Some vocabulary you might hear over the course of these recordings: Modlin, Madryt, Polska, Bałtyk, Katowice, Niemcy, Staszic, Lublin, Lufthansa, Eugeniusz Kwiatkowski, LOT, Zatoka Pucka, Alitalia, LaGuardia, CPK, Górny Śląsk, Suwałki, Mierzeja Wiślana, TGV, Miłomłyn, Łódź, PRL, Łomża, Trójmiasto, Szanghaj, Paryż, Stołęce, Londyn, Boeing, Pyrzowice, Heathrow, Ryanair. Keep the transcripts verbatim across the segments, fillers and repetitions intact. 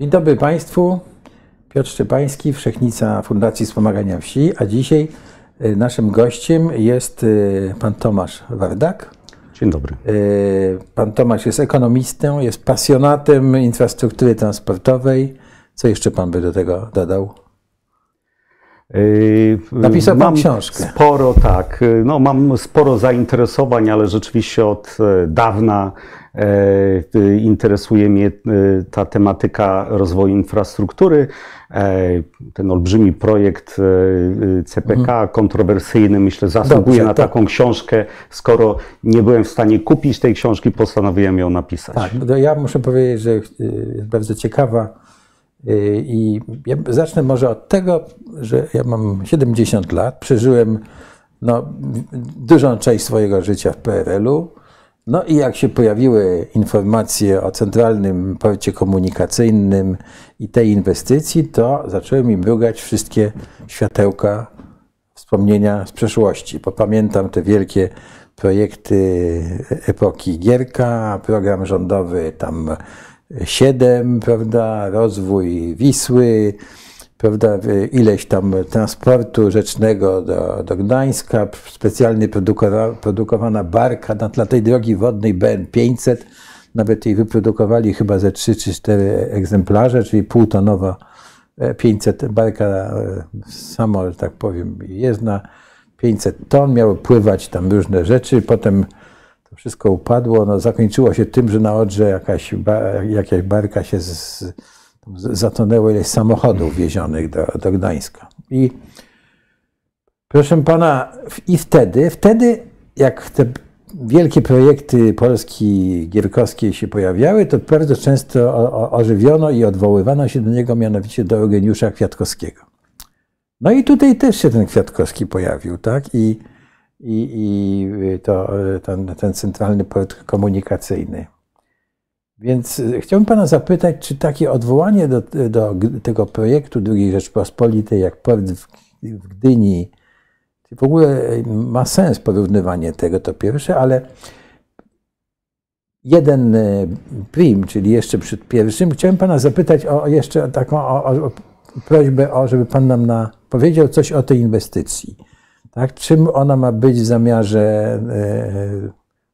Dzień dobry Państwu, Piotr Szczepański, Wszechnica Fundacji Wspomagania Wsi, a dzisiaj naszym gościem jest pan Tomasz Wardak. Dzień dobry. Pan Tomasz jest ekonomistą, jest pasjonatem infrastruktury transportowej. Co jeszcze pan by do tego dodał? Napisał mam pan książkę. Sporo, tak. No, mam sporo zainteresowań, ale rzeczywiście od dawna e, interesuje mnie ta tematyka rozwoju infrastruktury. E, ten olbrzymi projekt C P K, mhm. kontrowersyjny, myślę, zasługuje Dobrze, na tak. taką książkę. Skoro nie byłem w stanie kupić tej książki, postanowiłem ją napisać. Tak, ja muszę powiedzieć, że jest bardzo ciekawa. I ja zacznę może od tego, że ja mam siedemdziesiąt lat, przeżyłem no, dużą część swojego życia w P R L u. No i jak się pojawiły informacje o Centralnym Porcie Komunikacyjnym i tej inwestycji, to zaczęły mi mrugać wszystkie światełka, wspomnienia z przeszłości, bo pamiętam te wielkie projekty epoki Gierka, program rządowy tam siedem, prawda, rozwój Wisły, prawda, ileś tam transportu rzecznego do, do Gdańska, specjalnie produkowa, produkowana barka na, dla tej drogi wodnej B N pięćset, nawet jej wyprodukowali chyba ze trzy czy cztery egzemplarze, czyli półtonowa pięćset barka, samo, że tak powiem, jezdna, pięćset ton, miały pływać tam różne rzeczy, potem wszystko upadło, no, zakończyło się tym, że na Odrze jakaś, ba, jakaś barka się z, z, zatonęło ileś samochodów wiezionych do, do Gdańska. I proszę pana, i wtedy, wtedy jak te wielkie projekty Polski gierkowskiej się pojawiały, to bardzo często o, o, ożywiono i odwoływano się do niego, mianowicie do Eugeniusza Kwiatkowskiego. No i tutaj też się ten Kwiatkowski pojawił, tak? I I, i to, ten, ten Centralny Port Komunikacyjny. Więc chciałbym pana zapytać, czy takie odwołanie do, do tego projektu drugiej Rzeczpospolitej, jak port w, w Gdyni, czy w ogóle ma sens porównywanie tego, to pierwsze, ale jeden prim, czyli jeszcze przed pierwszym, chciałem pana zapytać o jeszcze taką o, o prośbę, o, żeby pan nam na, powiedział coś o tej inwestycji. Tak, czym ona ma być w zamiarze,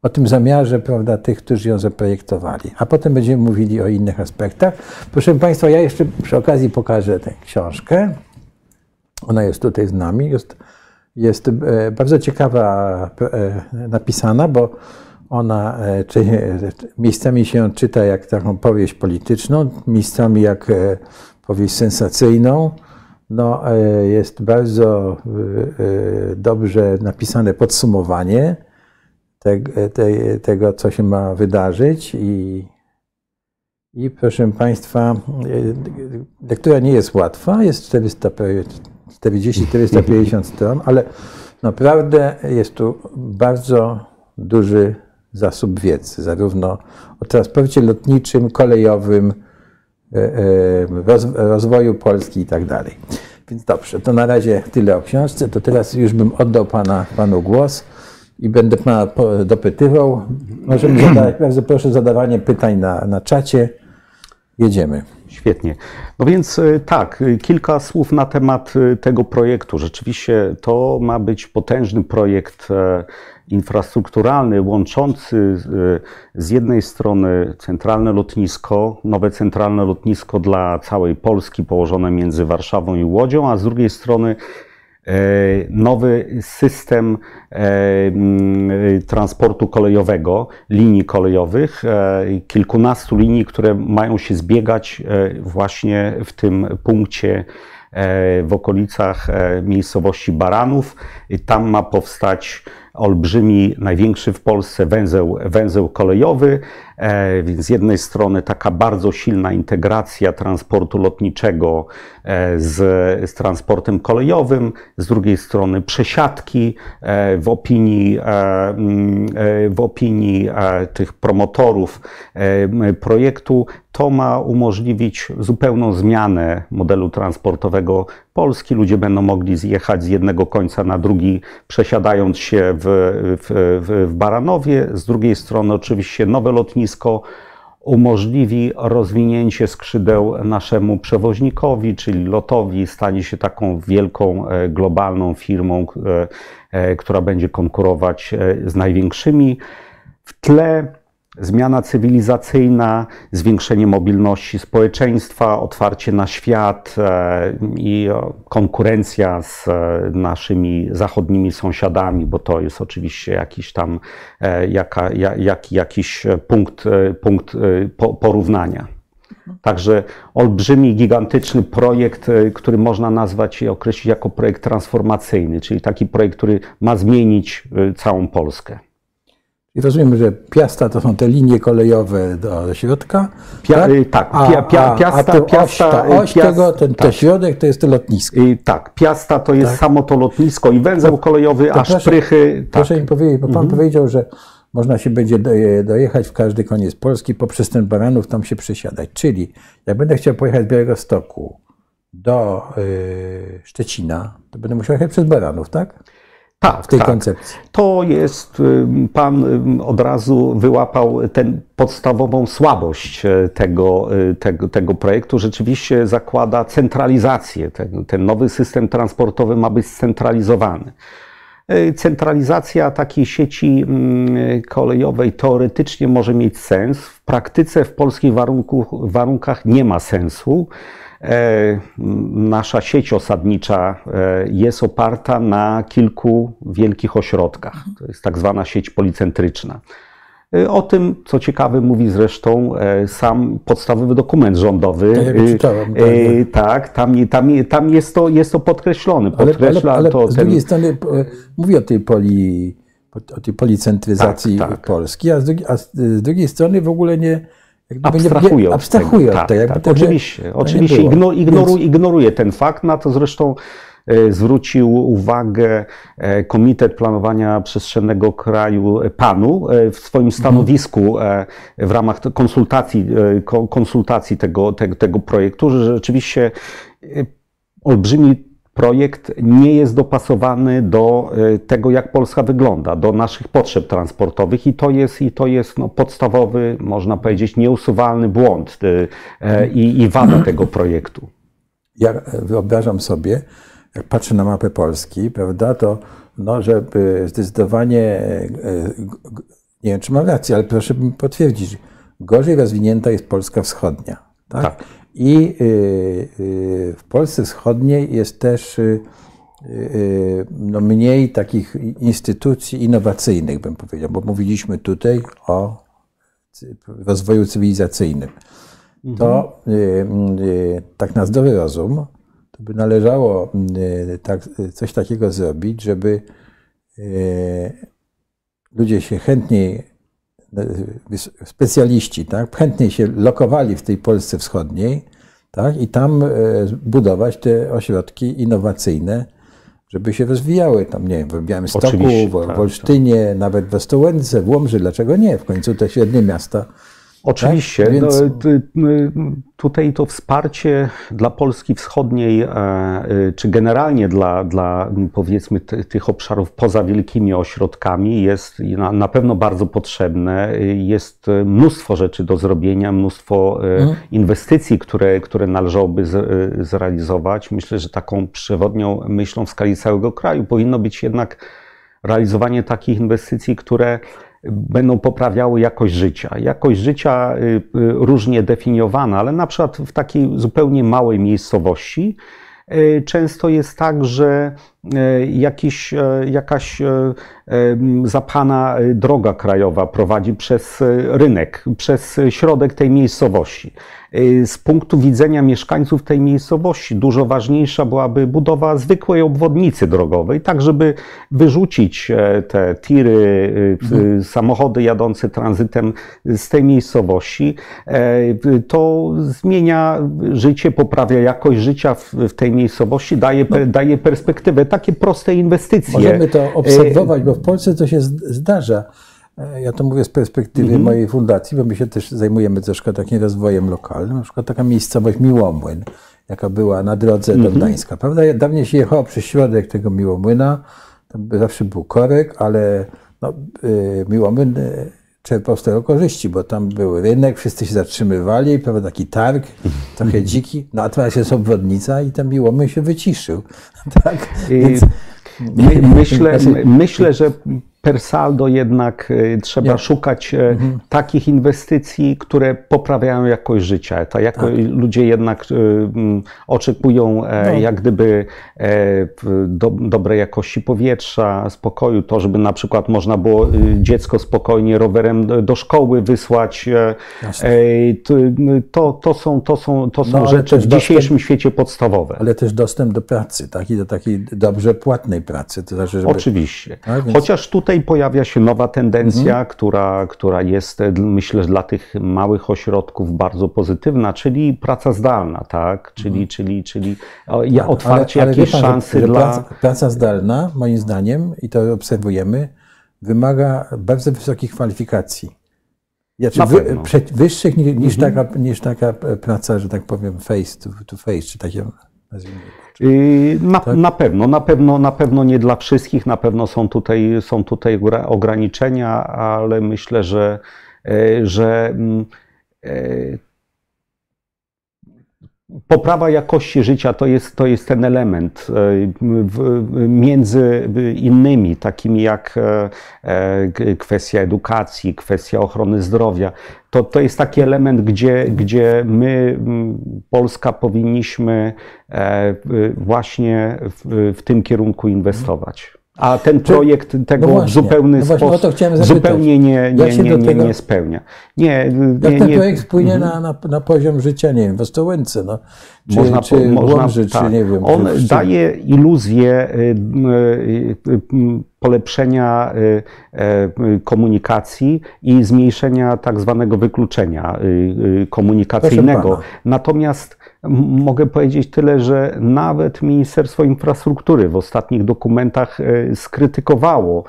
o tym zamiarze, prawda, tych, którzy ją zaprojektowali. A potem będziemy mówili o innych aspektach. Proszę Państwa, ja jeszcze przy okazji pokażę tę książkę. Ona jest tutaj z nami. Jest, jest bardzo ciekawa napisana, bo ona czy, miejscami się czyta jak taką powieść polityczną, miejscami jak powieść sensacyjną. No, jest bardzo dobrze napisane podsumowanie te, te, tego, co się ma wydarzyć i, i proszę Państwa, lektura nie jest łatwa, jest czterdzieści czterysta pięćdziesiąt stron, ale naprawdę jest tu bardzo duży zasób wiedzy, zarówno o transporcie lotniczym, kolejowym, rozwoju Polski i tak dalej. Więc dobrze, to na razie tyle o książce, to teraz już bym oddał pana, panu głos i będę pana dopytywał. Możemy zadać, bardzo proszę o zadawanie pytań na, na czacie. Jedziemy. Świetnie. No więc tak, kilka słów na temat tego projektu. Rzeczywiście to ma być potężny projekt infrastrukturalny, łączący z jednej strony centralne lotnisko, nowe centralne lotnisko dla całej Polski położone między Warszawą i Łodzią, a z drugiej strony nowy system transportu kolejowego, linii kolejowych, kilkunastu linii, które mają się zbiegać właśnie w tym punkcie w okolicach miejscowości Baranów. Tam ma powstać olbrzymi, największy w Polsce węzeł, węzeł kolejowy. Z jednej strony taka bardzo silna integracja transportu lotniczego z, z transportem kolejowym, z drugiej strony przesiadki. W opinii, w opinii tych promotorów projektu to ma umożliwić zupełną zmianę modelu transportowego Polski. Ludzie będą mogli zjechać z jednego końca na drugi, przesiadając się w, w, w Baranowie. Z drugiej strony oczywiście nowe lotnisko, umożliwi rozwinięcie skrzydeł naszemu przewoźnikowi, czyli Lotowi, stanie się taką wielką, globalną firmą, która będzie konkurować z największymi. W tle zmiana cywilizacyjna, zwiększenie mobilności społeczeństwa, otwarcie na świat i konkurencja z naszymi zachodnimi sąsiadami, bo to jest oczywiście jakiś tam jaka, jak, jakiś punkt, punkt porównania. Także olbrzymi, gigantyczny projekt, który można nazwać i określić jako projekt transformacyjny, czyli taki projekt, który ma zmienić całą Polskę. I rozumiem, że Piasta to są te linie kolejowe do środka. Pia, tak, tak. A, pia, pia, piasta, a oś, piasta, oś piast, tego, ten tak. Te środek to jest to lotnisko. I, tak, Piasta to jest tak. samo to lotnisko i węzeł to, kolejowy, to aż proszę, Szprychy. Tak. Proszę mi powiedzieć, bo Pan mhm. powiedział, że można się będzie dojechać w każdy koniec Polski poprzez ten Baranów, tam się przesiadać. Czyli jak będę chciał pojechać z Białegostoku do yy, Szczecina, to będę musiał jechać przez Baranów, tak? Tak, w tej tak. koncepcji. To jest, pan od razu wyłapał tę podstawową słabość tego, tego, tego projektu. Rzeczywiście zakłada centralizację. Ten, ten nowy system transportowy ma być scentralizowany. Centralizacja takiej sieci kolejowej teoretycznie może mieć sens. W praktyce w polskich warunku, warunkach nie ma sensu. Nasza sieć osadnicza jest oparta na kilku wielkich ośrodkach. To jest tak zwana sieć policentryczna. O tym, co ciekawe, mówi zresztą sam podstawowy dokument rządowy. To ja czytałem, tak, tam, tam, tam jest, to, jest to podkreślone. Podkreśla ale, ale, ale to z drugiej ten... strony mówi o tej, poli, o tej policentryzacji tak, tak. Polski, a z, drugi, a z drugiej strony w ogóle nie... Abstrahują od tego. Od tak, tego tak, to oczywiście, nie, to oczywiście nie ignoru, ignoruje ten fakt, na to zresztą zwrócił uwagę Komitet Planowania Przestrzennego Kraju PANU w swoim stanowisku w ramach konsultacji, konsultacji tego, tego, tego projektu, że rzeczywiście olbrzymi projekt nie jest dopasowany do tego, jak Polska wygląda, do naszych potrzeb transportowych i to jest, i to jest no, podstawowy, można powiedzieć, nieusuwalny błąd i, i wada tego projektu. Ja wyobrażam sobie, jak patrzę na mapę Polski, prawda, to no, żeby zdecydowanie, nie wiem, czy mam rację, ale proszę mi potwierdzić, gorzej rozwinięta jest Polska wschodnia. Tak. tak. I w Polsce wschodniej jest też no, mniej takich instytucji innowacyjnych, bym powiedział, bo mówiliśmy tutaj o rozwoju cywilizacyjnym. Mhm. To tak na zdrowy rozum, to by należało tak, coś takiego zrobić, żeby ludzie się chętniej specjaliści, tak, chętnie się lokowali w tej Polsce wschodniej, tak, i tam budować te ośrodki innowacyjne, żeby się rozwijały tam, nie wiem, w Białymstoku, w, tak, w Olsztynie, tak. nawet w Stołęce, w Łomży, dlaczego nie? W końcu te średnie miasta. Oczywiście. Tak? Więc... no, tutaj to wsparcie dla Polski wschodniej, czy generalnie dla, dla powiedzmy tych obszarów poza wielkimi ośrodkami jest na pewno bardzo potrzebne. Jest mnóstwo rzeczy do zrobienia, mnóstwo mhm. inwestycji, które, które należałoby zrealizować. Myślę, że taką przewodnią myślą w skali całego kraju powinno być jednak realizowanie takich inwestycji, które będą poprawiały jakość życia. Jakość życia różnie definiowana, ale na przykład w takiej zupełnie małej miejscowości często jest tak, że jakiś, jakaś zapchana droga krajowa prowadzi przez rynek, przez środek tej miejscowości. Z punktu widzenia mieszkańców tej miejscowości dużo ważniejsza byłaby budowa zwykłej obwodnicy drogowej, tak żeby wyrzucić te tiry, mhm. samochody jadące tranzytem z tej miejscowości. To zmienia życie, poprawia jakość życia w, w tej miejscowości, daje, no. daje perspektywę. Takie proste inwestycje. Możemy to obserwować, bo w Polsce to się zdarza. Ja to mówię z perspektywy mm -hmm. mojej fundacji, bo my się też zajmujemy troszkę takim rozwojem lokalnym. Na przykład taka miejscowość Miłomłyn, jaka była na drodze mm -hmm. do Gdańska. Prawda? Dawniej się jechało przez środek tego Miłomłyna, tam zawsze był korek, ale no, Miłomłyn czy powstały korzyści, bo tam były rynek, wszyscy się zatrzymywali, prawda, taki targ, trochę dziki, no a teraz jest obwodnica i ten Miłomłyn się wyciszył. Tak? Więc... My, myślę, myślę, że per saldo jednak trzeba nie. szukać mhm. takich inwestycji, które poprawiają jakość życia. Ta jako, tak. Ludzie jednak oczekują no. jak gdyby do, dobrej jakości powietrza, spokoju. To, żeby na przykład można było dziecko spokojnie rowerem do szkoły wysłać. To, to są, to są, to są no, rzeczy w dzisiejszym dostęp, świecie podstawowe. Ale też dostęp do pracy, tak? I do takiej dobrze płatnej pracy. To znaczy, żeby... Oczywiście. A, więc... Chociaż tutaj pojawia się nowa tendencja, mhm. która, która jest, myślę, dla tych małych ośrodków bardzo pozytywna, czyli praca zdalna, tak? Czyli, mhm. czyli, czyli ja tak, otwarcie jakiejś szansy dla... Praca, praca zdalna, moim zdaniem, i to obserwujemy, wymaga bardzo wysokich kwalifikacji. Ja, czy wy, wyższych niż, niż, mhm. taka, niż taka praca, że tak powiem, face to, to face, czy takie... Na, tak? na pewno, na pewno, na pewno nie dla wszystkich, na pewno są tutaj, są tutaj ograniczenia, ale myślę, że, że poprawa jakości życia to jest, to jest ten element między innymi, takimi jak kwestia edukacji, kwestia ochrony zdrowia. To, to jest taki element, gdzie, gdzie my, Polska, powinniśmy właśnie w, w tym kierunku inwestować. A ten projekt tego no właśnie, w zupełny no właśnie, sposób zupełnie nie, nie, nie, nie, nie spełnia. Nie, nie, jak ten nie, projekt wpłynie mm. na, na, na poziom życia, nie wiem, w Stołęce, no, czy, można, czy można, Łomży, tak. czy nie wiem. On czy, daje iluzję y, y, y, y, polepszenia komunikacji i zmniejszenia tak zwanego wykluczenia komunikacyjnego. Natomiast mogę powiedzieć tyle, że nawet Ministerstwo Infrastruktury w ostatnich dokumentach skrytykowało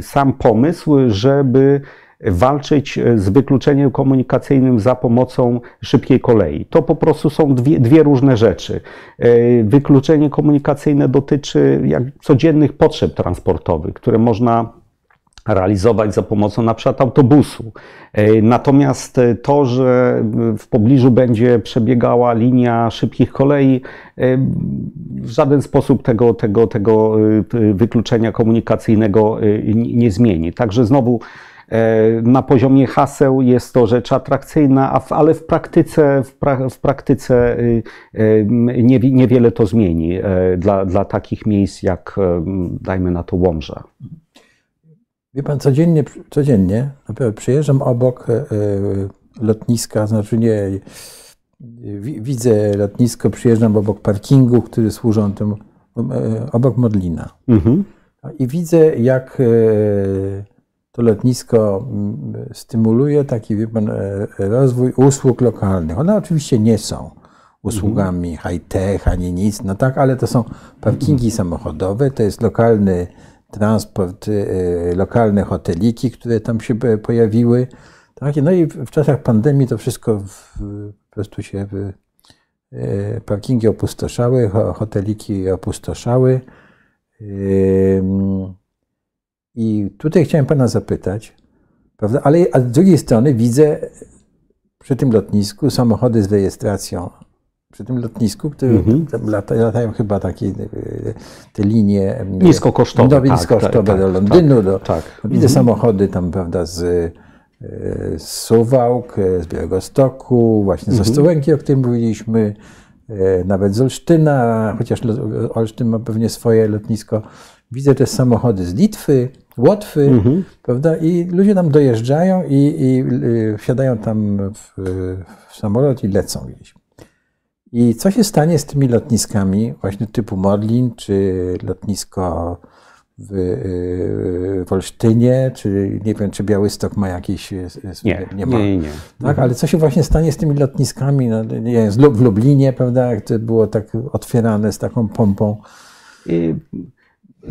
sam pomysł, żeby walczyć z wykluczeniem komunikacyjnym za pomocą szybkiej kolei. To po prostu są dwie, dwie różne rzeczy. Wykluczenie komunikacyjne dotyczy jak codziennych potrzeb transportowych, które można realizować za pomocą na przykład autobusu. Natomiast to, że w pobliżu będzie przebiegała linia szybkich kolei, w żaden sposób tego, tego, tego wykluczenia komunikacyjnego nie zmieni. Także znowu na poziomie haseł jest to rzecz atrakcyjna, ale w praktyce, w pra, w praktyce niewiele to zmieni dla, dla takich miejsc jak, dajmy na to, Łomża. Wie pan, codziennie, codziennie przyjeżdżam obok lotniska, znaczy nie, widzę lotnisko, przyjeżdżam obok parkingu, który służą tym, obok Modlina. Mhm. I widzę, jak to lotnisko stymuluje taki, wie pan, rozwój usług lokalnych. One oczywiście nie są usługami high-tech ani nic, no tak, ale to są parkingi samochodowe, to jest lokalny transport, lokalne hoteliki, które tam się pojawiły. No i w czasach pandemii to wszystko po prostu się, parkingi opustoszały, hoteliki opustoszały. I tutaj chciałem pana zapytać, prawda? Ale a z drugiej strony widzę przy tym lotnisku samochody z rejestracją. Przy tym lotnisku, które mm-hmm. lata, latają chyba takie te linie niskokosztowe, no, niskokosztowe tak, do Londynu. Tak, do, tak. No, widzę mm-hmm. samochody tam, prawda, z, z Suwałk, z Białegostoku, właśnie mm-hmm. ze Stołęki, o którym mówiliśmy, nawet z Olsztyna, chociaż Olsztyn ma pewnie swoje lotnisko. Widzę też samochody z Litwy, Łotwy, mhm. prawda? I ludzie tam dojeżdżają i, i wsiadają tam w, w samolot i lecą gdzieś. I co się stanie z tymi lotniskami właśnie typu Modlin, czy lotnisko w, w Olsztynie, czy nie wiem, czy Białystok ma jakieś... Nie, nie ma. Nie, nie. Tak, ale co się właśnie stanie z tymi lotniskami, no, nie wiem, w Lublinie, prawda? Jak to było tak otwierane z taką pompą. I...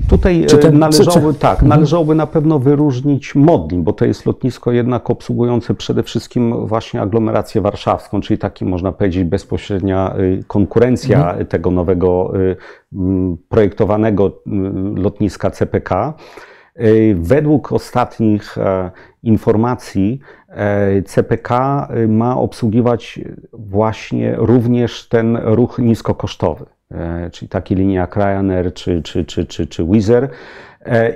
Tutaj ten, należałoby, tak, należałoby na pewno wyróżnić Modlin, bo to jest lotnisko jednak obsługujące przede wszystkim właśnie aglomerację warszawską, czyli taki, można powiedzieć, bezpośrednia konkurencja mhm. tego nowego projektowanego lotniska C P K. Według ostatnich informacji C P K ma obsługiwać właśnie również ten ruch niskokosztowy, czyli takie linie jak Ryanair czy, czy, czy, czy, czy Wizz Air.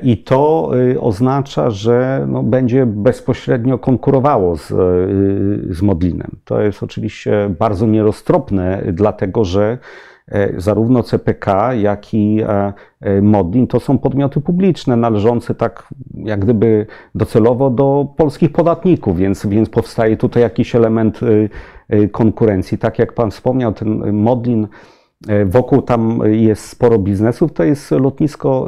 I to oznacza, że no, będzie bezpośrednio konkurowało z, z Modlinem. To jest oczywiście bardzo nieroztropne, dlatego że zarówno C P K, jak i Modlin to są podmioty publiczne należące tak jak gdyby docelowo do polskich podatników, więc, więc powstaje tutaj jakiś element konkurencji. Tak jak pan wspomniał, ten Modlin, wokół tam jest sporo biznesów, to jest lotnisko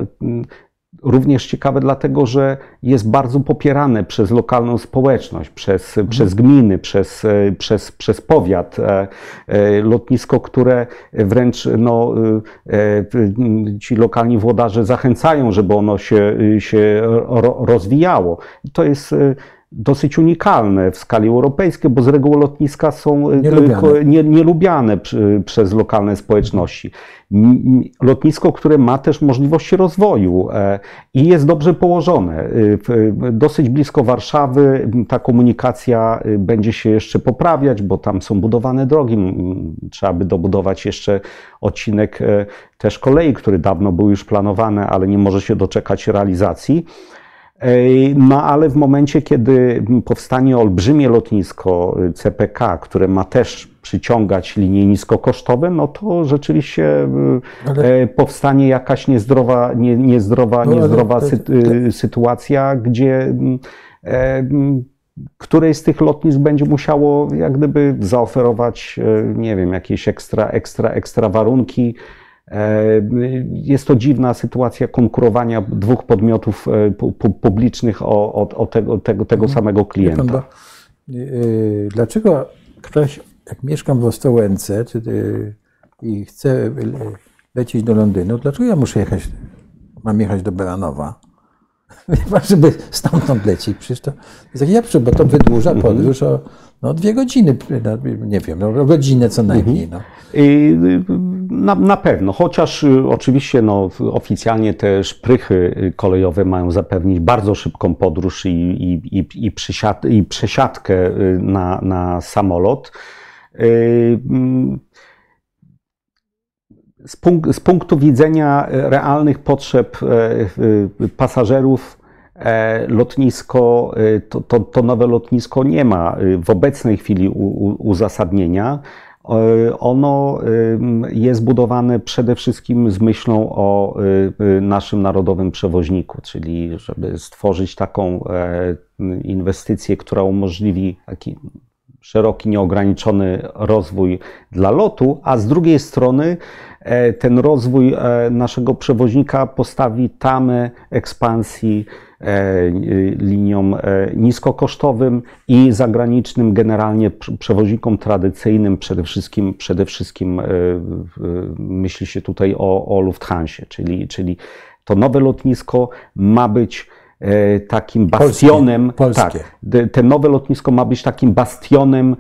również ciekawe, dlatego że jest bardzo popierane przez lokalną społeczność, przez, mhm. przez gminy, przez, przez, przez powiat. Lotnisko, które wręcz no, ci lokalni włodarze zachęcają, żeby ono się, się rozwijało. To jest dosyć unikalne w skali europejskiej, bo z reguły lotniska są nielubiane, nie, nielubiane przy, przez lokalne społeczności. Lotnisko, które ma też możliwości rozwoju i jest dobrze położone. Dosyć blisko Warszawy ta komunikacja będzie się jeszcze poprawiać, bo tam są budowane drogi. Trzeba by dobudować jeszcze odcinek też kolei, który dawno był już planowany, ale nie może się doczekać realizacji. No ale w momencie, kiedy powstanie olbrzymie lotnisko C P K, które ma też przyciągać linie niskokosztowe, no to rzeczywiście ale... powstanie jakaś niezdrowa, nie, niezdrowa, no, niezdrowa ale... sy sytuacja, gdzie e, któreś z tych lotnisk będzie musiało jak gdyby zaoferować, nie wiem, jakieś ekstra, ekstra, ekstra warunki. Jest to dziwna sytuacja konkurowania dwóch podmiotów publicznych o, o, o tego, tego, tego samego klienta. Pan, dlaczego ktoś, jak mieszkam w Stołęce i chcę lecieć do Londynu, dlaczego ja muszę jechać, mam jechać do Baranowa, żeby stamtąd lecieć? Przecież to jest lepsze, bo to wydłuża podróż o no, dwie godziny, nie wiem, no, godzinę co najmniej. No. I, na, na pewno, chociaż oczywiście no, oficjalnie te szprychy kolejowe mają zapewnić bardzo szybką podróż i, i, i, i, przysiad, i przesiadkę na, na samolot. Z, punk z punktu widzenia realnych potrzeb pasażerów, lotnisko, to, to, to nowe lotnisko nie ma w obecnej chwili u, u, uzasadnienia. Ono jest budowane przede wszystkim z myślą o naszym narodowym przewoźniku, czyli żeby stworzyć taką inwestycję, która umożliwi taki szeroki, nieograniczony rozwój dla lotu, a z drugiej strony ten rozwój naszego przewoźnika postawi tamę ekspansji liniom niskokosztowym i zagranicznym, generalnie przewoźnikom tradycyjnym, przede wszystkim, przede wszystkim myśli się tutaj o, o Lufthansie, czyli, czyli to nowe lotnisko ma być takim bastionem, Polskie. Polskie. Tak, te nowe lotnisko ma być takim bastionem,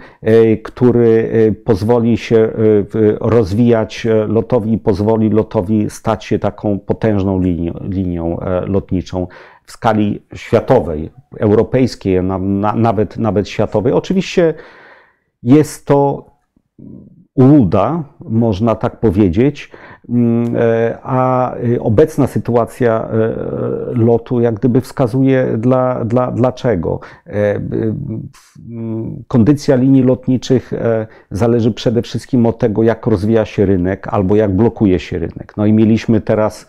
który pozwoli się rozwijać lotowi i pozwoli lotowi stać się taką potężną linią, linią lotniczą w skali światowej, europejskiej, na, na, nawet, nawet światowej. Oczywiście jest to ułuda, można tak powiedzieć, a obecna sytuacja lotu jak gdyby wskazuje dla, dla, dlaczego. Kondycja linii lotniczych zależy przede wszystkim od tego, jak rozwija się rynek albo jak blokuje się rynek. No i mieliśmy teraz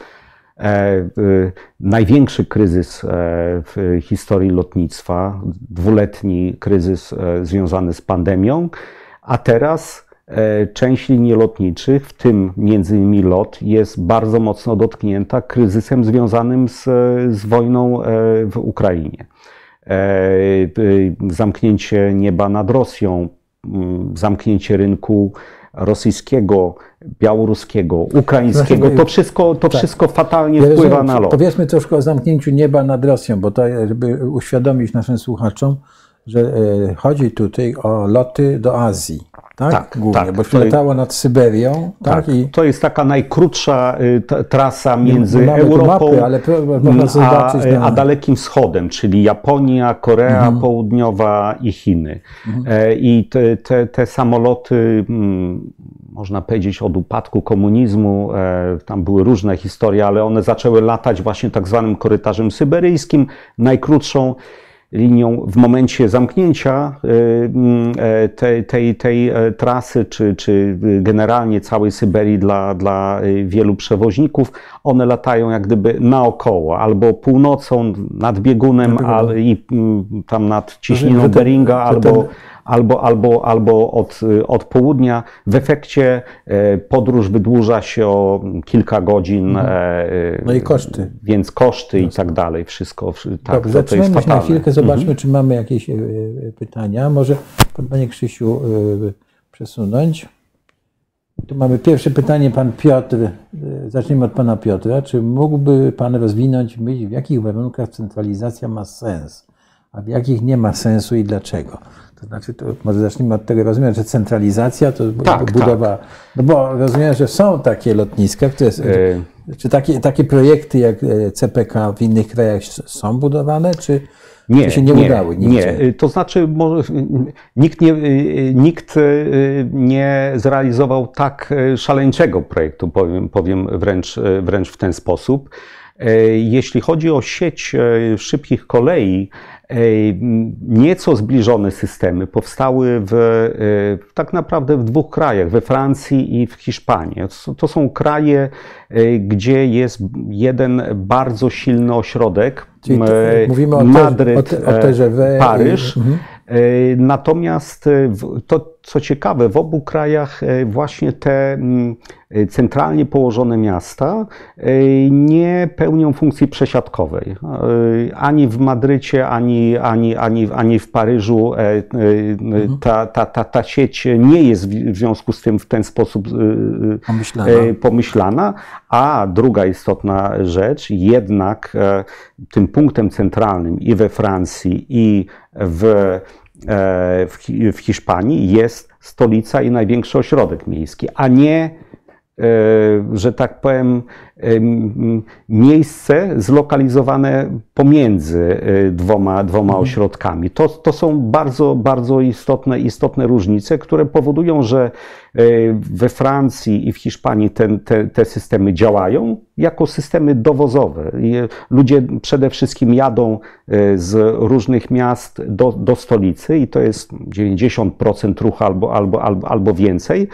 największy kryzys w historii lotnictwa, dwuletni kryzys związany z pandemią, a teraz część linii lotniczych, w tym między innymi LOT, jest bardzo mocno dotknięta kryzysem związanym z, z wojną w Ukrainie. Zamknięcie nieba nad Rosją, zamknięcie rynku rosyjskiego, białoruskiego, ukraińskiego, to wszystko, to tak. wszystko fatalnie ja wpływa na LOT. Powiedzmy troszkę o zamknięciu nieba nad Rosją, bo to, żeby uświadomić naszym słuchaczom, że chodzi tutaj o loty do Azji. tak? Tak, głównie, tak, bo przelatało nad Syberią. Tak, tak, i... To jest taka najkrótsza y, trasa między no, Europą mapy, ale a, a Dalekim Wschodem, czyli Japonia, Korea mhm. Południowa i Chiny. Mhm. E, I te, te, te samoloty, m, można powiedzieć, od upadku komunizmu, e, tam były różne historie, ale one zaczęły latać właśnie tak zwanym korytarzem syberyjskim, najkrótszą linią w momencie zamknięcia tej, tej, tej trasy, czy, czy generalnie całej Syberii dla, dla wielu przewoźników. One latają jak gdyby naokoło, albo północą, nad biegunem a, i tam nad ciśnieniem Beringa, albo... Albo, albo, albo od, od południa. W efekcie podróż wydłuża się o kilka godzin. No i koszty. Więc koszty i tak dalej. Wszystko tak. Dobrze, to, to jest fatalne. Na chwilkę zobaczmy, mhm. czy mamy jakieś pytania. Może pan, panie Krzysiu, przesunąć. Tu mamy pierwsze pytanie, pan Piotr. Zacznijmy od pana Piotra. Czy mógłby pan rozwinąć myśl, w jakich warunkach centralizacja ma sens, a w jakich nie ma sensu i dlaczego? To znaczy, to może zacznijmy od tego, rozumiem, że centralizacja to tak, budowa, tak. No bo rozumiem, że są takie lotniska, które, yy. czy takie, takie projekty jak C P K w innych krajach są budowane, czy... Nie, to się nie, nie udały. Nie, to znaczy może, nikt, nie, nikt nie zrealizował tak szaleńczego projektu, powiem, powiem wręcz, wręcz w ten sposób. Jeśli chodzi o sieć szybkich kolei, nieco zbliżone systemy powstały w, tak naprawdę w dwóch krajach, we Francji i w Hiszpanii. To są kraje, gdzie jest jeden bardzo silny ośrodek, czyli mówimy o Madryt, o T G V, Paryż. I... Natomiast to, co ciekawe, w obu krajach właśnie te centralnie położone miasta nie pełnią funkcji przesiadkowej. Ani w Madrycie, ani, ani, ani, ani w Paryżu ta, ta, ta, ta sieć nie jest w związku z tym w ten sposób pomyślana. pomyślana. A druga istotna rzecz, jednak tym punktem centralnym i we Francji, i w w Hiszpanii jest stolica i największy ośrodek miejski, a nie, że tak powiem, miejsce zlokalizowane pomiędzy dwoma, dwoma ośrodkami. To, to są bardzo, bardzo istotne, istotne różnice, które powodują, że we Francji i w Hiszpanii ten, te, te systemy działają jako systemy dowozowe. Ludzie przede wszystkim jadą z różnych miast do, do stolicy i to jest dziewięćdziesiąt procent ruchu albo, albo, albo, albo więcej.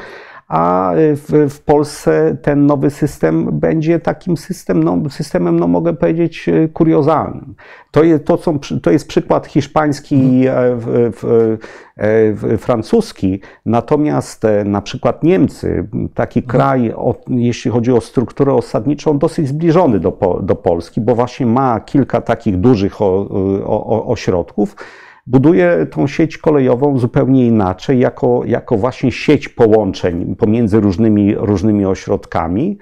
A w, w Polsce ten nowy system będzie takim system, no, systemem, no mogę powiedzieć, kuriozalnym. To jest, to są, to jest przykład hiszpański i w, w, w, francuski, natomiast na przykład Niemcy, taki kraj, o, jeśli chodzi o strukturę osadniczą, dosyć zbliżony do, do Polski, bo właśnie ma kilka takich dużych o, o, o, ośrodków, buduje tą sieć kolejową zupełnie inaczej, jako, jako właśnie sieć połączeń pomiędzy różnymi, różnymi ośrodkami.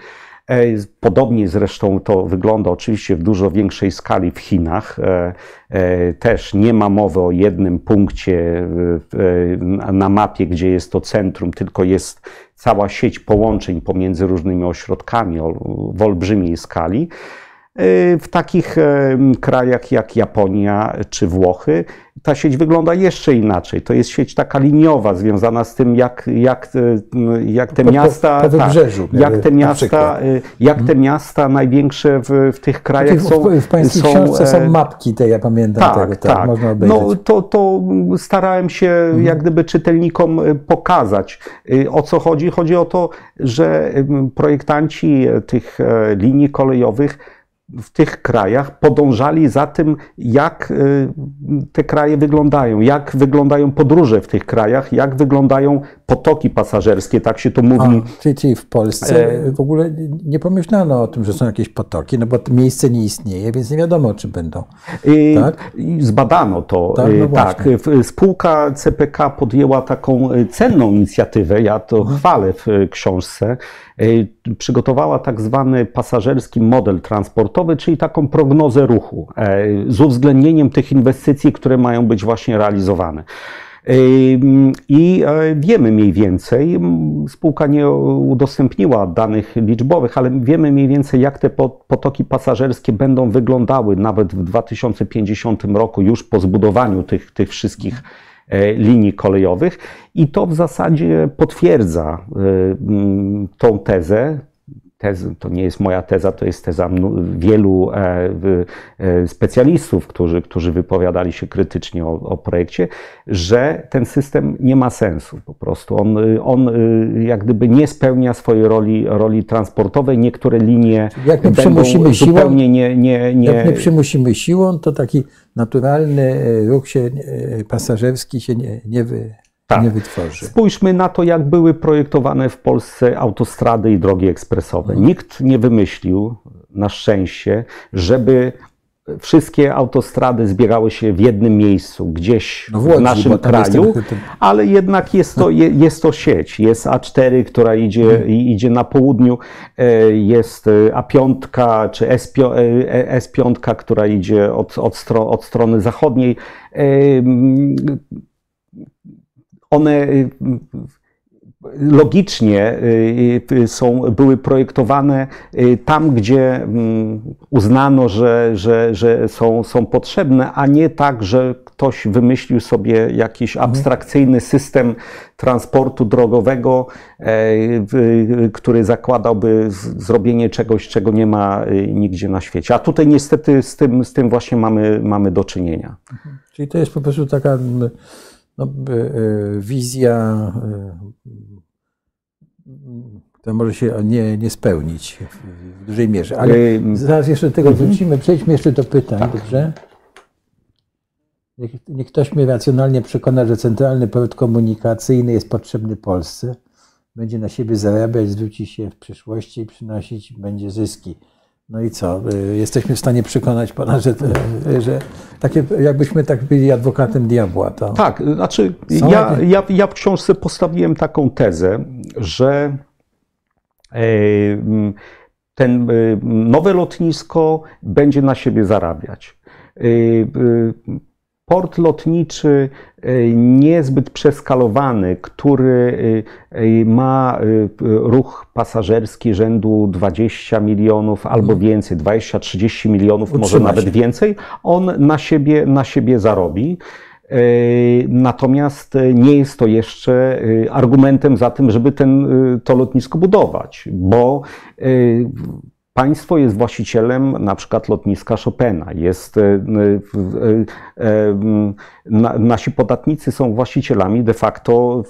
Podobnie zresztą to wygląda oczywiście w dużo większej skali w Chinach. Też nie ma mowy o jednym punkcie na mapie, gdzie jest to centrum, tylko jest cała sieć połączeń pomiędzy różnymi ośrodkami w olbrzymiej skali. W takich krajach jak Japonia czy Włochy ta sieć wygląda jeszcze inaczej. To jest sieć taka liniowa, związana z tym, jak, jak, jak te po, miasta, po, po wybrzeżu, tak, jak te miasta, jak te miasta największe w, w tych krajach w, są. W pańskiej są, książce są mapki te, ja pamiętam. Tak, tego, tak. tak. Można obejrzeć. No, to, to starałem się mhm. jak gdyby czytelnikom pokazać, o co chodzi. Chodzi o to, że projektanci tych linii kolejowych w tych krajach podążali za tym, jak te kraje wyglądają, jak wyglądają podróże w tych krajach, jak wyglądają potoki pasażerskie, tak się to mówi. A, czyli, czyli w Polsce w ogóle nie pomyślano o tym, że są jakieś potoki, no bo to miejsce nie istnieje, więc nie wiadomo, czy będą. Tak? Zbadano to. Tak, no tak. Spółka C P K podjęła taką cenną inicjatywę, ja to chwalę w książce, przygotowała tak zwany pasażerski model transportowy, czyli taką prognozę ruchu z uwzględnieniem tych inwestycji, które mają być właśnie realizowane. I wiemy mniej więcej, spółka nie udostępniła danych liczbowych, ale wiemy mniej więcej, jak te potoki pasażerskie będą wyglądały nawet w dwa tysiące pięćdziesiątym roku, już po zbudowaniu tych, tych wszystkich linii kolejowych. I to w zasadzie potwierdza tą tezę. To nie jest moja teza, to jest teza wielu specjalistów, którzy, którzy wypowiadali się krytycznie o, o projekcie, że ten system nie ma sensu po prostu. On, on jak gdyby nie spełnia swojej roli, roli transportowej. Niektóre linie jak nie będą zupełnie nie, nie, nie... Jak nie przymusimy siłą, to taki naturalny ruch się, pasażerski się nie, nie wy... Tak. Nie wytworzy. Spójrzmy na to, jak były projektowane w Polsce autostrady i drogi ekspresowe. Mhm. Nikt nie wymyślił, na szczęście, żeby wszystkie autostrady zbiegały się w jednym miejscu, gdzieś no w, Łodzi, w naszym kraju, ten, ten... ale jednak jest to, je, jest to sieć. Jest A cztery, która idzie, hmm. idzie na południu, jest A pięć czy S pięć, która idzie od, od, stro, od strony zachodniej. One logicznie są, były projektowane tam, gdzie uznano, że, że, że są, są potrzebne, a nie tak, że ktoś wymyślił sobie jakiś abstrakcyjny system transportu drogowego, który zakładałby zrobienie czegoś, czego nie ma nigdzie na świecie. A tutaj niestety z tym, z tym właśnie mamy, mamy do czynienia. Czyli to jest po prostu taka... No, wizja, która może się nie, nie spełnić w dużej mierze. Ale zaraz jeszcze do tego wrócimy. Przejdźmy jeszcze do pytań, tak. Dobrze? Niech, niech ktoś mnie racjonalnie przekona, że Centralny Port Komunikacyjny jest potrzebny Polsce. Będzie na siebie zarabiać, zwróci się w przyszłości i przynosić będzie zyski. No i co? Jesteśmy w stanie przekonać pana, że, że takie, jakbyśmy tak byli adwokatem diabła, to... Tak, znaczy ja, ja, ja w książce postawiłem taką tezę, że ten nowe lotnisko będzie na siebie zarabiać. Port lotniczy niezbyt przeskalowany, który ma ruch pasażerski rzędu dwudziestu milionów albo więcej, dwudziestu do trzydziestu milionów, Utrzyma może nawet się. więcej, on na siebie, na siebie zarobi. Natomiast nie jest to jeszcze argumentem za tym, żeby ten, to lotnisko budować, bo państwo jest właścicielem na przykład lotniska Chopina, jest, nasi podatnicy są właścicielami de facto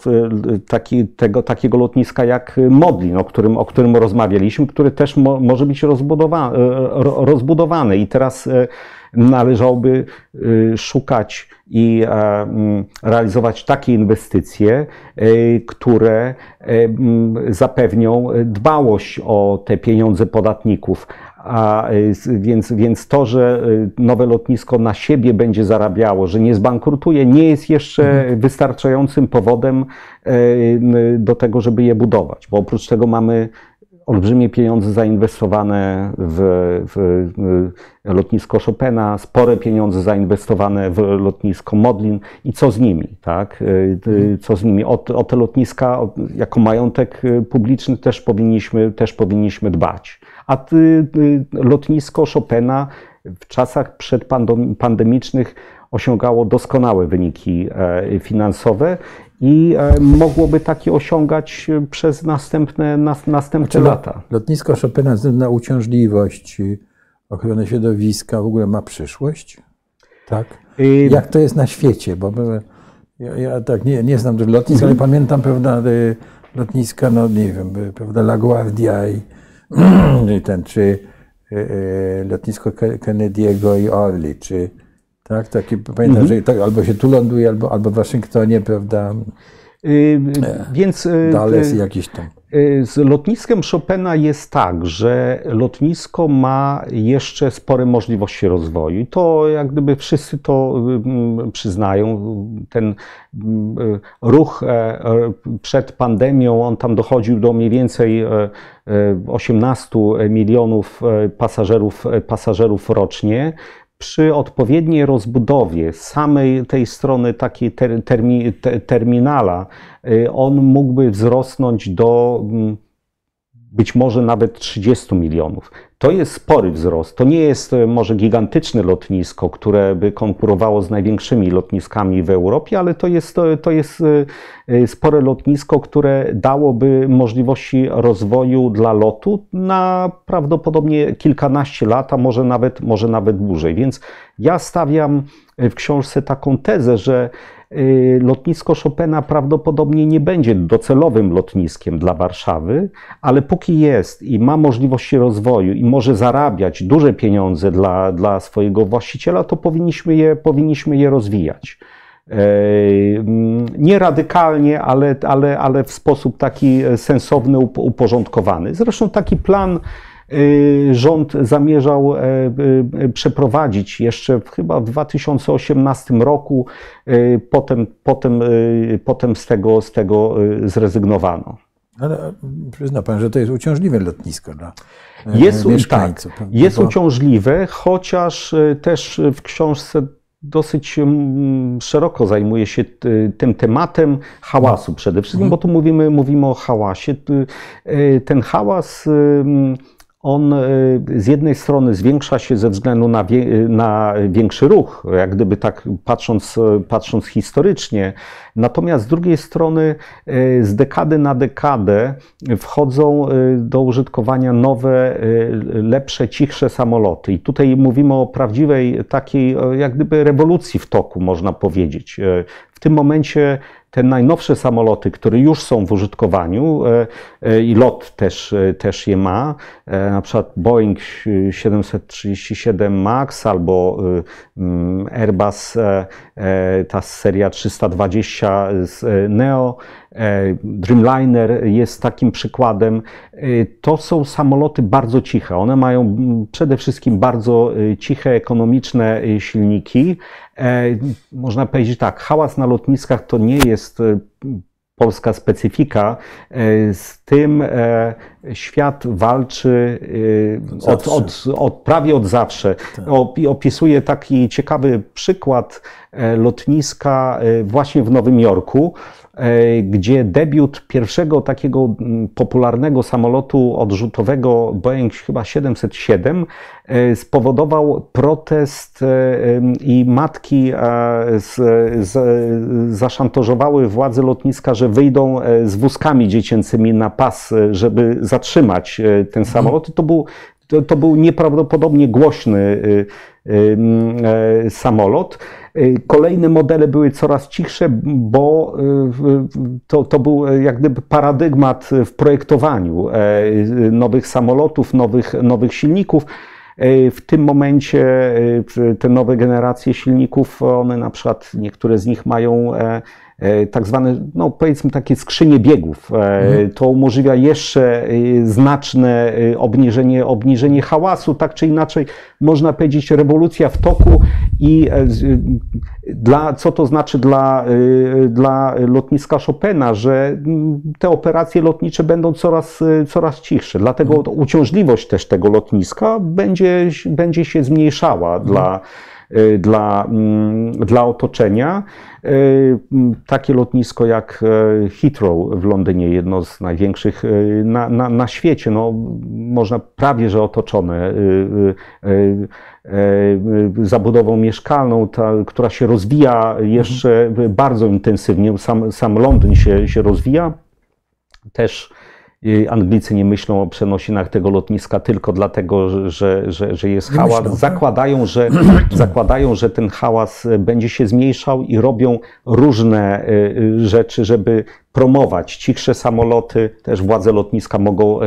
taki, tego, takiego lotniska jak Modlin, o którym, o którym rozmawialiśmy, który też mo, może być rozbudowany, rozbudowany i teraz należałoby szukać i realizować takie inwestycje, które zapewnią dbałość o te pieniądze podatników. A więc, więc to, że nowe lotnisko na siebie będzie zarabiało, że nie zbankrutuje, nie jest jeszcze wystarczającym powodem do tego, żeby je budować, bo oprócz tego mamy olbrzymie pieniądze zainwestowane w, w lotnisko Chopina, spore pieniądze zainwestowane w lotnisko Modlin i co z nimi, tak? Co z nimi? O, o te lotniska jako majątek publiczny też powinniśmy, też powinniśmy dbać. A ty, lotnisko Chopina w czasach przedpandemicznych osiągało doskonałe wyniki finansowe i mogłoby takie osiągać przez następne, nas, następne lata. Lotnisko Chopina ze względu na uciążliwość, ochronę środowiska w ogóle ma przyszłość? Tak. I... Jak to jest na świecie? Bo ja, ja tak nie, nie znam dużo lotnisk, ale pamiętam, prawda, lotniska, no nie wiem, prawda, LaGuardia i, i ten, czy y, y, lotnisko Kennedy'ego i Orly, czy tak, taki, pamiętam, mm-hmm. że tak, albo się tu ląduje, albo, albo w Waszyngtonie, prawda? Yy, e, więc Dallas, jakiś tam. Yy, z lotniskiem Chopina jest tak, że lotnisko ma jeszcze spore możliwości rozwoju. I to jak gdyby wszyscy to yy, przyznają. Ten yy, ruch yy, przed pandemią, on tam dochodził do mniej więcej yy, osiemnastu milionów pasażerów, pasażerów rocznie. przy odpowiedniej rozbudowie samej tej strony takiej ter, termi, te, terminala on mógłby wzrosnąć do być może nawet trzydziestu milionów. To jest spory wzrost. To nie jest może gigantyczne lotnisko, które by konkurowało z największymi lotniskami w Europie, ale to jest, to jest spore lotnisko, które dałoby możliwości rozwoju dla lotu na prawdopodobnie kilkanaście lat, a może nawet, może nawet dłużej. Więc ja stawiam w książce taką tezę, że lotnisko Chopina prawdopodobnie nie będzie docelowym lotniskiem dla Warszawy, ale póki jest i ma możliwości rozwoju i może zarabiać duże pieniądze dla, dla swojego właściciela, to powinniśmy je, powinniśmy je rozwijać. Nie radykalnie, ale, ale, ale w sposób taki sensowny, uporządkowany. Zresztą taki plan rząd zamierzał przeprowadzić jeszcze chyba w dwa tysiące osiemnastym roku, potem, potem, potem z tego, z tego zrezygnowano. Ale przyzna pan, że to jest uciążliwe lotnisko dla jest, mieszkańców. Tak, jest uciążliwe, chociaż też w książce dosyć szeroko zajmuje się tym tematem hałasu no. przede wszystkim, bo tu mówimy, mówimy o hałasie. Ten hałas, on z jednej strony zwiększa się ze względu na, wie, na większy ruch, jak gdyby tak patrząc, patrząc historycznie. Natomiast z drugiej strony z dekady na dekadę wchodzą do użytkowania nowe, lepsze, cichsze samoloty. I tutaj mówimy o prawdziwej takiej jak gdyby rewolucji w toku, można powiedzieć. W tym momencie te najnowsze samoloty, które już są w użytkowaniu i LOT też, też je ma, na przykład Boeing siedemset trzydzieści siedem MAX albo Airbus, ta seria trzysta dwadzieścia z Neo, Dreamliner jest takim przykładem. To są samoloty bardzo ciche. One mają przede wszystkim bardzo ciche, ekonomiczne silniki. Można powiedzieć tak, hałas na lotniskach to nie jest polska specyfika. Z tym świat walczy od, od, od, prawie od zawsze. Opisuję taki ciekawy przykład lotniska właśnie w Nowym Jorku, gdzie debiut pierwszego takiego popularnego samolotu odrzutowego Boeing chyba siedemset siedem spowodował protest i matki z, z, zaszantażowały władze lotniska, że wyjdą z wózkami dziecięcymi na pas, żeby zatrzymać ten samolot. To był, to, to był nieprawdopodobnie głośny samolot. Kolejne modele były coraz cichsze, bo to, to był jak gdyby paradygmat w projektowaniu nowych samolotów, nowych, nowych silników. W tym momencie te nowe generacje silników, one na przykład, niektóre z nich mają tak zwane, no powiedzmy takie skrzynie biegów. To umożliwia jeszcze znaczne obniżenie, obniżenie hałasu, tak czy inaczej można powiedzieć rewolucja w toku i dla, co to znaczy dla, dla lotniska Chopina, że te operacje lotnicze będą coraz, coraz cichsze, dlatego uciążliwość też tego lotniska będzie, będzie się zmniejszała dla Dla, dla otoczenia. Takie lotnisko jak Heathrow w Londynie, jedno z największych na, na, na świecie, no, można prawie że otoczone zabudową mieszkalną, ta, która się rozwija jeszcze mhm. bardzo intensywnie. Sam, sam Londyn się, się rozwija. Też Anglicy nie myślą o przenosinach tego lotniska tylko dlatego, że, że, że jest hałas. Zakładają że, zakładają, że ten hałas będzie się zmniejszał i robią różne rzeczy, żeby promować cichsze samoloty. Też władze lotniska mogą,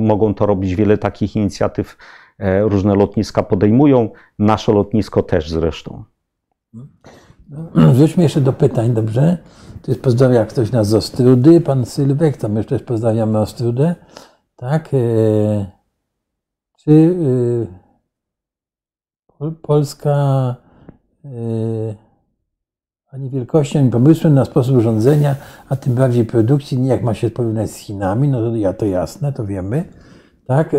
mogą to robić. Wiele takich inicjatyw różne lotniska podejmują. Nasze lotnisko też zresztą. Wróćmy jeszcze do pytań, dobrze? To jest pozdrawia ktoś nas z Ostródy, pan Sylwek, to my też pozdrawiamy Ostródę. Tak? Czy Polska ani wielkością, ani pomysłem na sposób urządzenia, a tym bardziej produkcji, jak ma się porównać z Chinami, no to, to jasne, to wiemy. Tak?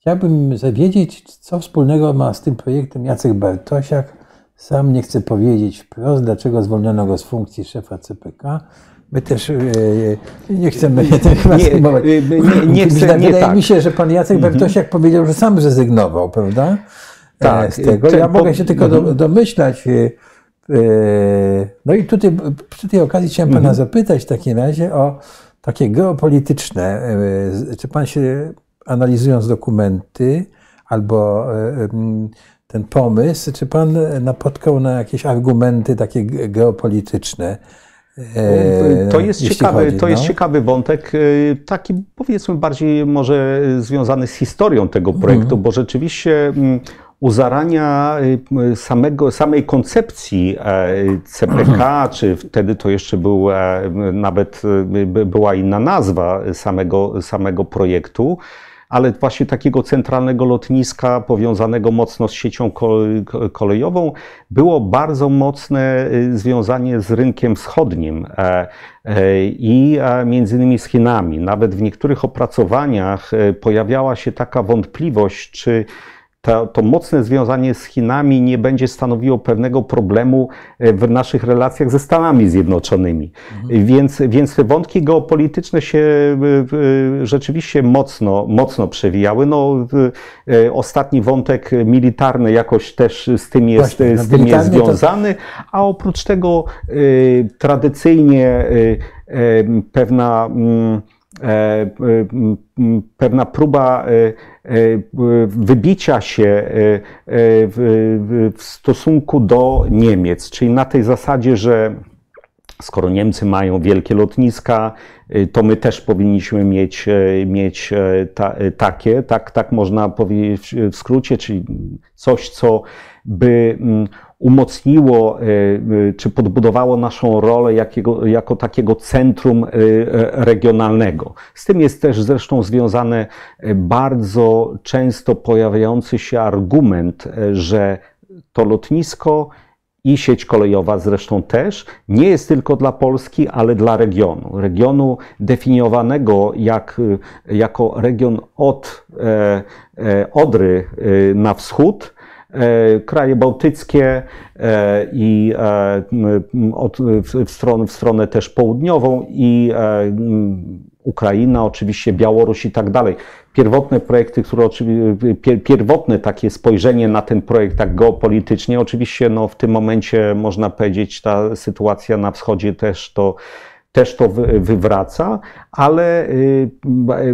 Chciałbym wiedzieć, co wspólnego ma z tym projektem Jacek Bartosiak. Sam nie chce powiedzieć wprost, dlaczego zwolniono go z funkcji szefa C P K. My też nie chcemy tego zrezygnować. Wydaje mi się, że pan Jacek Bartosiak powiedział, że sam zrezygnował, prawda? Tak, z tego. Ja mogę się tylko domyślać. No i tutaj przy tej okazji chciałem pana zapytać w takim razie o takie geopolityczne. Czy pan się, analizując dokumenty albo ten pomysł, czy pan napotkał na jakieś argumenty takie geopolityczne? To jest ciekawy, chodzi, to no? jest ciekawy wątek, taki powiedzmy bardziej może związany z historią tego projektu, mhm. bo rzeczywiście u zarania samego, samej koncepcji C P K, czy wtedy to jeszcze był, nawet była inna nazwa samego, samego projektu, ale właśnie takiego centralnego lotniska powiązanego mocno z siecią kolejową, było bardzo mocne związanie z rynkiem wschodnim i między innymi z Chinami. Nawet w niektórych opracowaniach pojawiała się taka wątpliwość, czy To, to mocne związanie z Chinami nie będzie stanowiło pewnego problemu w naszych relacjach ze Stanami Zjednoczonymi. Mhm. Więc, więc te wątki geopolityczne się rzeczywiście mocno, mocno przewijały. No, ostatni wątek militarny jakoś też z tym jest, Właśnie, z tym jest związany, to... a oprócz tego tradycyjnie pewna... pewna próba wybicia się w stosunku do Niemiec, czyli na tej zasadzie, że skoro Niemcy mają wielkie lotniska, to my też powinniśmy mieć, mieć ta, takie, tak, tak można powiedzieć w skrócie, czyli coś, co by umocniło czy podbudowało naszą rolę jakiego, jako takiego centrum regionalnego. Z tym jest też zresztą związany bardzo często pojawiający się argument, że to lotnisko i sieć kolejowa zresztą też nie jest tylko dla Polski, ale dla regionu. Regionu definiowanego jak, jako region od Odry na wschód, kraje bałtyckie i w stronę, w stronę też południową i Ukraina, oczywiście Białoruś i tak dalej. Pierwotne projekty, które oczywiście, pierwotne takie spojrzenie na ten projekt tak geopolitycznie, oczywiście no, w tym momencie można powiedzieć, ta sytuacja na wschodzie też to też to wywraca, ale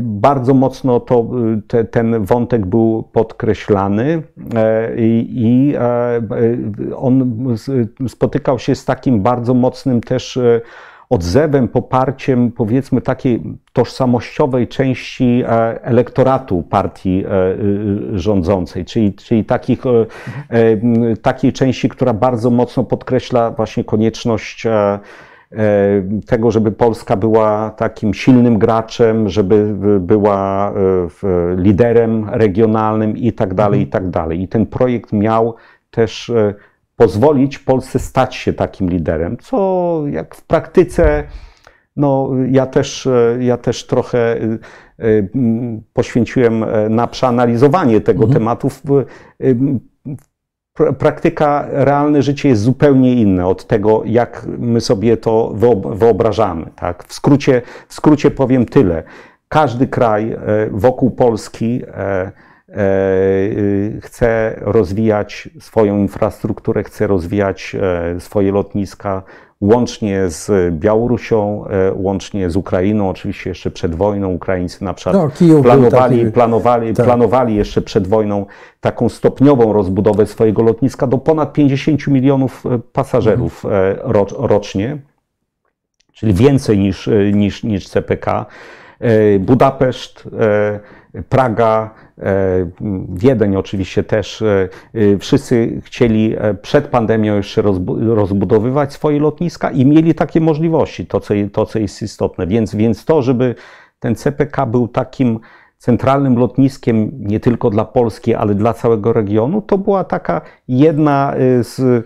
bardzo mocno to, te, ten wątek był podkreślany i, i on spotykał się z takim bardzo mocnym też odzewem, poparciem powiedzmy takiej tożsamościowej części elektoratu partii rządzącej, czyli, czyli takich, takiej części, która bardzo mocno podkreśla właśnie konieczność tego, żeby Polska była takim silnym graczem, żeby była liderem regionalnym i tak dalej, i tak dalej. I ten projekt miał też pozwolić Polsce stać się takim liderem, co jak w praktyce, no ja też, ja też trochę poświęciłem na przeanalizowanie tego mhm. tematu. Praktyka, realne życie jest zupełnie inne od tego, jak my sobie to wyobrażamy. Tak? W skrócie, w skrócie powiem tyle. Każdy kraj wokół Polski chce rozwijać swoją infrastrukturę, chce rozwijać swoje lotniska, łącznie z Białorusią, łącznie z Ukrainą, oczywiście jeszcze przed wojną Ukraińcy na przykład no, Kijów planowali, taki... planowali, tak. planowali jeszcze przed wojną taką stopniową rozbudowę swojego lotniska do ponad pięćdziesięciu milionów pasażerów mhm. ro, rocznie, czyli więcej niż, niż, niż C P K. Budapeszt, Praga, Wiedeń oczywiście też, wszyscy chcieli przed pandemią jeszcze rozbudowywać swoje lotniska i mieli takie możliwości, to co, to, co jest istotne. Więc, więc to, żeby ten C P K był takim centralnym lotniskiem nie tylko dla Polski, ale dla całego regionu, to była taka jedna z,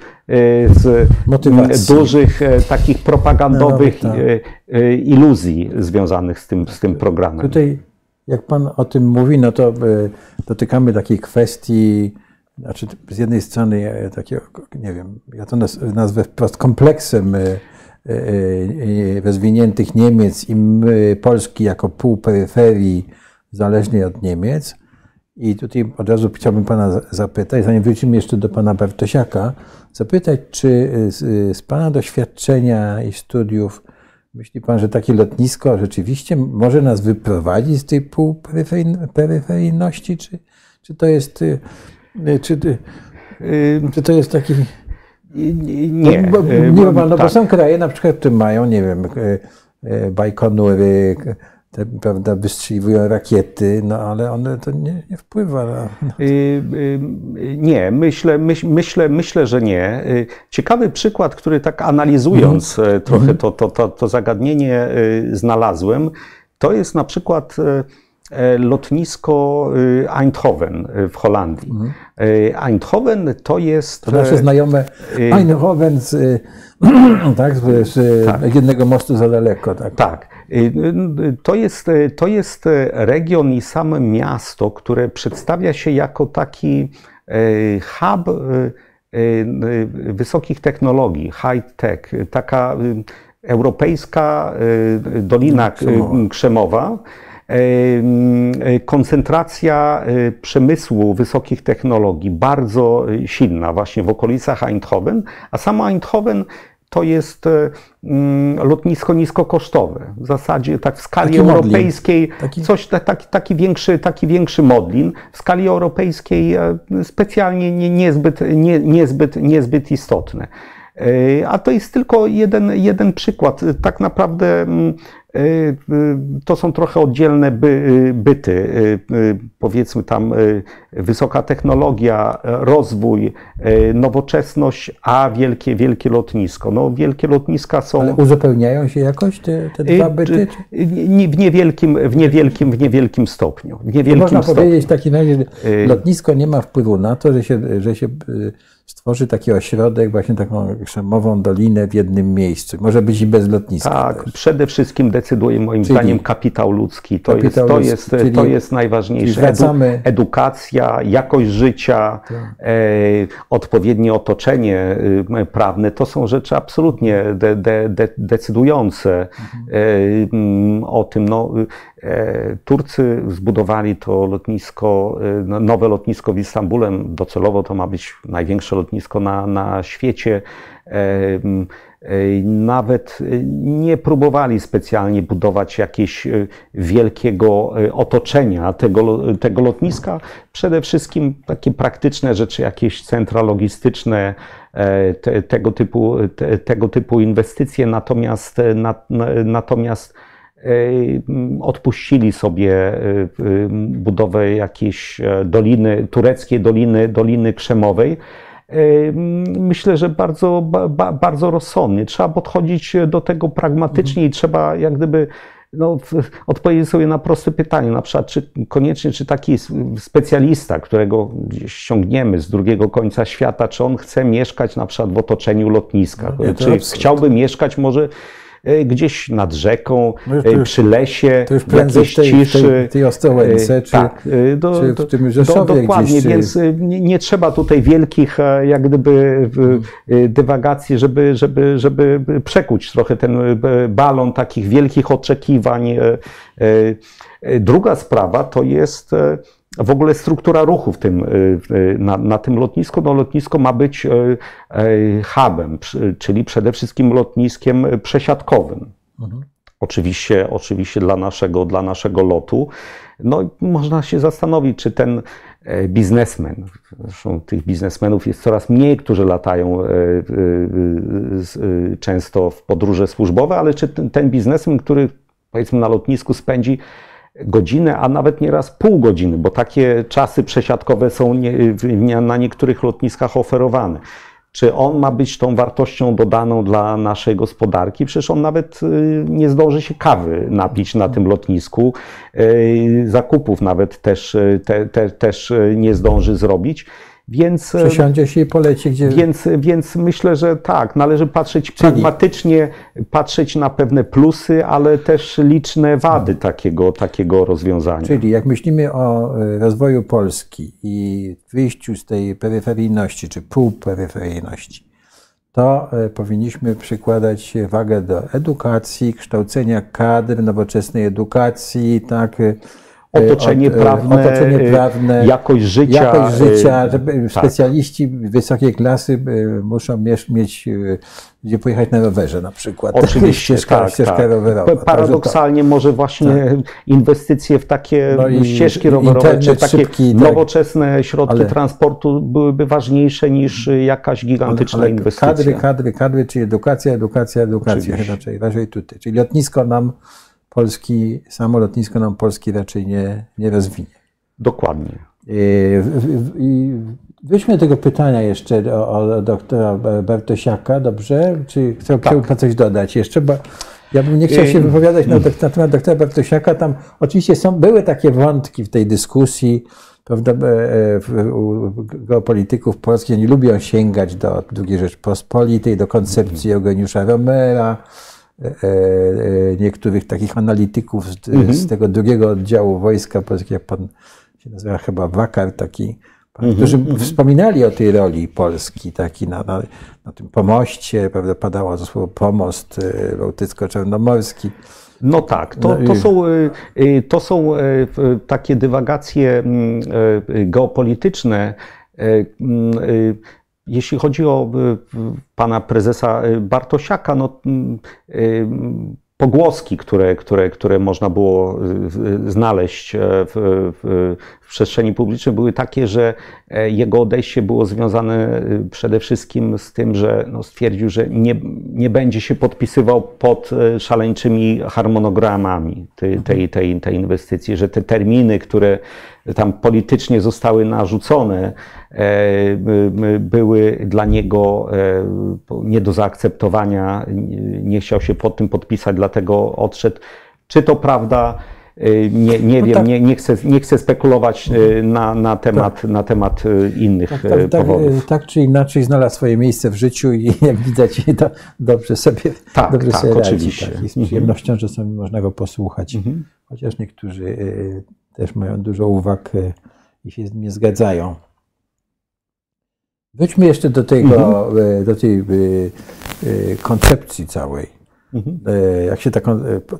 z dużych takich propagandowych no, no, tak. iluzji związanych z tym, z tym programem. Tutaj jak pan o tym mówi, no to dotykamy takiej kwestii, znaczy z jednej strony takiego, nie wiem, ja to nazwę wprost kompleksem rozwiniętych Niemiec i my, Polski jako półperyferii zależnej od Niemiec. I tutaj od razu chciałbym pana zapytać, zanim wrócimy jeszcze do pana Bartosiaka, zapytać, czy z, z pana doświadczenia i studiów myśli pan, że takie lotnisko rzeczywiście może nas wyprowadzić z tej półperyferyjności, czy, czy to jest czy, czy to jest taki... Nie, bo, nie, bo, no, tak. Bo są kraje na przykład, które mają, nie wiem, Bajkonury, te, prawda, wystrzeliwują rakiety, no ale one to nie, nie wpływa na... na nie, myślę, myśl, myślę, myślę, że nie. Ciekawy przykład, który tak analizując mm. trochę to, to, to, to zagadnienie znalazłem, to jest na przykład lotnisko Eindhoven w Holandii. Mm. Eindhoven to jest... To nasze znajome Eindhoven z, tak, z tak. jednego mostu za daleko. Tak. tak. To jest, to jest region i samo miasto, które przedstawia się jako taki hub wysokich technologii, high-tech, taka europejska Dolina Krzemowa. Koncentracja przemysłu wysokich technologii bardzo silna właśnie w okolicach Eindhoven, a samo Eindhoven to jest lotnisko niskokosztowe. W zasadzie tak w skali taki europejskiej taki? Coś, taki, taki, większy, taki większy Modlin. W skali europejskiej specjalnie nie, niezbyt, nie, niezbyt, niezbyt istotne. A to jest tylko jeden, jeden przykład. Tak naprawdę to są trochę oddzielne by, byty. Powiedzmy tam wysoka technologia, rozwój, nowoczesność, a wielkie, wielkie lotnisko. No, wielkie lotniska są... Ale uzupełniają się jakoś te, te dwa byty? W niewielkim, w niewielkim, w niewielkim stopniu. W niewielkim można stopniu. Powiedzieć w takim razie, że lotnisko nie ma wpływu na to, że się, że się stworzy taki ośrodek, właśnie taką krzemową dolinę w jednym miejscu. Może być i bez lotniska. Tak, też. Przede wszystkim decyduje moim czyli zdaniem kapitał ludzki. To, kapitał jest, to, jest, czyli, to jest najważniejsze. Wracamy... Edukacja, jakość życia, e, odpowiednie otoczenie e, prawne to są rzeczy absolutnie de, de, de, decydujące mhm. e, o tym. No, e, Turcy zbudowali to lotnisko, e, nowe lotnisko w Istambulem. Docelowo to ma być największe lotnisko na, na świecie. E, Nawet nie próbowali specjalnie budować jakiegoś wielkiego otoczenia tego, tego lotniska. Przede wszystkim takie praktyczne rzeczy, jakieś centra logistyczne, te, tego, typu, te, tego typu inwestycje. Natomiast, nat, natomiast odpuścili sobie budowę jakiejś doliny, tureckiej doliny, doliny krzemowej. Myślę, że bardzo, ba, bardzo rozsądnie. Trzeba podchodzić do tego pragmatycznie i trzeba jak gdyby no, odpowiedzieć sobie na proste pytanie, na przykład czy koniecznie, czy taki specjalista, którego ściągniemy z drugiego końca świata, czy on chce mieszkać na przykład w otoczeniu lotniska, no, nie, czy chciałby mieszkać może gdzieś nad rzeką, no przy lesie, to już w jakiejś tej, ciszy. Tej, tej Ostołęce, czy, tak, do, czy w tym Rzeszowie do, dokładnie, gdzieś, więc czy... nie, nie trzeba tutaj wielkich jak gdyby dywagacji, żeby, żeby, żeby przekuć trochę ten balon takich wielkich oczekiwań. Druga sprawa to jest w ogóle struktura ruchu w tym, na, na tym lotnisku. No, lotnisko ma być hubem, czyli przede wszystkim lotniskiem przesiadkowym. Mhm. Oczywiście, oczywiście dla naszego, dla naszego lotu. No, można się zastanowić, czy ten biznesmen, zresztą tych biznesmenów jest coraz mniej, którzy latają często w podróże służbowe, ale czy ten, ten biznesmen, który powiedzmy na lotnisku spędzi godzinę, a nawet nieraz pół godziny, bo takie czasy przesiadkowe są nie, nie, na niektórych lotniskach oferowane. Czy on ma być tą wartością dodaną dla naszej gospodarki? Przecież on nawet nie zdąży się kawy napić na tym lotnisku, zakupów nawet też, te, te, też nie zdąży zrobić. Więc, przesiądzie się i poleci gdzie... Więc, więc myślę, że tak, należy patrzeć pragmatycznie, patrzeć na pewne plusy, ale też liczne wady takiego, takiego rozwiązania. Czyli jak myślimy o rozwoju Polski i wyjściu z tej peryferyjności, czy półperyferyjności, to powinniśmy przykładać wagę do edukacji, kształcenia kadr, nowoczesnej edukacji, tak... Otoczenie prawne, otoczenie prawne, jakość życia. Jakość życia, żeby tak. Specjaliści wysokiej klasy muszą mieć gdzie pojechać na rowerze na przykład. Oczywiście, ścieżka, tak, ścieżka tak. rowerowa. Paradoksalnie tak. może właśnie tak. inwestycje w takie no ścieżki rowerowe, czy takie szybki, nowoczesne tak. środki ale, transportu byłyby ważniejsze niż jakaś gigantyczna ale, ale inwestycja. Kadry, kadry, kadry, czyli edukacja, edukacja, edukacja. Raczej, raczej tutaj. Czyli lotnisko nam Polski, samo lotnisko nam Polski raczej nie, nie rozwinie. Dokładnie. Weźmy tego pytania jeszcze o, o doktora Bartosiaka, dobrze? Czy chciał, tak. chciałby pan coś dodać jeszcze? Bo ja bym nie chciał się wypowiadać na, na temat doktora Bartosiaka. Tam oczywiście są, były takie wątki w tej dyskusji, prawda, u geopolityków polskich. Oni lubią sięgać do drugiej Rzeczpospolitej, do koncepcji Eugeniusza Romera, niektórych takich analityków z, mhm. z tego drugiego oddziału Wojska Polskiego, jak pan się nazywa, chyba Wakar, taki, pan, mhm. którzy mhm. wspominali o tej roli Polski, taki na, na, na tym pomoście, prawda, padało to słowo pomost bałtycko-czarnomorski. No tak, to, to, są, to są takie dywagacje geopolityczne. Jeśli chodzi o pana prezesa Bartosiaka, no, pogłoski, które, które, które można było znaleźć w, w, w przestrzeni publicznej, były takie, że jego odejście było związane przede wszystkim z tym, że no, stwierdził, że nie, nie będzie się podpisywał pod szaleńczymi harmonogramami tej, tej, tej, tej inwestycji, że te terminy, które tam politycznie zostały narzucone, były dla niego nie do zaakceptowania, nie chciał się pod tym podpisać, dlatego odszedł. Czy to prawda? Nie, nie no wiem, tak. nie, nie, chcę, nie chcę spekulować na, na, temat, tak. na temat innych tak, tak, powodów. Tak, tak czy inaczej znalazł swoje miejsce w życiu i jak widać to dobrze sobie tak, dobrze tak, sobie radzi. Oczywiście. Tak. I z przyjemnością, że sobie można go posłuchać, mhm. chociaż niektórzy też mają dużo uwag i się z nimi zgadzają. Wróćmy jeszcze do tego, mhm. do tej koncepcji całej. Mhm. Jak się ta,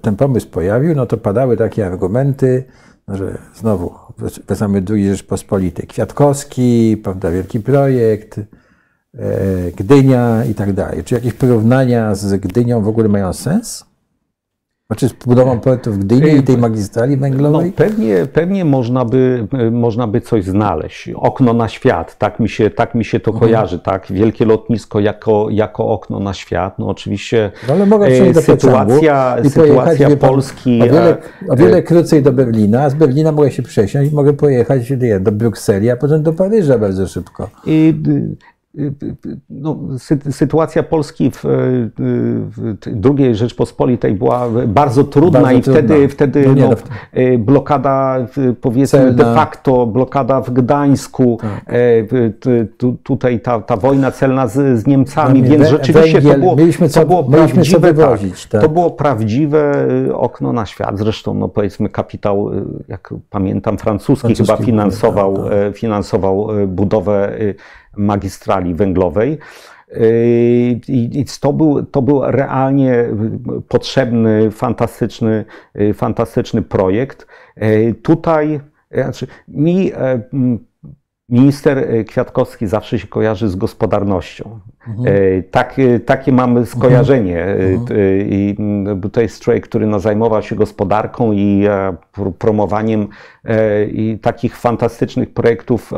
ten pomysł pojawił, no to padały takie argumenty, no, że znowu wracamy do drugiej Rzeczpospolitej. Kwiatkowski, prawda, wielki projekt, e, Gdynia i tak dalej. Czy jakieś porównania z Gdynią w ogóle mają sens? Znaczy z budową portu w Gdyni i tej magistrali węglowej? No, pewnie pewnie można, by, można by coś znaleźć. Okno na świat, tak mi się, tak mi się to mhm. kojarzy. Tak? Wielkie lotnisko jako, jako okno na świat. No oczywiście no, ale mogę e, do sytuacja, i sytuacja pojechać, Polski... O wiele, o wiele krócej do Berlina, a z Berlina mogę się przesiąść i mogę pojechać do Brukseli, a potem do Paryża bardzo szybko. I, No, sytuacja Polski w, w drugiej Rzeczpospolitej była bardzo trudna bardzo i wtedy, trudna. wtedy no, no, blokada, powiedzmy celna. de facto, blokada w Gdańsku, tak. tu, tutaj ta, ta wojna celna z, z Niemcami, no, więc rzeczywiście węgiel, to było, mieliśmy co, to było prawdziwe, co wywozić, tak, tak. to było prawdziwe okno na świat. Zresztą no, powiedzmy kapitał, jak pamiętam, francuski, francuski chyba finansował, tak, tak. finansował budowę magistrali węglowej. I to był, to był realnie potrzebny, fantastyczny, fantastyczny projekt. Tutaj znaczy, mi minister Kwiatkowski zawsze się kojarzy z gospodarnością. Mhm. Tak, takie mamy skojarzenie. Mhm. To jest człowiek, który no, zajmował się gospodarką i promowaniem i takich fantastycznych projektów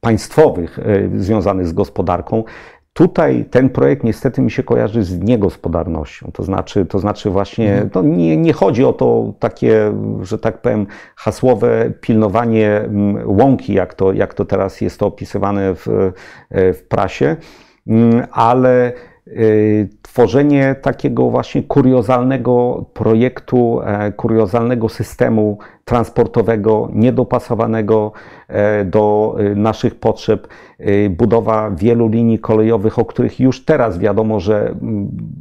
państwowych związanych z gospodarką. Tutaj ten projekt niestety mi się kojarzy z niegospodarnością, to znaczy, to znaczy właśnie, no nie, nie chodzi o to takie, że tak powiem, hasłowe pilnowanie łąki, jak to, jak to teraz jest to opisywane w, w prasie, ale tworzenie takiego właśnie kuriozalnego projektu, kuriozalnego systemu transportowego, niedopasowanego do naszych potrzeb, budowa wielu linii kolejowych, o których już teraz wiadomo, że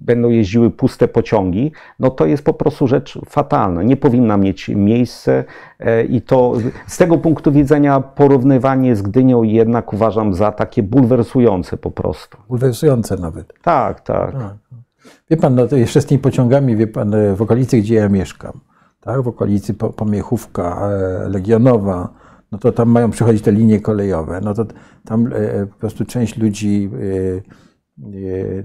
będą jeździły puste pociągi, no to jest po prostu rzecz fatalna. Nie powinna mieć miejsce i to z tego punktu widzenia porównywanie z Gdynią jednak uważam za takie bulwersujące po prostu. Bulwersujące nawet. Tak, tak. A, wie pan, no to jeszcze z tymi pociągami, wie pan, w okolicy, gdzie ja mieszkam, tak, w okolicy Pomiechówka, Legionowa, no to tam mają przychodzić te linie kolejowe, no to tam po prostu część ludzi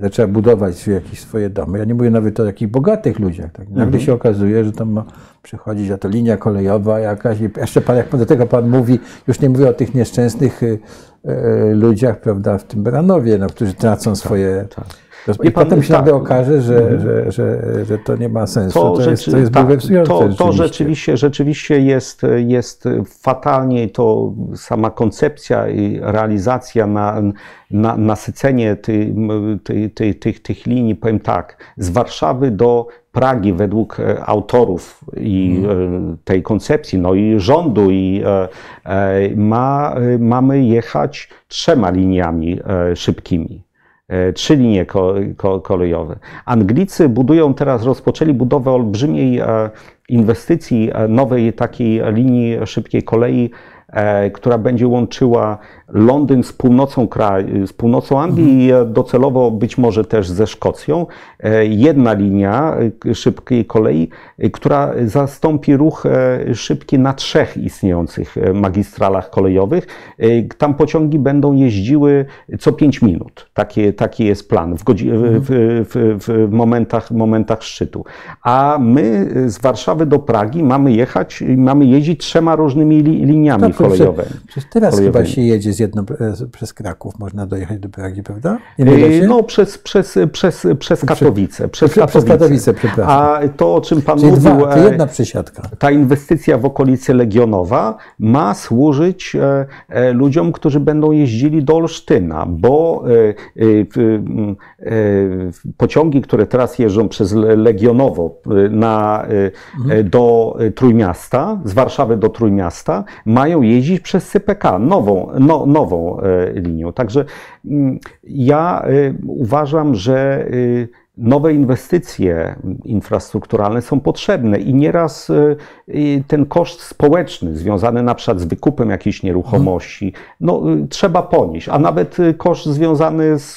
e, e, trzeba budować jakieś swoje domy. Ja nie mówię nawet o takich bogatych ludziach. Tak. Nagle mhm. się okazuje, że tam ma przychodzić, a to linia kolejowa jakaś, jeszcze pan, jak do tego pan mówi, już nie mówię o tych nieszczęsnych e, e, ludziach, prawda, w tym Baranowie, no, którzy tracą swoje... Tak, tak. I pan, potem się tak, okaże, że, mm. że, że, że to nie ma sensu. To, to rzeczy, jest, to jest tak, bulwersujące. To, to rzeczywiście, rzeczywiście jest, jest fatalnie i to sama koncepcja i realizacja na, na nasycenie ty, ty, ty, tych, tych linii, powiem tak, z Warszawy do Pragi według autorów i mm. tej koncepcji, no i rządu i ma, mamy jechać trzema liniami szybkimi. Trzy linie kolejowe. Anglicy budują teraz, rozpoczęli budowę olbrzymiej inwestycji, nowej takiej linii szybkiej kolei, która będzie łączyła Londyn z północą, kraju, z północą Anglii i docelowo być może też ze Szkocją. Jedna linia szybkiej kolei, która zastąpi ruch szybki na trzech istniejących magistralach kolejowych. Tam pociągi będą jeździły co pięć minut. Taki, taki jest plan w, w, w, w momentach, momentach szczytu. A my z Warszawy do Pragi mamy jechać, mamy jeździć trzema różnymi liniami. Kolejowe. Przecież teraz kolejowe. Chyba się jedzie z jedną, przez Kraków, można dojechać do Pragi, prawda? No przez, przez, przez, przez Katowice. Przez, przez Katowice, Katowice przepraszam. A to, o czym pan czyli mówił, dwa, to jedna przesiadka. Ta inwestycja w okolicy Legionowa ma służyć ludziom, którzy będą jeździli do Olsztyna, bo pociągi, które teraz jeżdżą przez Legionowo na, mhm. do Trójmiasta, z Warszawy do Trójmiasta, mają jeździć przez C P K, nową, no, nową linią. Także ja uważam, że nowe inwestycje infrastrukturalne są potrzebne i nieraz ten koszt społeczny związany na przykład z wykupem jakiejś nieruchomości, no, trzeba ponieść, a nawet koszt związany z,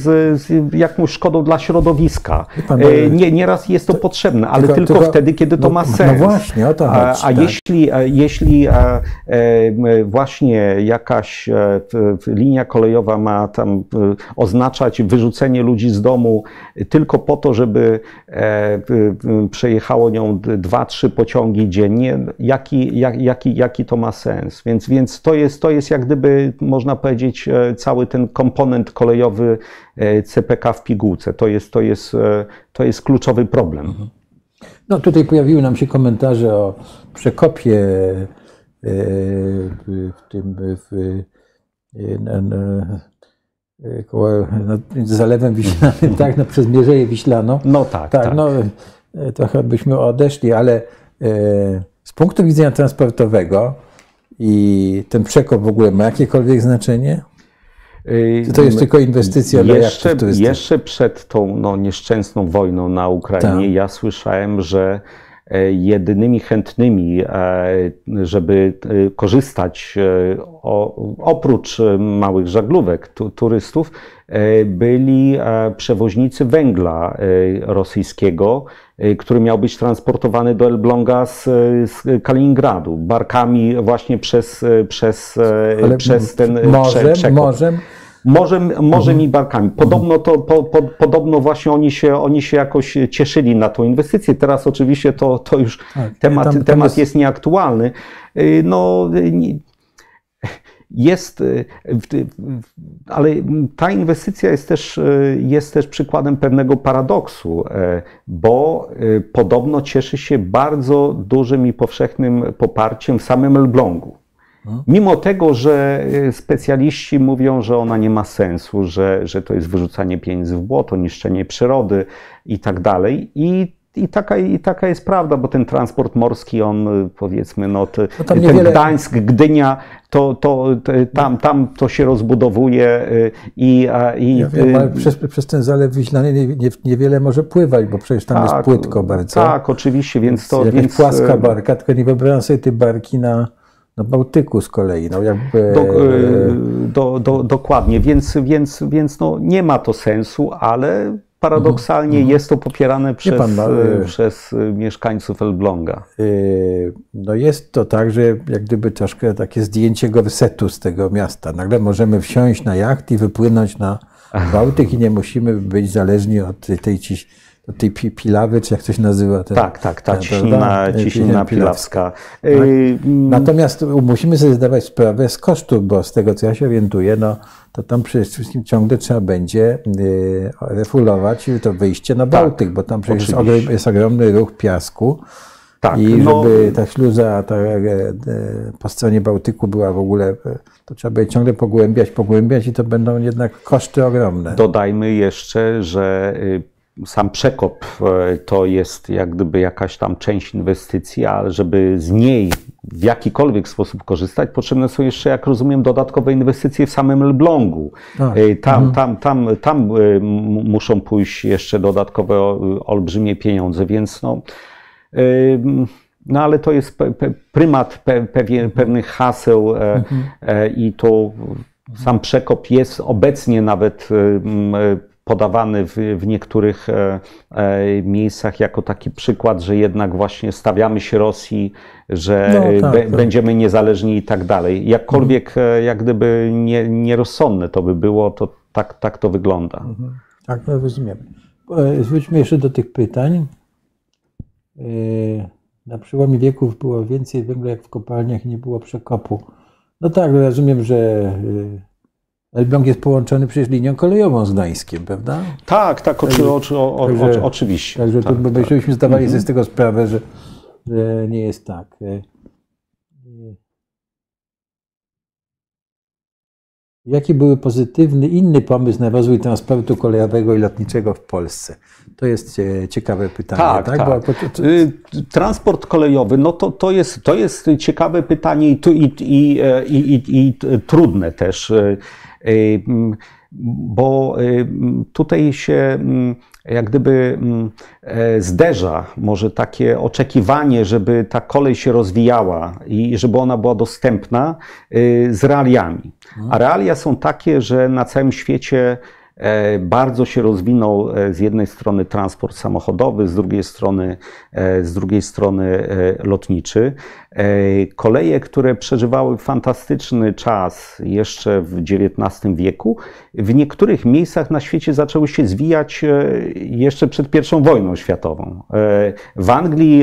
z, z jakąś szkodą dla środowiska. Pan, Nie, nieraz jest to, to potrzebne, ale tylko, tylko, tylko wtedy, kiedy to no, ma sens. No właśnie, o to chodzi, a a tak. jeśli, jeśli a, e, właśnie jakaś e, linia kolejowa ma tam e, oznaczać wyrzucenie ludzi z domu, tylko po to, żeby przejechało nią dwa, trzy pociągi dziennie, jaki, jak, jaki, jaki to ma sens. Więc, więc to jest, to jest jak gdyby, można powiedzieć, cały ten komponent kolejowy C P K w pigułce. To jest, to jest, to jest kluczowy problem. No tutaj pojawiły nam się komentarze o przekopie w tym... W, koło, no, Zalewem Wiślanym, tak, no, przez Mierzeję Wiślaną. No tak, tak. tak. No, trochę byśmy odeszli, ale e, z punktu widzenia transportowego i ten przekop w ogóle ma jakiekolwiek znaczenie? Czy to jest tylko inwestycja dla jeszcze, jeszcze przed tą no, nieszczęsną wojną na Ukrainie tak. ja słyszałem, że jedynymi chętnymi, żeby korzystać oprócz małych żaglówek turystów, byli przewoźnicy węgla rosyjskiego, który miał być transportowany do Elbląga z, z Kaliningradu, barkami właśnie przez, przez, przez ten morzem, przekop. Morzem. Morzem, morzem i barkami. Podobno, to, po, po, podobno właśnie oni się, oni się jakoś cieszyli na tą inwestycję. Teraz oczywiście to, to już tak, temat, tam, tam temat jest... jest nieaktualny. No, jest, ale ta inwestycja jest też, jest też przykładem pewnego paradoksu, bo podobno cieszy się bardzo dużym i powszechnym poparciem w samym Elblągu. Mimo tego, że specjaliści mówią, że ona nie ma sensu, że, że to jest wyrzucanie pieniędzy w błoto, niszczenie przyrody i tak dalej. I I taka, I taka jest prawda, bo ten transport morski, on powiedzmy, no, to, no ten niewiele... Gdańsk, Gdynia, to, to, to tam, tam to się rozbudowuje i... i ja wiem, ale przez, przez ten zalew Wiślany nie, nie, niewiele może pływać, bo przecież tam tak, jest płytko bardzo. Tak, oczywiście, więc to... Jest więc... płaska barka, tylko nie wyobrażam sobie tej barki na... No Bałtyku z kolei, no jakby... Do, do, do, dokładnie, więc, więc, więc no nie ma to sensu, ale paradoksalnie mm-hmm. jest to popierane przez, pan, no, przez mieszkańców Elbląga. No jest to tak, że jak gdyby troszkę takie zdjęcie gorsetu z tego miasta. Nagle możemy wsiąść na jacht i wypłynąć na Bałtyk i nie musimy być zależni od tej ciśnienia. Tej Pilawy, czy jak to się nazywa? Ten, tak, tak, ta ciśnina, ciśnina pilawska. pilawska. Natomiast musimy sobie zdawać sprawę z kosztów, bo z tego, co ja się orientuję, no, to tam przede wszystkim ciągle trzeba będzie refulować to wyjście na Bałtyk, tak, bo tam przecież jest ogromny, jest ogromny ruch piasku. Tak, i żeby no, ta śluza ta, po stronie Bałtyku była w ogóle, to trzeba by ciągle pogłębiać, pogłębiać i to będą jednak koszty ogromne. Dodajmy jeszcze, że sam przekop to jest jak gdyby jakaś tam część inwestycji, ale żeby z niej w jakikolwiek sposób korzystać, potrzebne są jeszcze, jak rozumiem, dodatkowe inwestycje w samym Elblągu. Tak. Tam, tam, tam, tam muszą pójść jeszcze dodatkowe olbrzymie pieniądze, więc no, no ale to jest prymat pewien, pewnych haseł mhm. i to sam przekop jest obecnie nawet podawany w, w niektórych e, e, miejscach jako taki przykład, że jednak właśnie stawiamy się Rosji, że no, tak, be, tak. będziemy niezależni i tak dalej. Jakkolwiek mhm. e, jak gdyby nie, nierozsądne to by było, to tak, tak to wygląda. Mhm. Tak, no rozumiem. Zwróćmy jeszcze do tych pytań. Yy, na przełomie wieków było więcej węgla jak w kopalniach i nie było przekopu. No tak, rozumiem, że yy, Elbląg jest połączony przecież linią kolejową z Gdańskiem, prawda? Tak, tak, oczy, oczy, o, o, także, o, oczywiście. Także tak, tu, tak. Żebyśmy zdawali sobie z tego sprawę, że, że nie jest tak. Jaki był pozytywny, inny pomysł na rozwój transportu kolejowego i lotniczego w Polsce? To jest ciekawe pytanie. Tak, tak? tak. Bo... Transport kolejowy, no to, to, jest, to jest ciekawe pytanie i, i, i, i, i, i trudne też, bo tutaj się jak gdyby zderza może takie oczekiwanie, żeby ta kolej się rozwijała i żeby ona była dostępna z realiami. A realia są takie, że na całym świecie bardzo się rozwinął z jednej strony transport samochodowy, z drugiej strony, z drugiej strony lotniczy. Koleje, które przeżywały fantastyczny czas jeszcze w dziewiętnastym wieku, w niektórych miejscach na świecie zaczęły się zwijać jeszcze przed pierwszą wojną światową. W Anglii,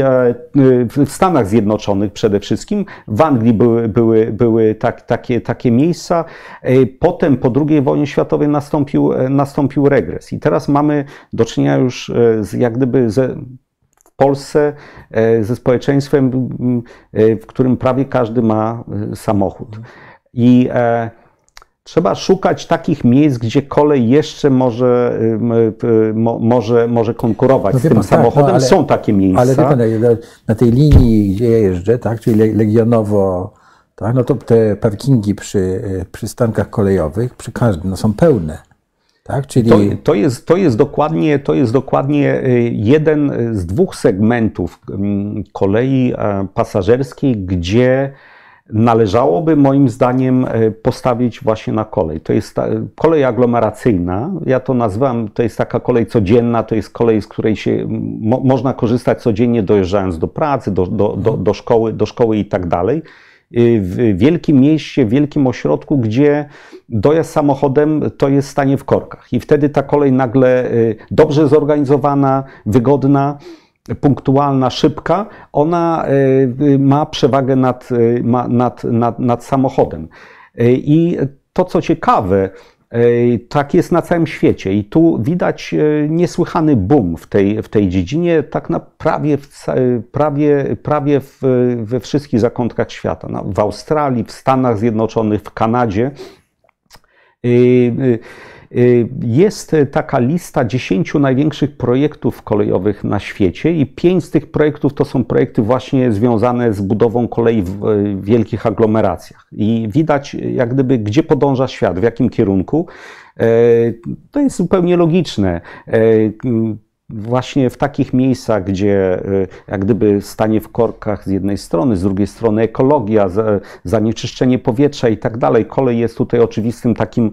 w Stanach Zjednoczonych przede wszystkim, w Anglii były, były, były tak, takie, takie miejsca. Potem po drugiej wojnie światowej nastąpił nastąpił regres. I teraz mamy do czynienia już z, jak gdyby ze, w Polsce ze społeczeństwem, w którym prawie każdy ma samochód. I e, trzeba szukać takich miejsc, gdzie kolej jeszcze może, mo, może, może konkurować no, z tym pan, samochodem. Tak, no, ale, są takie miejsca. Ale pan, na tej linii, gdzie ja jeżdżę, tak, czyli Legionowo, tak, no to te parkingi przy przystankach kolejowych, przy każdym, no są pełne. Tak, czyli... to, to, jest, to, jest dokładnie, to jest dokładnie jeden z dwóch segmentów kolei pasażerskiej, gdzie należałoby moim zdaniem postawić właśnie na kolej. To jest ta, kolej aglomeracyjna, ja to nazywam, to jest taka kolej codzienna, to jest kolej, z której się mo, można korzystać codziennie dojeżdżając do pracy, do, do, do, do szkoły, do szkoły i tak dalej. W wielkim mieście, w wielkim ośrodku, gdzie dojazd samochodem to jest stanie w korkach. I wtedy ta kolej nagle dobrze zorganizowana, wygodna, punktualna, szybka, ona ma przewagę nad, nad, nad, nad samochodem. I to, co ciekawe, tak jest na całym świecie i tu widać niesłychany boom w tej, w tej dziedzinie, tak na prawie, w, prawie, prawie w, we wszystkich zakątkach świata. W Australii, w Stanach Zjednoczonych, w Kanadzie. Jest taka lista dziesięciu największych projektów kolejowych na świecie i pięć z tych projektów to są projekty właśnie związane z budową kolei w wielkich aglomeracjach. I widać jak gdyby gdzie podąża świat, w jakim kierunku. To jest zupełnie logiczne. Właśnie w takich miejscach, gdzie jak gdyby stanie w korkach z jednej strony, z drugiej strony ekologia, zanieczyszczenie powietrza i tak dalej, kolej jest tutaj oczywistym takim,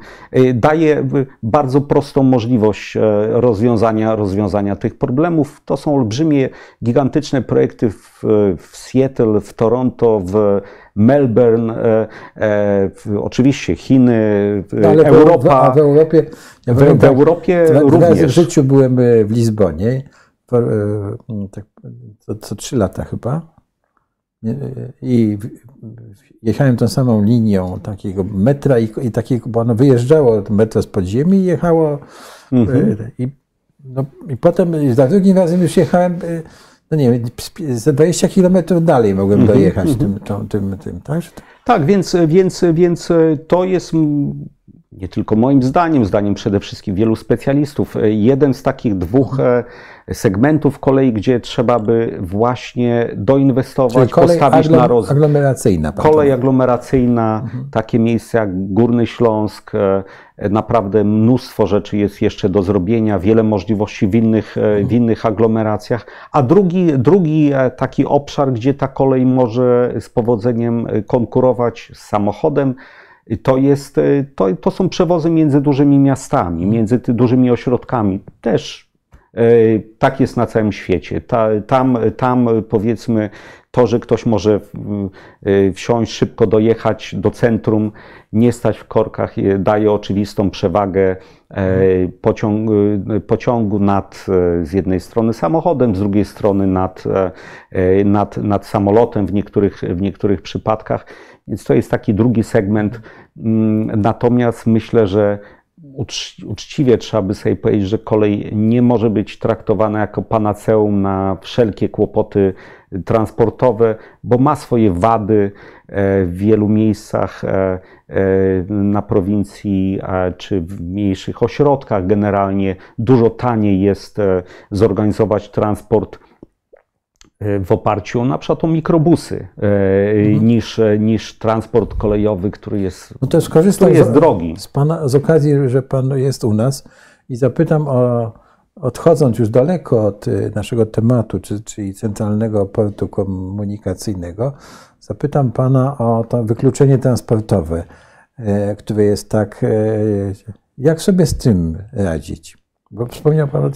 daje bardzo prostą możliwość rozwiązania, rozwiązania tych problemów. To są olbrzymie, gigantyczne projekty w, w Seattle, w Toronto, w Melbourne, e, e, oczywiście Chiny, ale Europa. A w Europie, ja w, powiem, w Europie tak, również. W życiu byłem w Lizbonie, co, co trzy lata chyba. I jechałem tą samą linią takiego metra i, i takiego, bo ono wyjeżdżało metro z podziemi i jechało. Mhm. I, no, i potem za drugim razem już jechałem. No nie wiem, ze dwadzieścia kilometrów dalej mogłem dojechać tym, tym, tym, tym, tak? Tak, więc, więc, więc to jest nie tylko moim zdaniem, zdaniem przede wszystkim wielu specjalistów, jeden z takich dwóch segmentów kolei, gdzie trzeba by właśnie doinwestować, postawić na rozwój. Kolej aglomeracyjna. Kolej aglomeracyjna, mhm. takie miejsca jak Górny Śląsk, naprawdę mnóstwo rzeczy jest jeszcze do zrobienia, wiele możliwości w innych, w innych aglomeracjach. A drugi, drugi taki obszar, gdzie ta kolej może z powodzeniem konkurować z samochodem, To, jest, to, to są przewozy między dużymi miastami, między dużymi ośrodkami. Też yy, tak jest na całym świecie. Ta, tam, tam powiedzmy to, że ktoś może yy, wsiąść, szybko dojechać do centrum, nie stać w korkach, daje oczywistą przewagę yy, pociąg, yy, pociągu nad yy, z jednej strony samochodem, z drugiej strony nad, yy, nad, nad samolotem w niektórych, w niektórych przypadkach. Więc to jest taki drugi segment, natomiast myślę, że uczciwie trzeba by sobie powiedzieć, że kolej nie może być traktowana jako panaceum na wszelkie kłopoty transportowe, bo ma swoje wady w wielu miejscach na prowincji czy w mniejszych ośrodkach. Generalnie dużo taniej jest zorganizować transport w oparciu na przykład o mikrobusy mhm. niż, niż transport kolejowy, który jest, no to który jest z, drogi. Z, pana, z okazji, że Pan jest u nas i zapytam, o, odchodząc już daleko od naszego tematu, czy, czyli Centralnego Portu Komunikacyjnego, zapytam Pana o to wykluczenie transportowe, które jest tak... Jak sobie z tym radzić? Bo wspomniał Pan o,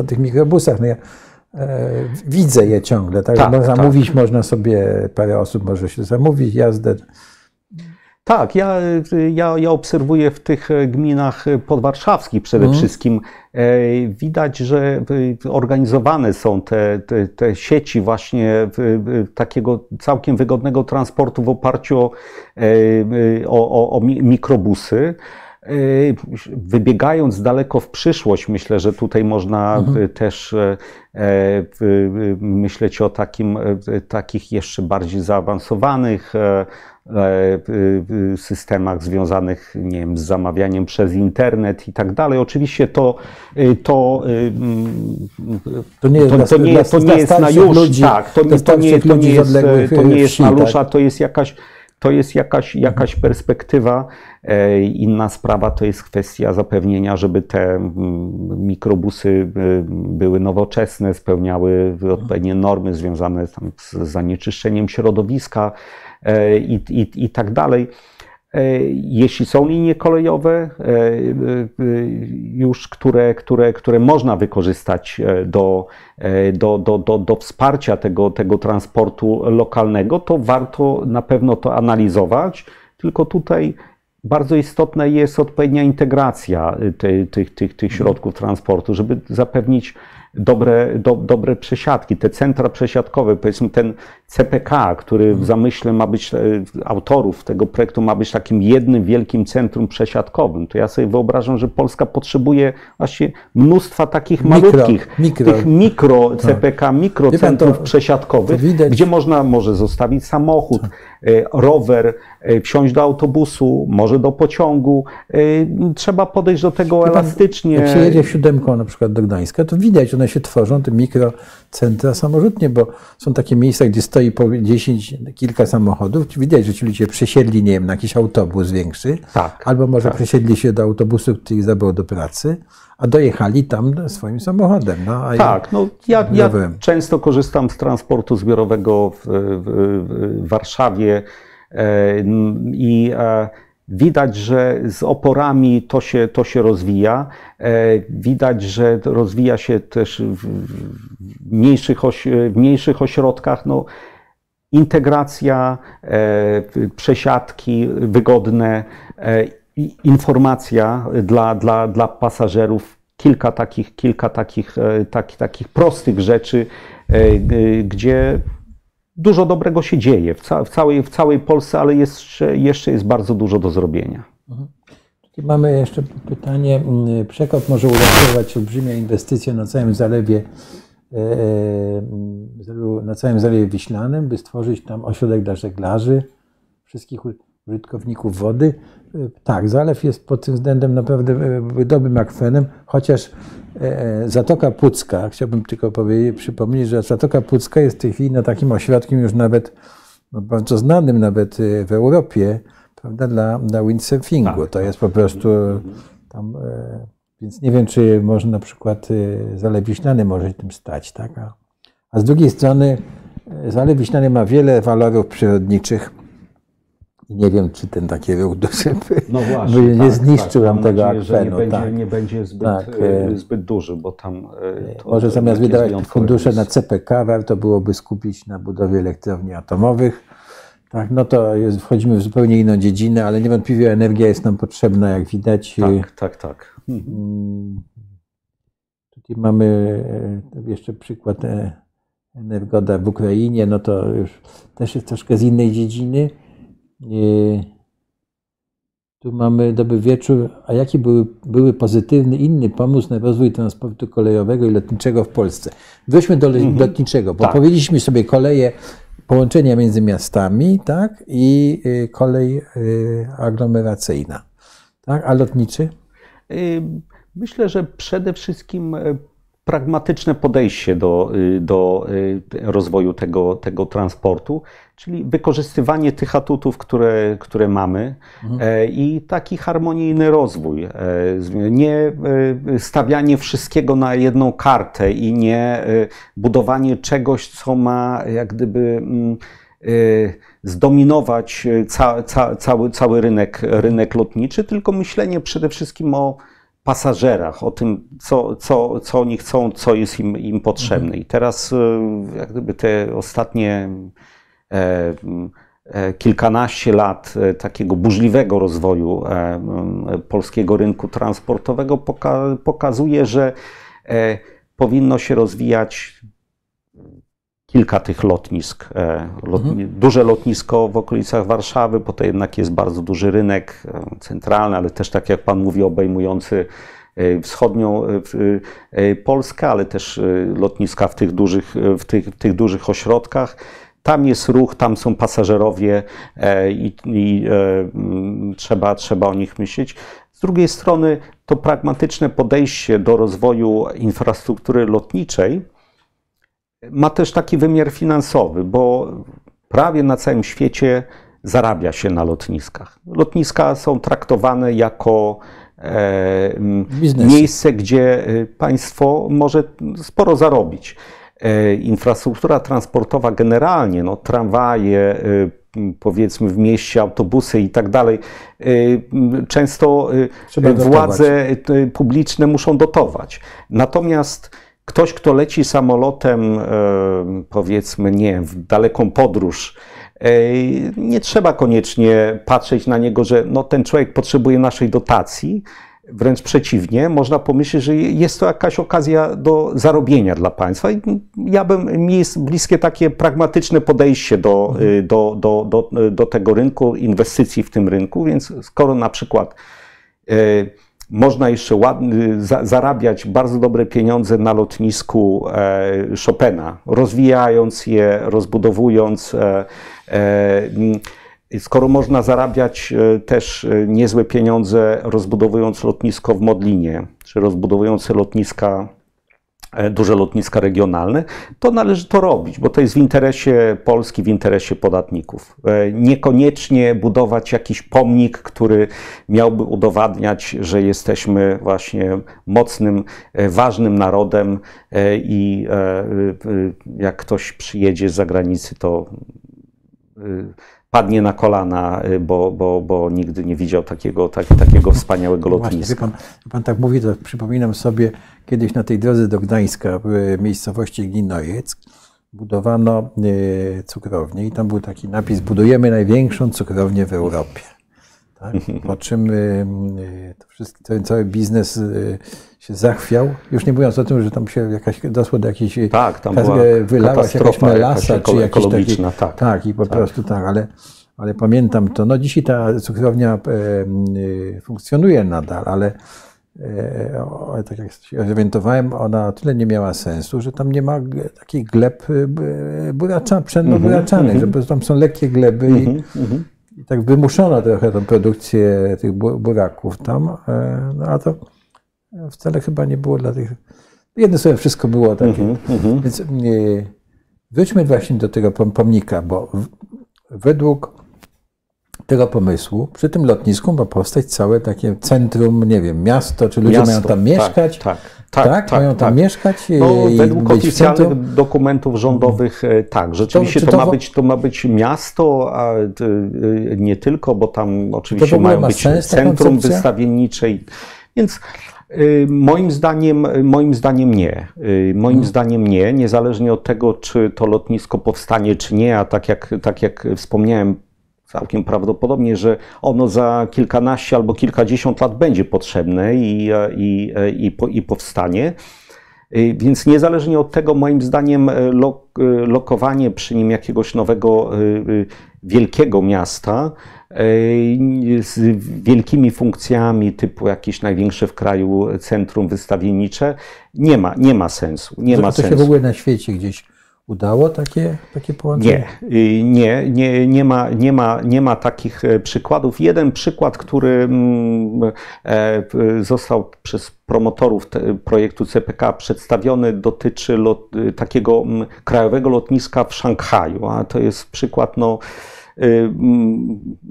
o tych mikrobusach. No ja, widzę je ciągle, tak? Tak, no, zamówić tak. Można sobie, parę osób może się zamówić, jazdę. Tak, ja, ja, ja obserwuję w tych gminach podwarszawskich przede mm. wszystkim. Widać, że organizowane są te, te, te sieci właśnie takiego całkiem wygodnego transportu w oparciu o, o, o mikrobusy. Wybiegając daleko w przyszłość, myślę, że tutaj można mhm. też myśleć o takim, takich jeszcze bardziej zaawansowanych systemach związanych, nie wiem, z zamawianiem przez internet i tak dalej. Oczywiście to to to nie jest to nie jest na już, tak, to nie to nie jest to nie jest to nie jest na lusza, to jest jakaś To jest jakaś, jakaś perspektywa. Inna sprawa to jest kwestia zapewnienia, żeby te mikrobusy były nowoczesne, spełniały odpowiednie normy związane z zanieczyszczeniem środowiska i, i, i tak dalej. Jeśli są linie kolejowe już, które, które, które można wykorzystać do, do, do, do, do wsparcia tego, tego transportu lokalnego, to warto na pewno to analizować, tylko tutaj bardzo istotna jest odpowiednia integracja tych, tych, tych, tych środków transportu, żeby zapewnić dobre, do, dobre przesiadki, te centra przesiadkowe, powiedzmy ten, C P K, który w zamyśle ma być, autorów tego projektu ma być takim jednym wielkim centrum przesiadkowym, to ja sobie wyobrażam, że Polska potrzebuje właśnie mnóstwa takich malutkich, mikro, mikro. tych mikro C P K, mikrocentrów przesiadkowych, to gdzie można może zostawić samochód, rower, wsiąść do autobusu, może do pociągu. Trzeba podejść do tego Wie elastycznie. Pan, jak się jedzie siódemką na przykład do Gdańska, to widać, one się tworzą, te mikrocentra samorzutnie, bo są takie miejsca, gdzie stoi po dziesięć, kilka samochodów. Widać, że ci ludzie przesiedli, nie wiem, na jakiś autobus większy, tak, albo może tak. przesiedli się do autobusu, który ich zabrał do pracy, a dojechali tam swoim samochodem. No, a tak, ja, no ja, ja często korzystam z transportu zbiorowego w, w, w Warszawie i widać, że z oporami to się, to się rozwija. Widać, że rozwija się też w mniejszych, oś, w mniejszych ośrodkach. No, integracja, przesiadki wygodne, informacja dla, dla, dla pasażerów, kilka takich, kilka takich, taki, takich prostych rzeczy, gdzie dużo dobrego się dzieje w, ca w, całej, w całej Polsce, ale jeszcze, jeszcze jest bardzo dużo do zrobienia. Mhm. Mamy jeszcze pytanie. Przekop może uratować olbrzymie inwestycje na całym zalewie, na całym zalewie Wiślanym, by stworzyć tam ośrodek dla żeglarzy, wszystkich użytkowników wody. Tak, zalew jest pod tym względem naprawdę dobrym akwenem, chociaż Zatoka Pucka, chciałbym tylko powiedzieć, przypomnieć, że Zatoka Pucka jest w tej chwili no, takim ośrodkiem już nawet, no, bardzo znanym nawet w Europie, prawda, dla, dla windsurfingu. Tak. To jest po prostu tam, więc nie wiem, czy można na przykład Zalew Wiślany może tym stać, tak? A, a z drugiej strony Zalew Wiślany ma wiele walorów przyrodniczych. Nie wiem, czy ten taki ruch duży by, no właśnie, by nie tak, zniszczył tak, nam tego nadzieję, akwenu. Nie, tak. będzie, nie będzie zbyt, tak. zbyt duży, bo tam... To, może zamiast wydawać fundusze na C P K, warto byłoby skupić na budowie elektrowni atomowych. Tak, no to jest, wchodzimy w zupełnie inną dziedzinę, ale niewątpliwie energia jest nam potrzebna, jak widać. Tak, tak, tak. Hmm. Tutaj mamy jeszcze przykład Energoda w Ukrainie, no to już też jest troszkę z innej dziedziny. Tu mamy dobry wieczór. A jaki były, były pozytywny inny pomysł na rozwój transportu kolejowego i lotniczego w Polsce? Wróćmy do mm-hmm. lotniczego, bo tak. powiedzieliśmy sobie koleje, połączenia między miastami, tak, i kolej aglomeracyjna. Tak? A lotniczy? Myślę, że przede wszystkim pragmatyczne podejście do, do rozwoju tego, tego transportu, czyli wykorzystywanie tych atutów, które, które mamy, mhm. i taki harmonijny rozwój. Nie stawianie wszystkiego na jedną kartę i nie budowanie czegoś, co ma jak gdyby zdominować ca, ca, cały, cały rynek, rynek lotniczy, tylko myślenie przede wszystkim o pasażerach, o tym, co, co, co oni chcą, co jest im, im potrzebne. I teraz jak gdyby te ostatnie e, e, kilkanaście lat takiego burzliwego rozwoju e, polskiego rynku transportowego poka pokazuje, że e, powinno się rozwijać kilka tych lotnisk. Lotni- duże lotnisko w okolicach Warszawy, bo to jednak jest bardzo duży rynek centralny, ale też tak jak Pan mówi, obejmujący wschodnią Polskę, ale też lotniska w tych dużych, w tych, w tych dużych ośrodkach. Tam jest ruch, tam są pasażerowie i, i trzeba, trzeba o nich myśleć. Z drugiej strony to pragmatyczne podejście do rozwoju infrastruktury lotniczej ma też taki wymiar finansowy, bo prawie na całym świecie zarabia się na lotniskach. Lotniska są traktowane jako e, miejsce, gdzie państwo może sporo zarobić. E, infrastruktura transportowa generalnie, no, tramwaje, e, powiedzmy w mieście, autobusy i tak dalej, często Trzeba władze dotować. publiczne muszą dotować. Natomiast ktoś, kto leci samolotem, powiedzmy, nie, w daleką podróż, nie trzeba koniecznie patrzeć na niego, że no, ten człowiek potrzebuje naszej dotacji, Wręcz przeciwnie, można pomyśleć, że jest to jakaś okazja do zarobienia dla państwa. I ja bym, mi jest bliskie takie pragmatyczne podejście do, do, do, do, do tego rynku, inwestycji w tym rynku, więc skoro na przykład y, można jeszcze ładny, za, zarabiać bardzo dobre pieniądze na lotnisku e, Chopina, rozwijając je, rozbudowując e, e, skoro można zarabiać też niezłe pieniądze rozbudowując lotnisko w Modlinie, czy rozbudowując lotniska, duże lotniska regionalne, to należy to robić, bo to jest w interesie Polski, w interesie podatników. Niekoniecznie budować jakiś pomnik, który miałby udowadniać, że jesteśmy właśnie mocnym, ważnym narodem i jak ktoś przyjedzie z zagranicy, to padnie na kolana, bo, bo, bo nigdy nie widział takiego, tak, takiego wspaniałego lotniska. Właśnie, pan, pan tak mówi, to przypominam sobie, kiedyś na tej drodze do Gdańska w miejscowości Glinojec budowano y, cukrownię i tam był taki napis: budujemy największą cukrownię w Europie. Tak? Po czym y, to wszystko, ten cały biznes y, się zachwiał, już nie mówiąc o tym, że tam się jakaś, doszło do jakiejś, tak, tam była wylała się jakaś melasa, jakaś czy jakiś taki, tak, tak, i po tak. prostu tak, ale, ale pamiętam to. No dzisiaj ta cukrownia y, funkcjonuje nadal, ale y, o, tak jak się orientowałem, ona o tyle nie miała sensu, że tam nie ma takich gleb buracza, pszenno-buraczanych, mm -hmm. że tam są lekkie gleby mm -hmm. i, i tak wymuszono trochę tą produkcję tych buraków tam, no a to wcale chyba nie było dla tych... Jedno sobie wszystko było takie. Mm -hmm. Więc nie, wróćmy właśnie do tego pomnika, bo w, według tego pomysłu przy tym lotnisku ma powstać całe takie centrum, nie wiem, miasto, czy ludzie miasto, mają tam mieszkać. Tak, tak, tak, tak mają tam tak. mieszkać. No, i według oficjalnych dokumentów rządowych tak, rzeczywiście to, to, to, ma być, to ma być miasto, a nie tylko, bo tam oczywiście mają ma być sens, centrum wystawiennicze. Więc Moim zdaniem, moim zdaniem nie. Moim hmm. zdaniem nie, niezależnie od tego, czy to lotnisko powstanie, czy nie, a tak jak, tak jak wspomniałem, całkiem prawdopodobnie, że ono za kilkanaście albo kilkadziesiąt lat będzie potrzebne i, i, i, i powstanie. Więc niezależnie od tego, moim zdaniem, lo, lokowanie przy nim jakiegoś nowego, wielkiego miasta z wielkimi funkcjami, typu jakieś największe w kraju centrum wystawiennicze, nie ma, nie ma sensu. Nie ma to sensu. Się w ogóle na świecie gdzieś udało takie, takie połączenie? Nie, nie, nie, nie, ma, nie, ma, nie ma takich przykładów. Jeden przykład, który został przez promotorów projektu C P K przedstawiony, dotyczy lot, takiego krajowego lotniska w Szanghaju, a to jest przykład, no,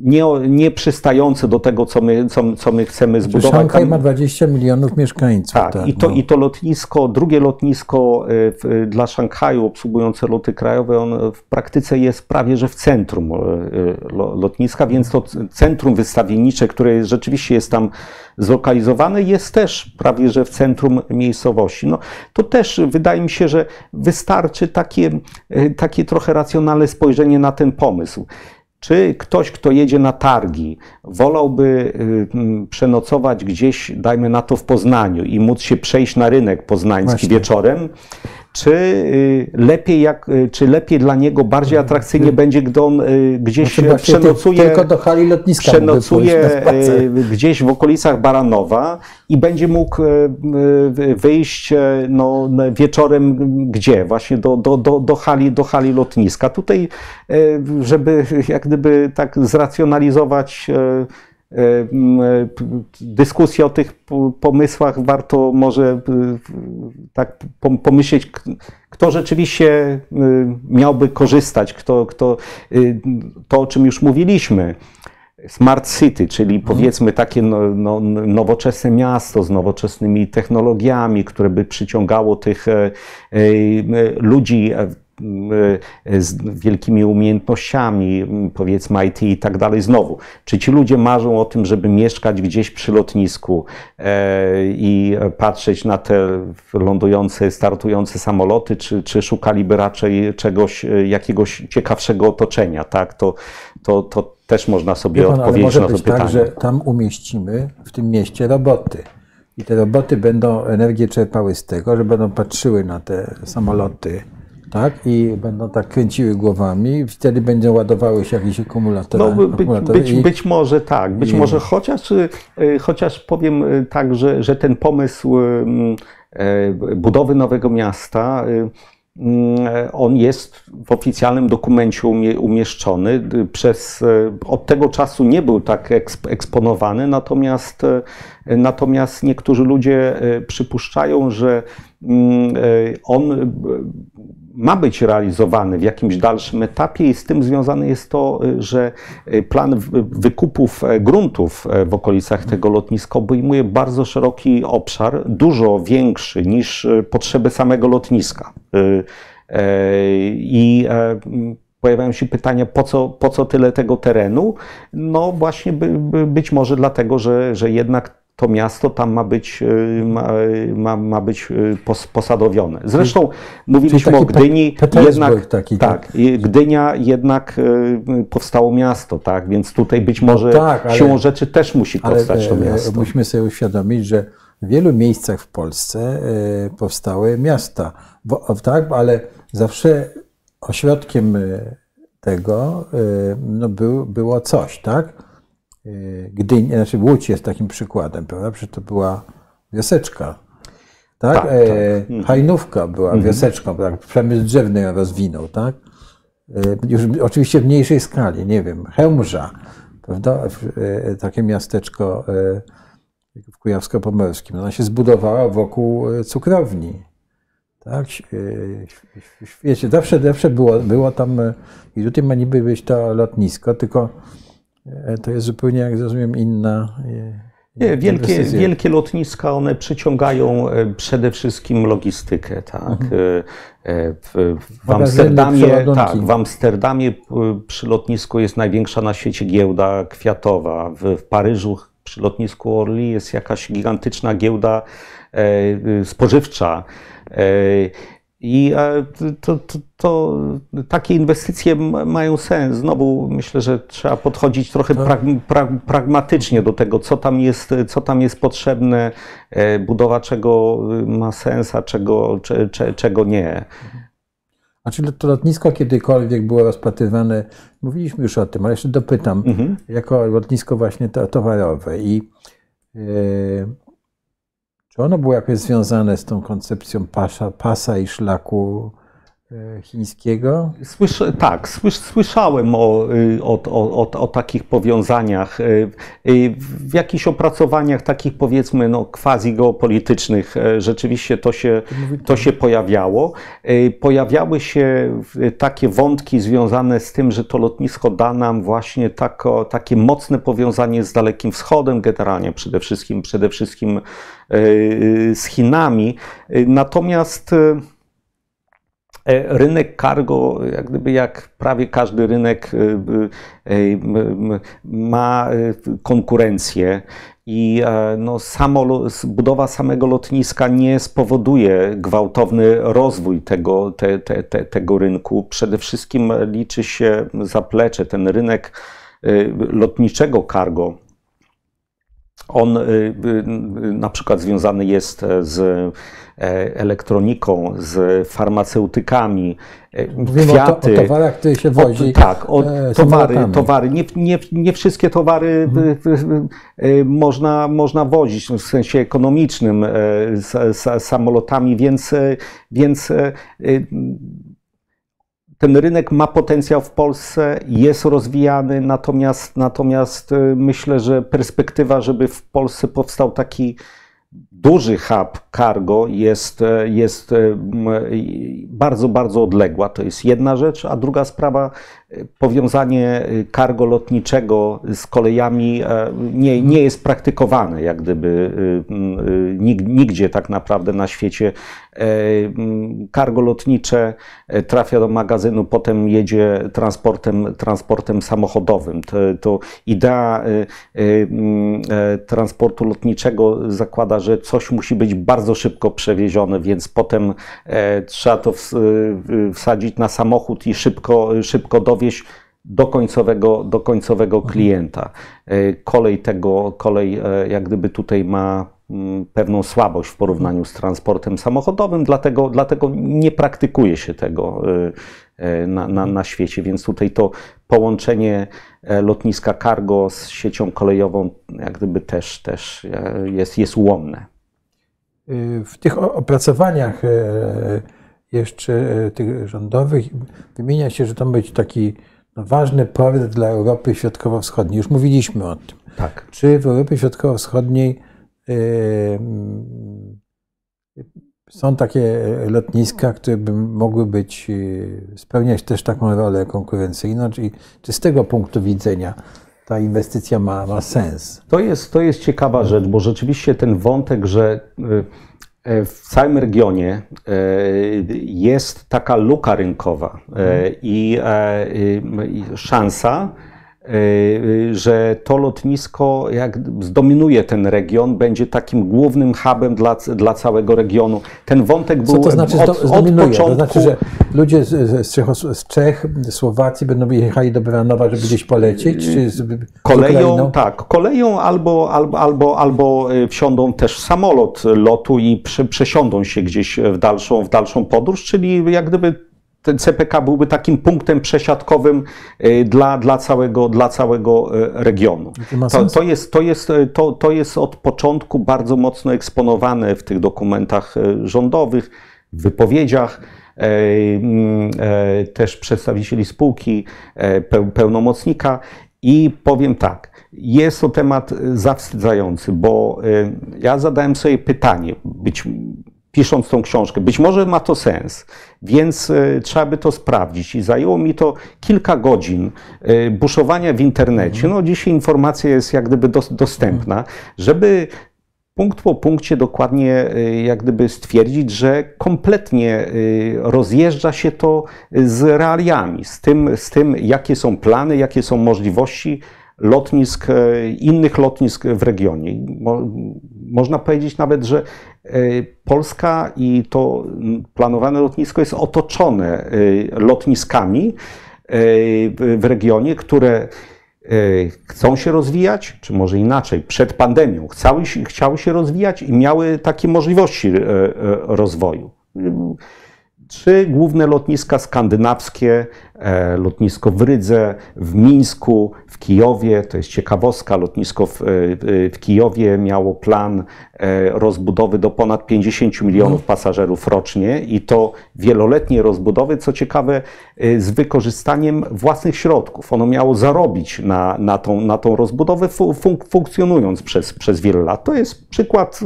Nie, nie przystające do tego, co my, co, co my chcemy zbudować. Szanghaj ma dwadzieścia milionów mieszkańców. Tak, tak, i, to, no. i to lotnisko, drugie lotnisko w, dla Szanghaju obsługujące loty krajowe, on w praktyce jest prawie że w centrum lotniska, więc to centrum wystawiennicze, które rzeczywiście jest tam zlokalizowane, jest też prawie że w centrum miejscowości. No, to też wydaje mi się, że wystarczy takie, takie trochę racjonalne spojrzenie na ten pomysł. Czy ktoś, kto jedzie na targi, wolałby przenocować gdzieś, dajmy na to, w Poznaniu i móc się przejść na rynek poznański Właśnie. wieczorem, czy lepiej, jak, czy lepiej dla niego, bardziej atrakcyjnie będzie, gdy on gdzieś no przenocuje, tylko do hali lotniska przenocuje gdzieś w okolicach Baranowa i będzie mógł wyjść no, wieczorem gdzie? Właśnie do, do, do, do, hali, do hali lotniska. Tutaj, żeby jak gdyby tak zracjonalizować dyskusję o tych pomysłach, warto może tak pomyśleć, kto rzeczywiście miałby korzystać, kto, kto, to o czym już mówiliśmy. Smart City, czyli powiedzmy takie no, no, nowoczesne miasto z nowoczesnymi technologiami, które by przyciągało tych ludzi z wielkimi umiejętnościami, powiedzmy I T i tak dalej. Znowu, czy ci ludzie marzą o tym, żeby mieszkać gdzieś przy lotnisku i patrzeć na te lądujące, startujące samoloty, czy, czy szukaliby raczej czegoś, jakiegoś ciekawszego otoczenia, tak? To, to, to też można sobie pan, odpowiedzieć może na to być pytanie. Tak, że tam umieścimy w tym mieście roboty. I te roboty będą energię czerpały z tego, że będą patrzyły na te samoloty, tak? I będą tak kręciły głowami i wtedy będą ładowały się jakieś akumulatory. No, być, akumulatory być, i... być może tak, być I... może chociaż, chociaż powiem tak, że, że ten pomysł budowy nowego miasta, on jest w oficjalnym dokumencie umieszczony. Przez, od tego czasu nie był tak eksponowany, natomiast, natomiast niektórzy ludzie przypuszczają, że on ma być realizowany w jakimś dalszym etapie i z tym związane jest to, że plan wykupów gruntów w okolicach tego lotniska obejmuje bardzo szeroki obszar, dużo większy niż potrzeby samego lotniska. I pojawiają się pytania, po co, po co tyle tego terenu? No właśnie by, by być może dlatego, że, że jednak to miasto tam ma być, ma, ma, ma być posadowione. Zresztą mówiliśmy o Gdyni, jednak, taki, tak, tak. Gdynia jednak powstało miasto, tak, więc tutaj być może no tak, ale, siłą rzeczy też musi powstać ale, to miasto. Musimy sobie uświadomić, że w wielu miejscach w Polsce powstały miasta, bo, tak, ale zawsze ośrodkiem tego no, był, było coś, tak? Gdynia, znaczy Łódź jest takim przykładem, prawda? Przecież to była wioseczka, tak? tak, tak. E, Hajnówka była mhm. wioseczką, tak? Przemysł drzewny ją rozwinął, tak? E, już oczywiście w mniejszej skali, nie wiem, Chełmża, prawda? E, takie miasteczko e, w Kujawsko-Pomorskim. Ona się zbudowała wokół cukrowni, tak? E, wiecie, zawsze, zawsze było, było tam, i tutaj ma niby być to lotnisko, tylko to jest zupełnie, jak rozumiem, inna. Nie, wielkie, wielkie lotniska, one przyciągają przede wszystkim logistykę, tak. Mhm. W, w, Amsterdamie, tak, w Amsterdamie przy lotnisku jest największa na świecie giełda kwiatowa. W, w Paryżu przy lotnisku Orly jest jakaś gigantyczna giełda e, spożywcza. E, I to, to, to takie inwestycje mają sens. Znowu myślę, że trzeba podchodzić trochę pra, pra, pragmatycznie do tego, co tam jest, co tam jest potrzebne, budowa czego ma sens, a czego, cze, cze, czego nie. A czy to lotnisko kiedykolwiek było rozpatrywane, mówiliśmy już o tym, ale jeszcze dopytam, mhm. jako lotnisko właśnie towarowe i yy, czy ono było jakoś związane z tą koncepcją pasza, pasa i szlaku chińskiego? Słysza, tak, słys, słyszałem o, o, o, o takich powiązaniach. W jakichś opracowaniach takich, powiedzmy, no, quasi-geopolitycznych rzeczywiście to się, to się pojawiało. Pojawiały się takie wątki związane z tym, że to lotnisko da nam właśnie tako, takie mocne powiązanie z Dalekim Wschodem generalnie, przede wszystkim, przede wszystkim z Chinami. Natomiast rynek cargo, jak gdyby jak prawie każdy rynek, ma konkurencję i no, samo, budowa samego lotniska nie spowoduje gwałtowny rozwój tego, te, te, te, tego rynku. Przede wszystkim liczy się zaplecze, ten rynek lotniczego cargo. On na przykład związany jest z elektroniką, z farmaceutykami, mówimy kwiaty. O, to, o towarach, które się wozi. O, tak, o towary, towary. Nie, nie, nie wszystkie towary mhm. można, można wozić w sensie ekonomicznym z, z samolotami, więc, więc ten rynek ma potencjał w Polsce, jest rozwijany, natomiast, natomiast myślę, że perspektywa, żeby w Polsce powstał taki duży hub cargo jest, jest bardzo, bardzo odległa. To jest jedna rzecz, a druga sprawa, powiązanie cargo lotniczego z kolejami nie, nie jest praktykowane, jak gdyby nigdzie tak naprawdę na świecie. Cargo lotnicze trafia do magazynu, potem jedzie transportem, transportem samochodowym. To, to idea transportu lotniczego zakłada, że coś musi być bardzo szybko przewiezione, więc potem trzeba to wsadzić na samochód i szybko, szybko dowieźć. do końcowego, do końcowego klienta. Kolej tego, kolej jak gdyby tutaj ma pewną słabość w porównaniu z transportem samochodowym, dlatego, dlatego nie praktykuje się tego na, na, na świecie, więc tutaj to połączenie lotniska cargo z siecią kolejową jak gdyby też, też jest, jest ułomne. W tych opracowaniach jeszcze tych rządowych wymienia się, że to ma być taki no, ważny port dla Europy Środkowo-Wschodniej. Już mówiliśmy o tym. Tak. Czy w Europie Środkowo-Wschodniej są takie lotniska, które by mogły być, spełniać też taką rolę konkurencyjną? Czyli, czy z tego punktu widzenia ta inwestycja ma, ma sens? To jest, to jest ciekawa rzecz, bo rzeczywiście ten wątek, że w całym regionie jest taka luka rynkowa i szansa, że to lotnisko, jak zdominuje ten region, będzie takim głównym hubem dla, dla całego regionu. Ten wątek był. Co to znaczy, od, od początku. To znaczy, że ludzie z, z Czech, z Słowacji będą jechali do Baranowa, żeby gdzieś polecieć? Czy z, koleją, z tak. Koleją albo, albo, albo, albo wsiądą też samolot lotu i przy, przesiądą się gdzieś w dalszą, w dalszą podróż, czyli jak gdyby ten C P K byłby takim punktem przesiadkowym dla, dla, całego, dla całego regionu. To, to, jest, to, jest, to, to jest od początku bardzo mocno eksponowane w tych dokumentach rządowych, w wypowiedziach też przedstawicieli spółki, pełnomocnika i powiem tak, jest to temat zawstydzający, bo ja zadałem sobie pytanie, być pisząc tą książkę. Być może ma to sens, więc y, trzeba by to sprawdzić. I zajęło mi to kilka godzin y, buszowania w internecie. No dzisiaj informacja jest jak gdyby dos dostępna, żeby punkt po punkcie dokładnie jak gdyby stwierdzić, że kompletnie rozjeżdża się to z realiami, z tym, z tym jakie są plany, jakie są możliwości lotnisk, innych lotnisk w regionie. Mo można powiedzieć nawet, że Polska i to planowane lotnisko jest otoczone lotniskami w regionie, które chcą się rozwijać, czy może inaczej, przed pandemią chciały, chciały się rozwijać i miały takie możliwości rozwoju. Trzy główne lotniska skandynawskie, lotnisko w Rydze, w Mińsku, w Kijowie, to jest ciekawostka, lotnisko w, w Kijowie miało plan rozbudowy do ponad pięćdziesięciu milionów pasażerów rocznie i to wieloletnie rozbudowy, co ciekawe, z wykorzystaniem własnych środków. Ono miało zarobić na, na, tą, na tą rozbudowę, funk, funkcjonując przez, przez wiele lat. To jest przykład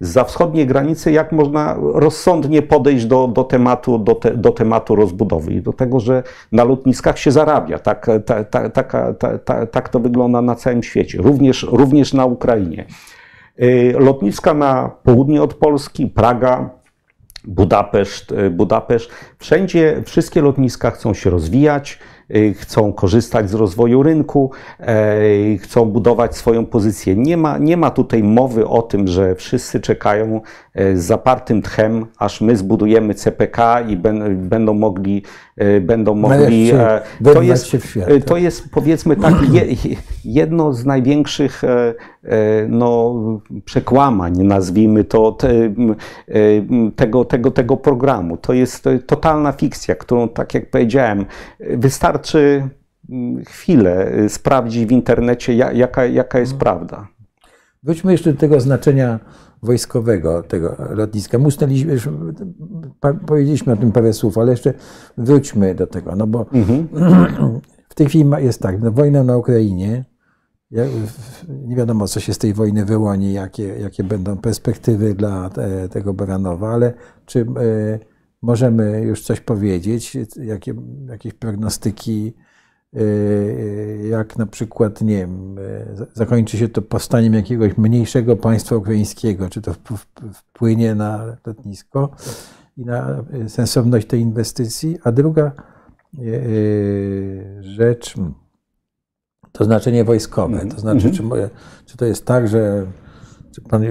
zza wschodniej granicy, jak można rozsądnie podejść do, do, tematu, do, te, do tematu rozbudowy i do tego, że na lotniskach się zarabia. Tak, ta, ta, ta, ta, ta, tak to wygląda na całym świecie, również, również na Ukrainie. Lotniska na południe od Polski, Praga, Budapeszt, Budapeszt. Wszędzie, wszystkie lotniska chcą się rozwijać, chcą korzystać z rozwoju rynku, chcą budować swoją pozycję. Nie ma, nie ma tutaj mowy o tym, że wszyscy czekają z zapartym tchem, aż my zbudujemy C P K i ben, będą mogli... Będą mogli się, to, jest, się w świat, tak? To jest, powiedzmy tak, jedno z największych no, przekłamań, nazwijmy to, te, tego, tego, tego programu. To jest totalna fikcja, którą, tak jak powiedziałem, wystarczy Wystarczy chwilę sprawdzić w internecie, jaka, jaka jest prawda. Wróćmy jeszcze do tego znaczenia wojskowego tego lotniska. Usnęliśmy, już powiedzieliśmy o tym parę słów, ale jeszcze wróćmy do tego, no bo mhm. w tej chwili jest tak, no wojna na Ukrainie, nie wiadomo co się z tej wojny wyłoni, jakie, jakie będą perspektywy dla tego Baranowa, ale czy możemy już coś powiedzieć, jakie, jakieś prognostyki, jak na przykład, nie wiem, zakończy się to powstaniem jakiegoś mniejszego państwa ukraińskiego, czy to wpłynie na lotnisko i na sensowność tej inwestycji. A druga rzecz to znaczenie wojskowe. To znaczy, czy, czy to jest tak, że czy pan,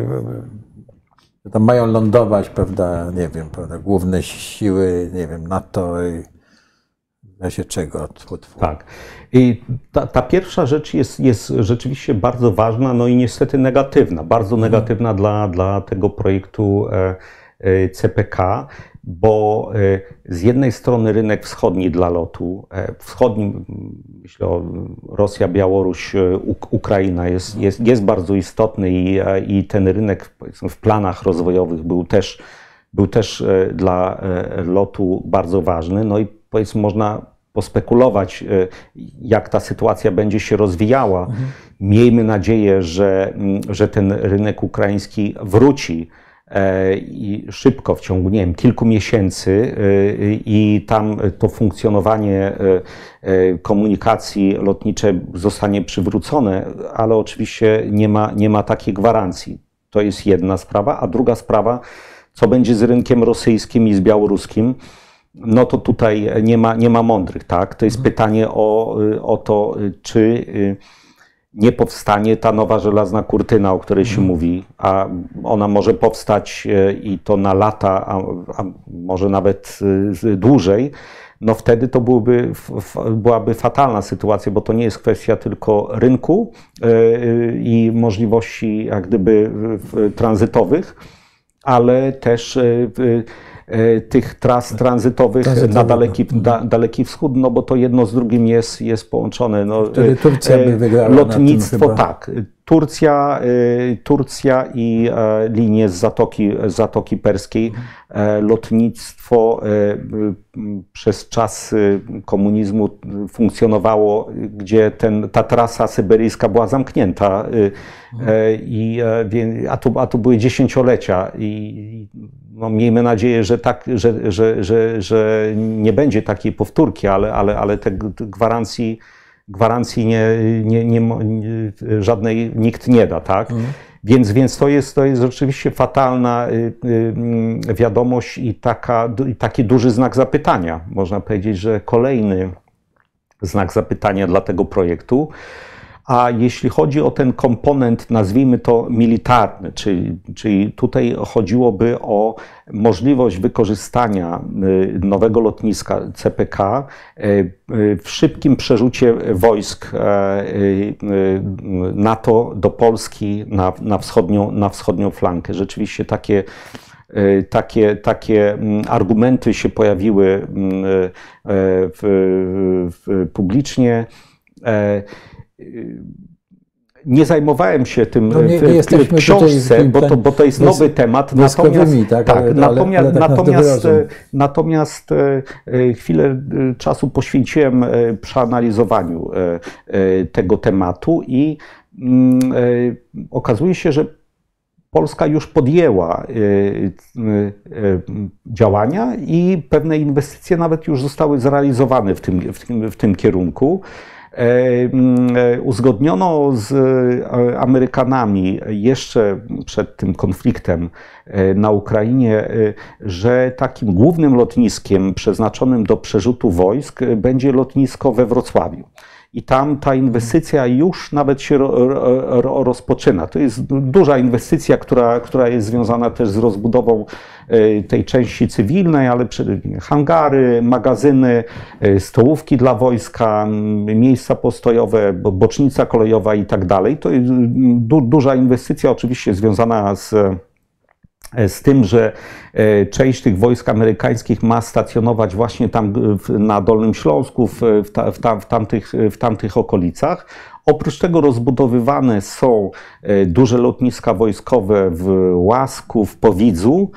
tam mają lądować, prawda, nie wiem, prawda, główne siły, nie wiem, NATO, w razie czego odpływu. Tak. I ta, ta pierwsza rzecz jest, jest rzeczywiście bardzo ważna, no i niestety negatywna, bardzo negatywna hmm. dla, dla tego projektu C P K, bo z jednej strony rynek wschodni dla lotu, wschodni, myślę o Rosja, Białoruś, Ukraina jest, jest, jest bardzo istotny i, i ten rynek w planach rozwojowych był też, był też dla lotu bardzo ważny. No i powiedzmy, można pospekulować, jak ta sytuacja będzie się rozwijała. Mhm. Miejmy nadzieję, że, że ten rynek ukraiński wróci i szybko, w ciągu, nie wiem, kilku miesięcy, i tam to funkcjonowanie komunikacji lotniczej zostanie przywrócone, ale oczywiście nie ma, nie ma takiej gwarancji. To jest jedna sprawa, a druga sprawa, co będzie z rynkiem rosyjskim i z białoruskim, no to tutaj nie ma, nie ma mądrych, tak? To jest pytanie o, o to, czy nie powstanie ta nowa żelazna kurtyna, o której się mówi, a ona może powstać i to na lata, a, a może nawet dłużej, no wtedy to byłby, byłaby fatalna sytuacja, bo to nie jest kwestia tylko rynku i możliwości jak gdyby tranzytowych, ale też tych tras tranzytowych na daleki, da, daleki wschód, no bo to jedno z drugim jest, jest połączone. No, wtedy Turcja by wygrała. Lotnictwo, tak. Turcja, Turcja i linie z Zatoki, z Zatoki Perskiej. Lotnictwo przez czas komunizmu funkcjonowało, gdzie ten, ta trasa syberyjska była zamknięta, i, a, tu, a tu były dziesięciolecia. I, no, miejmy nadzieję, że, tak, że, że, że, że nie będzie takiej powtórki, ale, ale, ale te gwarancji, gwarancji nie, nie, nie, nie, żadnej nikt nie da, tak? Mhm. Więc, więc to jest, to jest rzeczywiście fatalna wiadomość i, taka, i taki duży znak zapytania. Można powiedzieć, że kolejny znak zapytania dla tego projektu. A jeśli chodzi o ten komponent, nazwijmy to militarny, czyli, czyli tutaj chodziłoby o możliwość wykorzystania nowego lotniska C P K w szybkim przerzucie wojsk NATO do Polski na, na, wschodnią, na wschodnią flankę. Rzeczywiście takie, takie, takie argumenty się pojawiły w, w publicznie. Nie zajmowałem się tym no nie, nie w książce, bo to, bo to jest nowy temat. Natomiast, tak, tak, ale, natomiast, ale tak natomiast, natomiast chwilę czasu poświęciłem przeanalizowaniu tego tematu i okazuje się, że Polska już podjęła działania i pewne inwestycje nawet już zostały zrealizowane w tym, w tym, w tym kierunku. Uzgodniono z Amerykanami jeszcze przed tym konfliktem na Ukrainie, że takim głównym lotniskiem przeznaczonym do przerzutu wojsk będzie lotnisko we Wrocławiu. I tam ta inwestycja już nawet się rozpoczyna. To jest duża inwestycja, która, która jest związana też z rozbudową tej części cywilnej, ale hangary, magazyny, stołówki dla wojska, miejsca postojowe, bocznica kolejowa i tak dalej. To jest du duża inwestycja, oczywiście związana z... z tym, że część tych wojsk amerykańskich ma stacjonować właśnie tam na Dolnym Śląsku, w, ta, w, tam, w, tamtych, w tamtych okolicach. Oprócz tego rozbudowywane są duże lotniska wojskowe w Łasku, w Powidzu.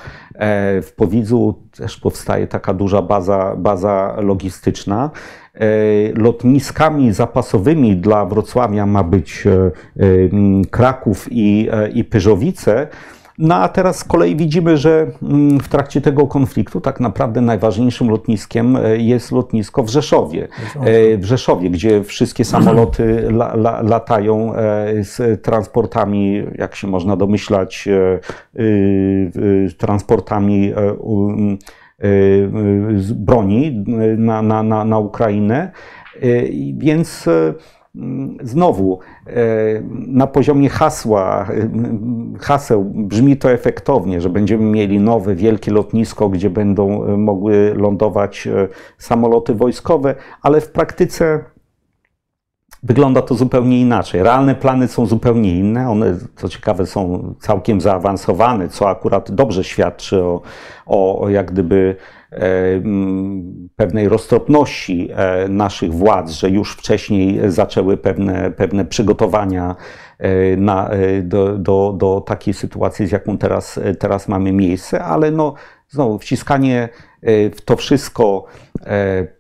W Powidzu też powstaje taka duża baza, baza logistyczna. Lotniskami zapasowymi dla Wrocławia ma być Kraków i, i Pyrzowice. No a teraz z kolei widzimy, że w trakcie tego konfliktu tak naprawdę najważniejszym lotniskiem jest lotnisko w Rzeszowie. W Rzeszowie, gdzie wszystkie samoloty la, la, latają z transportami, jak się można domyślać, transportami broni na, na, na, na Ukrainę. Więc Znowu, na poziomie hasła, haseł brzmi to efektownie, że będziemy mieli nowe wielkie lotnisko, gdzie będą mogły lądować samoloty wojskowe, ale w praktyce wygląda to zupełnie inaczej. Realne plany są zupełnie inne. One, co ciekawe, są całkiem zaawansowane, co akurat dobrze świadczy o, o, o jak gdyby pewnej roztropności naszych władz, że już wcześniej zaczęły pewne, pewne przygotowania na, do, do, do takiej sytuacji, z jaką teraz, teraz mamy miejsce, ale no, znowu wciskanie w to wszystko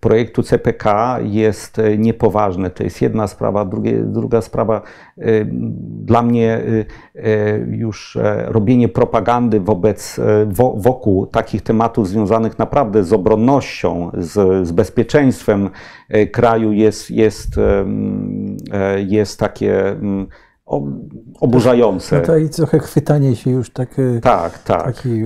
projektu C P K jest niepoważne. To jest jedna sprawa. Drugie, druga sprawa, dla mnie już robienie propagandy wobec, wokół takich tematów związanych naprawdę z obronnością, z, z bezpieczeństwem kraju jest, jest, jest takie oburzające. Tutaj trochę chwytanie się już tak, tak, tak. Takich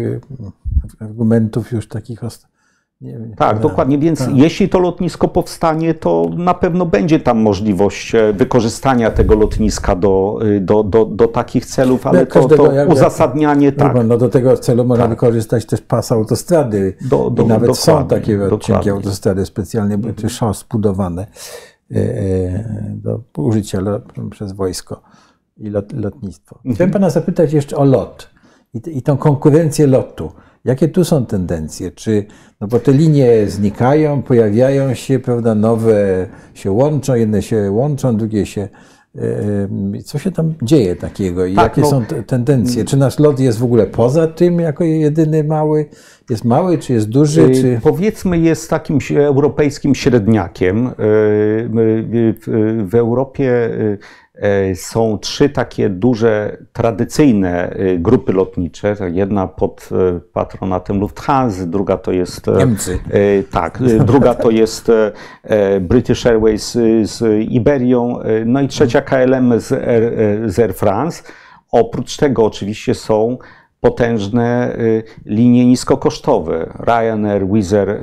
argumentów już takich ostrych. Nie wiem, tak, nie, dokładnie, więc tak. Jeśli to lotnisko powstanie, to na pewno będzie tam możliwość wykorzystania tego lotniska do, do, do, do takich celów, ale to, każdego, to uzasadnianie jak, tak. No do tego celu można tak. wykorzystać też pas autostrady, do, do, nawet są takie odcinki dokładnie. autostrady specjalnie, czy szos budowane do użycia przez wojsko i lot, lotnictwo. Chciałem pana zapytać jeszcze o lot i, i tą konkurencję lotu. Jakie tu są tendencje? Czy, no bo te linie znikają, pojawiają się, prawda, nowe się łączą, jedne się łączą, drugie się... Yy, co się tam dzieje takiego i tak, jakie no, są te tendencje? Czy nasz lot jest w ogóle poza tym jako jedyny mały? Jest mały, czy jest duży? Yy, czy... Powiedzmy jest takim europejskim średniakiem. Yy, yy, yy, w Europie... Yy, Są trzy takie duże, tradycyjne grupy lotnicze. Jedna pod patronatem Lufthansa, druga to jest... Niemcy. Tak, druga to jest British Airways z Iberią, no i trzecia K L M z Air, z Air France. Oprócz tego oczywiście są potężne linie niskokosztowe. Ryanair, Wizz Air,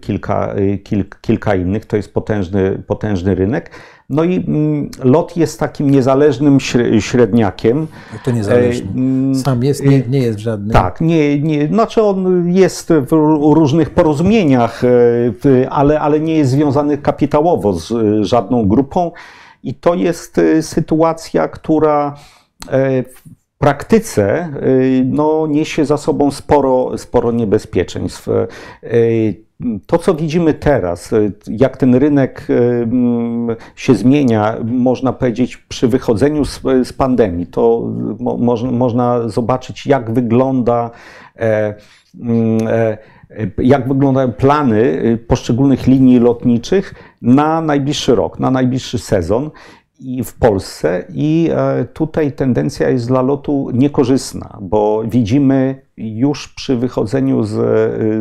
kilka, kilka innych. To jest potężny, potężny rynek. No i lot jest takim niezależnym średniakiem. To niezależny. Sam jest, nie, nie jest żadny. Tak, nie, nie, znaczy on jest w różnych porozumieniach, ale, ale nie jest związany kapitałowo z żadną grupą. I to jest sytuacja, która w praktyce no, niesie za sobą sporo, sporo niebezpieczeństw. To, co widzimy teraz, jak ten rynek się zmienia, można powiedzieć, przy wychodzeniu z, z pandemii, to mo, mo, można zobaczyć, jak wygląda, e, e, jak wyglądają plany poszczególnych linii lotniczych na najbliższy rok, na najbliższy sezon i w Polsce. I tutaj tendencja jest dla lotu niekorzystna, bo widzimy już przy wychodzeniu z,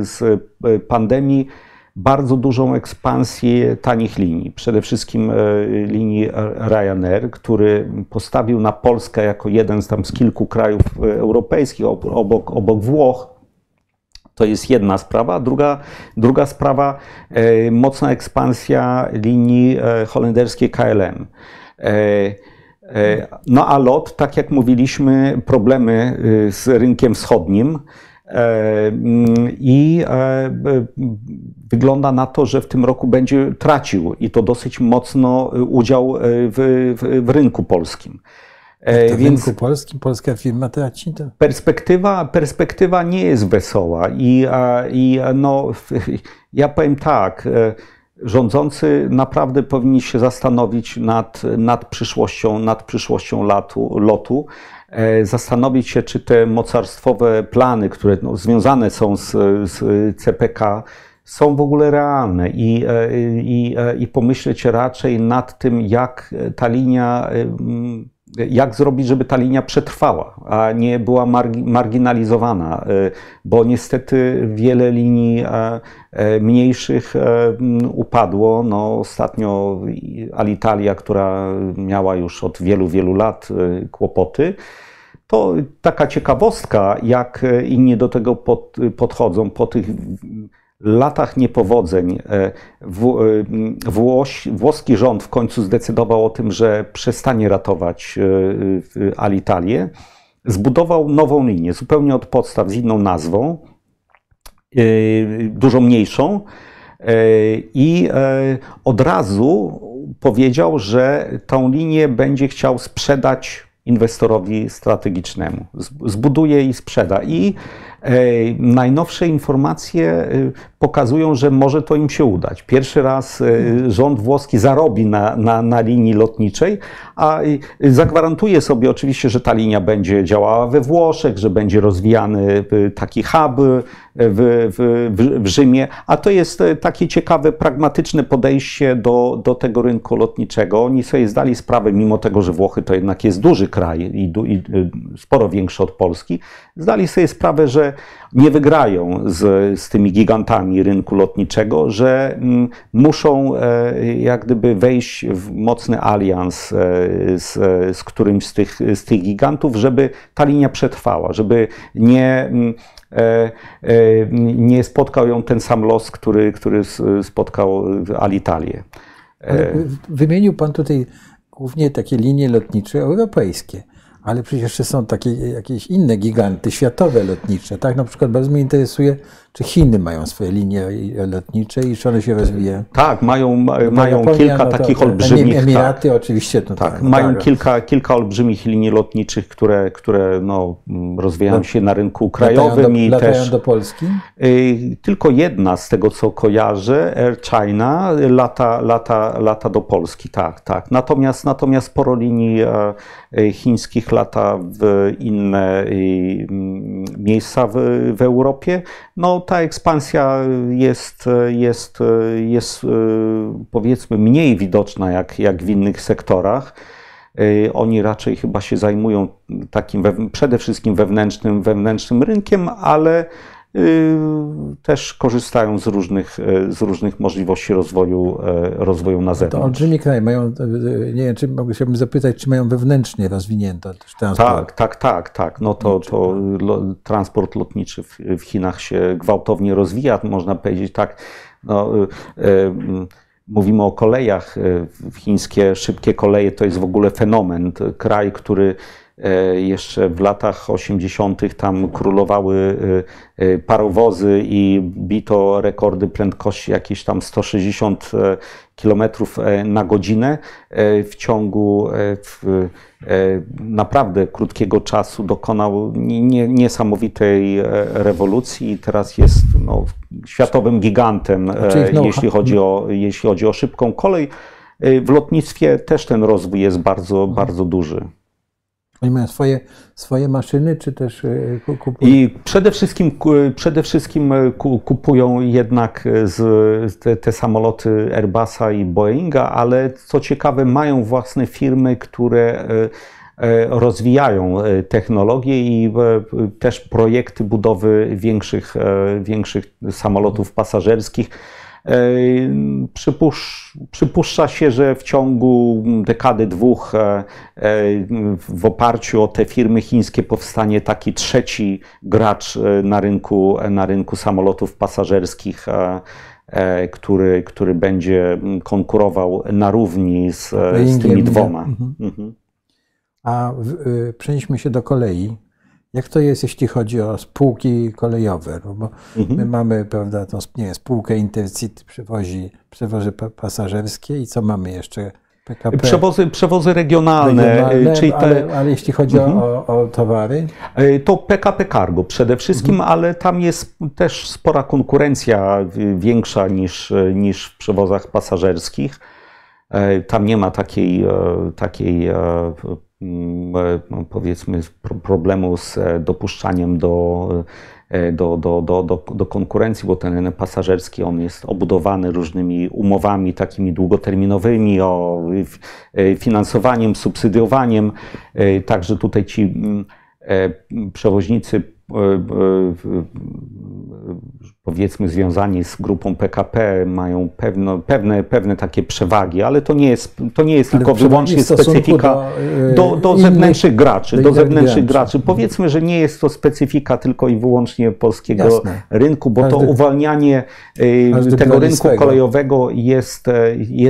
z pandemii bardzo dużą ekspansję tanich linii. Przede wszystkim linii Ryanair, który postawił na Polskę jako jeden z tam z kilku krajów europejskich obok, obok Włoch. To jest jedna sprawa. Druga, druga sprawa, mocna ekspansja linii holenderskiej K L M. No a lot, tak jak mówiliśmy, problemy z rynkiem wschodnim i wygląda na to, że w tym roku będzie tracił i to dosyć mocno udział w, w, w rynku polskim. To Więc w rynku polskim, polska firma traci to? Perspektywa, perspektywa nie jest wesoła i, i no, ja powiem tak, rządzący naprawdę powinni się zastanowić nad, nad przyszłością, nad przyszłością latu, lotu, zastanowić się, czy te mocarstwowe plany, które no, związane są z, z C P K, są w ogóle realne i, i, i pomyśleć raczej nad tym, jak ta linia... Jak zrobić, żeby ta linia przetrwała, a nie była marginalizowana, bo niestety wiele linii mniejszych upadło. No, ostatnio Alitalia, która miała już od wielu, wielu lat kłopoty. To taka ciekawostka, jak inni do tego pod, podchodzą po tych latach niepowodzeń w, Włoś, włoski rząd w końcu zdecydował o tym, że przestanie ratować Alitalię. Zbudował nową linię, zupełnie od podstaw, z inną nazwą, dużo mniejszą, i od razu powiedział, że tą linię będzie chciał sprzedać inwestorowi strategicznemu. Zbuduje i sprzeda. I najnowsze informacje pokazują, że może to im się udać. Pierwszy raz rząd włoski zarobi na, na, na linii lotniczej, a zagwarantuje sobie oczywiście, że ta linia będzie działała we Włoszech, że będzie rozwijany taki hub w, w, w Rzymie. A to jest takie ciekawe, pragmatyczne podejście do, do tego rynku lotniczego. Oni sobie zdali sprawę, mimo tego, że Włochy to jednak jest duży kraj i, du, i sporo większy od Polski, zdali sobie sprawę, że nie wygrają z, z tymi gigantami rynku lotniczego, że m, muszą e, jak gdyby wejść w mocny alians e, z, z którymś z tych, z tych gigantów, żeby ta linia przetrwała, żeby nie, m, e, e, nie spotkał ją ten sam los, który, który spotkał Alitalię. E. Wymienił pan tutaj głównie takie linie lotnicze europejskie. Ale przecież jeszcze są takie jakieś inne giganty światowe lotnicze, tak? Na przykład bardzo mnie interesuje, czy Chiny mają swoje linie lotnicze i czy one się rozwijają? Tak, mają, mają Japonia, kilka no to, takich olbrzymich. Emiraty tak, oczywiście. No tak, tak, mają tak. Kilka, kilka olbrzymich linii lotniczych, które, które no, rozwijają Lat, się na rynku krajowym. Latają do, i latają też, do Polski? Y, tylko jedna z tego, co kojarzę, Air China, lata, lata, lata do Polski, tak, tak. Natomiast, natomiast sporo linii e, chińskich lata w inne e, miejsca w, w Europie. No, ta ekspansja jest, jest, jest powiedzmy mniej widoczna jak, jak w innych sektorach. Oni raczej chyba się zajmują takim przede wszystkim wewnętrznym, wewnętrznym rynkiem, ale też korzystają z różnych, z różnych możliwości rozwoju, rozwoju na zewnątrz. To olbrzymi kraj mają, nie wiem, czy mogę się zapytać, czy mają wewnętrznie rozwinięte transport? Tak, tak, tak, tak. No to, to transport lotniczy w, w Chinach się gwałtownie rozwija, można powiedzieć tak, no, e, e, mówimy o kolejach, chińskie szybkie koleje to jest w ogóle fenomen, kraj, który jeszcze w latach osiemdziesiątych tam królowały parowozy i bito rekordy prędkości jakieś tam sto sześćdziesiąt kilometrów na godzinę. W ciągu naprawdę krótkiego czasu dokonał niesamowitej rewolucji i teraz jest no, światowym gigantem, jeśli chodzi o, jeśli chodzi o szybką kolej. W lotnictwie też ten rozwój jest bardzo, bardzo duży. Oni mają swoje, swoje maszyny, czy też kupują? I przede wszystkim, przede wszystkim kupują jednak z te, te samoloty Airbusa i Boeinga, ale co ciekawe mają własne firmy, które rozwijają technologię i też projekty budowy większych, większych samolotów pasażerskich. Przypusz, przypuszcza się, że w ciągu dekady, dwóch w oparciu o te firmy chińskie powstanie taki trzeci gracz na rynku, na rynku samolotów pasażerskich, który, który będzie konkurował na równi z, z tymi dwoma. Mhm. A przenieśmy się do kolei. Jak to jest, jeśli chodzi o spółki kolejowe? No bo mhm. my mamy, prawda, tą nie wiem, spółkę Intercity przewozi, przewozy pasażerskie i co mamy jeszcze? P K P. Przewozy, przewozy regionalne. regionalne czyli te... ale, ale jeśli chodzi mhm. o, o towary? To P K P Cargo przede wszystkim, mhm. ale tam jest też spora konkurencja, większa niż, niż w przewozach pasażerskich. Tam nie ma takiej, takiej powiedzmy problemu z dopuszczaniem do, do, do, do, do, do konkurencji, bo ten rynek pasażerski on jest obudowany różnymi umowami takimi długoterminowymi, o finansowaniem, subsydiowaniem. Także tutaj ci przewoźnicy powiedzmy związani z grupą P K P mają pewno, pewne, pewne takie przewagi, ale to nie jest, to nie jest tylko wyłącznie specyfika do, do, do zewnętrznych graczy. Do zewnętrznych graczy. Powiedzmy, że nie jest to specyfika tylko i wyłącznie polskiego Jasne. rynku, bo każdy, to uwalnianie tego rynku swego. kolejowego jest,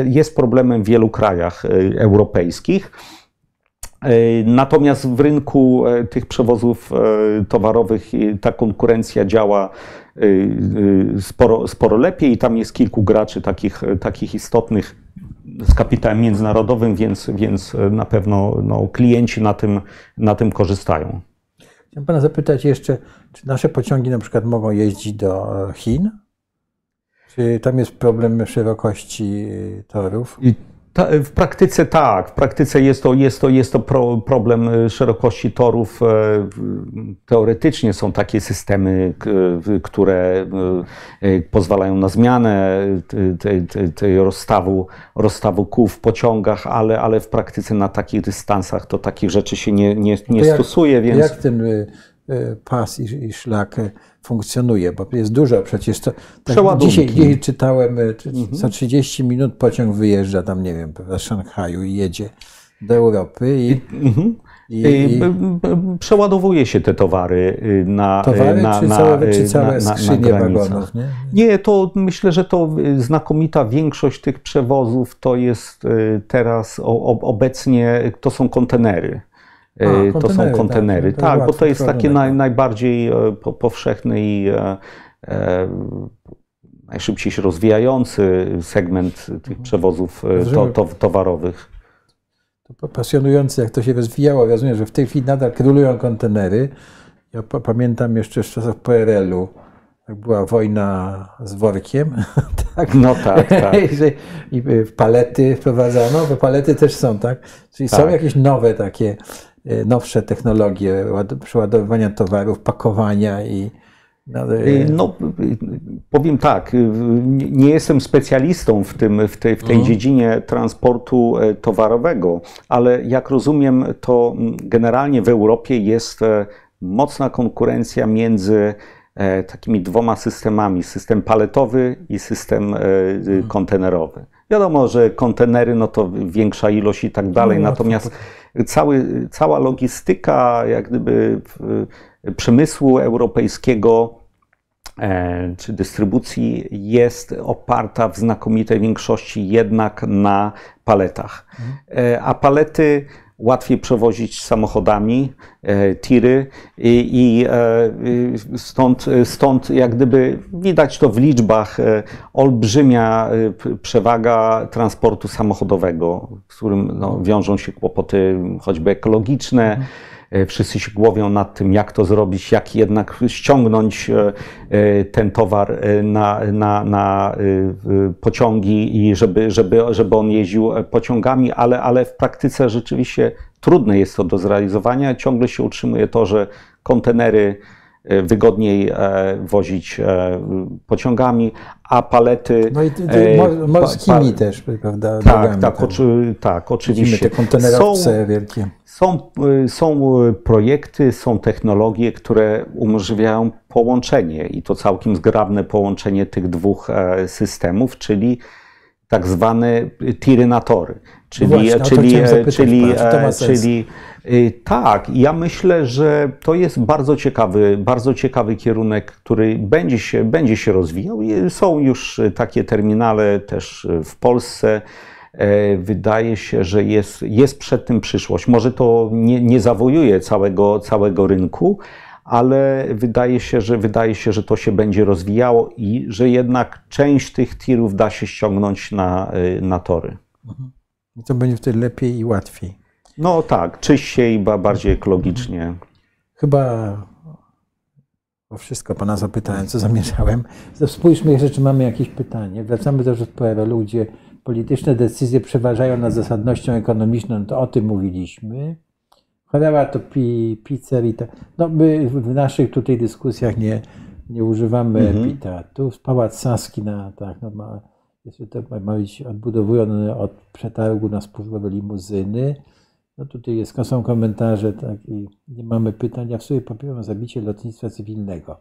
jest problemem w wielu krajach europejskich. Natomiast w rynku tych przewozów towarowych ta konkurencja działa sporo, sporo lepiej i tam jest kilku graczy takich, takich istotnych z kapitałem międzynarodowym, więc, więc na pewno no, klienci na tym, na tym korzystają. Chciałem pana zapytać jeszcze, czy nasze pociągi na przykład mogą jeździć do Chin? Czy tam jest problem szerokości torów? I Ta, w praktyce tak, w praktyce jest to, jest to, jest to pro, problem szerokości torów. Teoretycznie są takie systemy, które pozwalają na zmianę tej, tej, tej rozstawu, rozstawu kół w pociągach, ale, ale w praktyce na takich dystansach to takich rzeczy się nie, nie, nie jak, stosuje. Więc... Jak ten pas i, i szlak funkcjonuje, bo jest dużo przecież. To, tak dzisiaj, dzisiaj czytałem, za trzydzieści minut pociąg wyjeżdża tam, nie wiem, z Szanghaju i jedzie do Europy i... Mhm. I, i przeładowuje się te towary na towary, na, czy na, całe, na, czy całe na, skrzynie na wagonów, nie? Nie, to myślę, że to znakomita większość tych przewozów to jest teraz obecnie, to są kontenery. A, to są kontenery, tak, tak, tak bo to jest taki naj, najbardziej powszechny i e, e, najszybciej się rozwijający segment tych przewozów to, to, towarowych. To pasjonujące, jak to się rozwijało. Rozumiem, że w tej chwili nadal królują kontenery. Ja pamiętam jeszcze z czasów P R L u, jak była wojna z workiem. Tak? No tak, tak. I palety wprowadzano, bo palety też są, tak? Czyli tak. są jakieś nowe takie, nowsze technologie przeładowywania towarów, pakowania i... No, no, powiem tak, nie jestem specjalistą w, tym, w tej, w tej dziedzinie transportu towarowego, ale jak rozumiem, to generalnie w Europie jest mocna konkurencja między takimi dwoma systemami, system paletowy i system kontenerowy. Wiadomo, że kontenery, no to większa ilość i tak dalej, natomiast cały, cała logistyka jak gdyby przemysłu europejskiego czy dystrybucji jest oparta w znakomitej większości jednak na paletach. A palety łatwiej przewozić samochodami, tiry i stąd, stąd jak gdyby widać to w liczbach olbrzymia przewaga transportu samochodowego, z którym no, wiążą się kłopoty choćby ekologiczne. Wszyscy się głowią nad tym, jak to zrobić, jak jednak ściągnąć ten towar na, na, na pociągi i żeby, żeby, żeby on jeździł pociągami, ale, ale w praktyce rzeczywiście trudne jest to do zrealizowania. Ciągle się utrzymuje to, że kontenery wygodniej wozić pociągami, a palety... No i ty, ty morskimi pa, też, prawda? Tak, tak, oczy, tak, oczywiście. Widzimy te kontenerowce są, wielkie. Są, są projekty, są technologie, które umożliwiają połączenie i to całkiem zgrabne połączenie tych dwóch systemów, czyli tak zwane tiry na tory. Czyli, Właśnie, czyli, zapytać, czyli, pana, czyli tak, ja myślę, że to jest bardzo ciekawy, bardzo ciekawy kierunek, który będzie się, będzie się rozwijał. Są już takie terminale też w Polsce. Wydaje się, że jest, jest przed tym przyszłość. Może to nie, nie zawojuje całego, całego rynku, ale wydaje się, że wydaje się, że to się będzie rozwijało i że jednak część tych tirów da się ściągnąć na, na tory. Mhm. I to będzie wtedy lepiej i łatwiej. No tak, czyściej i bardziej ekologicznie. Chyba o wszystko pana zapytałem, co zamierzałem. Spójrzmy jeszcze, czy mamy jakieś pytanie. Wracamy też od P R L u, gdzie polityczne decyzje przeważają nad zasadnością ekonomiczną, to o tym mówiliśmy. Cholera to pi, pizzer i tak. No my w naszych tutaj dyskusjach nie, nie używamy mhm. epitetów. Pałac Saski na tak, no ma, jest to ma być odbudowują od przetargu na spółkę limuzyny. No tutaj jest, są komentarze, tak, i nie mamy pytań. Ja w sobie popieram zabicie lotnictwa cywilnego.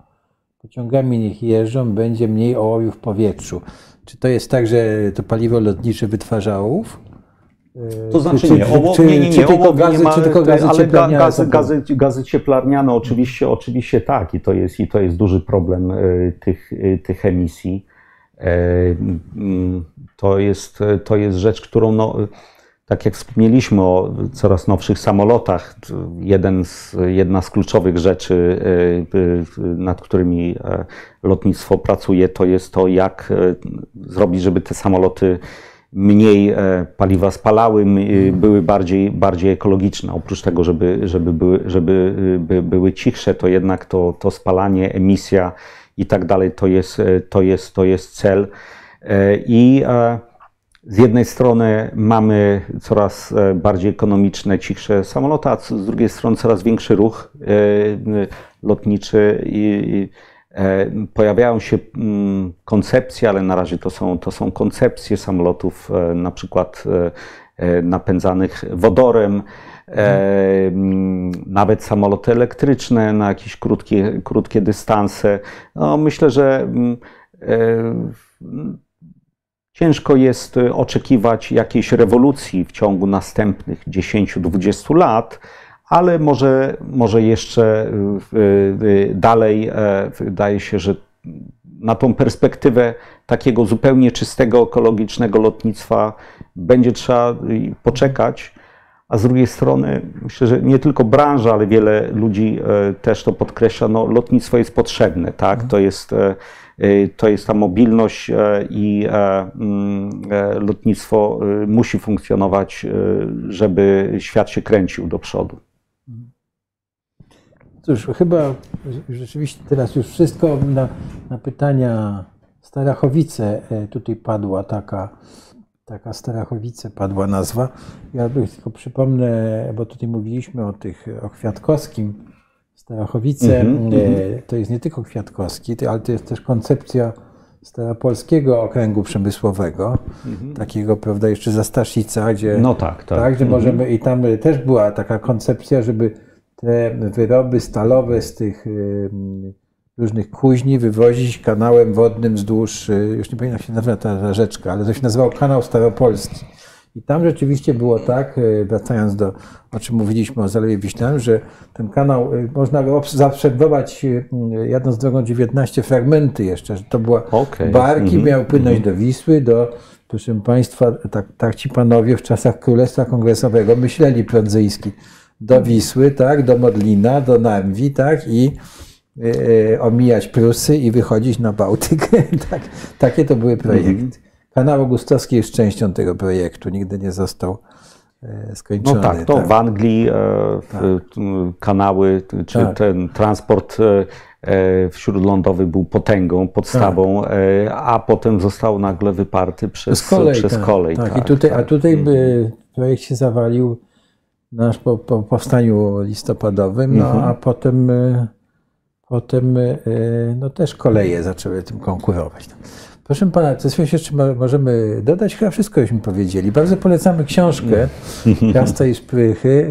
Pociągami niech jeżdżą, będzie mniej ołowiu w powietrzu. Czy to jest tak, że to paliwo lotnicze wytwarza ołów? To znaczy czy, nie, ołow, czy, nie, nie, nie, czy tylko gazy, nie ma, czy tylko gazy, ale cieplarniane gazy, gazy, gazy cieplarniane oczywiście, oczywiście tak i to jest, i to jest duży problem tych, tych emisji. To jest, to jest rzecz, którą no, tak jak wspomnieliśmy o coraz nowszych samolotach, jeden z, jedna z kluczowych rzeczy, nad którymi lotnictwo pracuje, to jest to, jak zrobić, żeby te samoloty mniej paliwa spalały, były bardziej, bardziej ekologiczne. Oprócz tego, żeby, żeby, były, żeby były cichsze, to jednak to, to spalanie, emisja i tak dalej, to jest, to jest, to jest cel. I z jednej strony mamy coraz bardziej ekonomiczne, cichsze samoloty, a z drugiej strony coraz większy ruch lotniczy i pojawiają się koncepcje, ale na razie to są, to są koncepcje samolotów na przykład napędzanych wodorem, hmm. nawet samoloty elektryczne na jakieś krótkie, krótkie dystanse. No, myślę, że ciężko jest oczekiwać jakiejś rewolucji w ciągu następnych dziesięciu do dwudziestu lat, ale może, może jeszcze dalej wydaje się, że na tą perspektywę takiego zupełnie czystego, ekologicznego lotnictwa będzie trzeba poczekać. A z drugiej strony myślę, że nie tylko branża, ale wiele ludzi też to podkreśla, no, lotnictwo jest potrzebne, tak? To jest, to jest ta mobilność i lotnictwo musi funkcjonować, żeby świat się kręcił do przodu. Cóż, chyba rzeczywiście teraz już wszystko. Na, na pytania Starachowice tutaj padła taka, taka Starachowice padła nazwa. Ja tylko przypomnę, bo tutaj mówiliśmy o tych, o Kwiatkowskim. Starachowice mm-hmm. to jest nie tylko Kwiatkowski, ale to jest też koncepcja staropolskiego okręgu przemysłowego, mm-hmm. takiego, prawda, jeszcze za Staszica, gdzie, no tak, tak. Tak, że możemy, mm-hmm. i tam też była taka koncepcja, żeby te wyroby stalowe z tych różnych kuźni wywozić kanałem wodnym wzdłuż, już nie pamiętam, jak się nazywa ta rzeczka, ale to się nazywał Kanał Staropolski. I tam rzeczywiście było tak, wracając do, o czym mówiliśmy, o Zalewie Wiślanym, że ten kanał, można go zaobserwować, jadąc drogą dziewiętnaście, fragmenty jeszcze, że to była okay. barki, mm-hmm. miał płynąć mm-hmm. do Wisły, do, proszę Państwa, tak, tak ci panowie w czasach Królestwa Kongresowego myśleli prądzyjski, do Wisły, tak, do Modlina, do Narwi, tak, i y, y, omijać Prusy i wychodzić na Bałtyk. tak, takie to były projekty. Mm -hmm. Kanał Augustowski jest częścią tego projektu, nigdy nie został y, skończony. No tak, to tak. w Anglii e, tak. kanały, czy tak. ten transport e, śródlądowy był potęgą, podstawą, tak. e, a potem został nagle wyparty przez, przez kolej. Przez tak, kolej tak. Tak, i tutaj, tak. A tutaj by projekt się zawalił nasz po, po powstaniu listopadowym, no mhm. a potem, potem no, też koleje zaczęły tym konkurować. Proszę Pana, coś jeszcze możemy dodać? Chyba wszystko już mi powiedzieli. Bardzo polecamy książkę Piasta i Szprychy.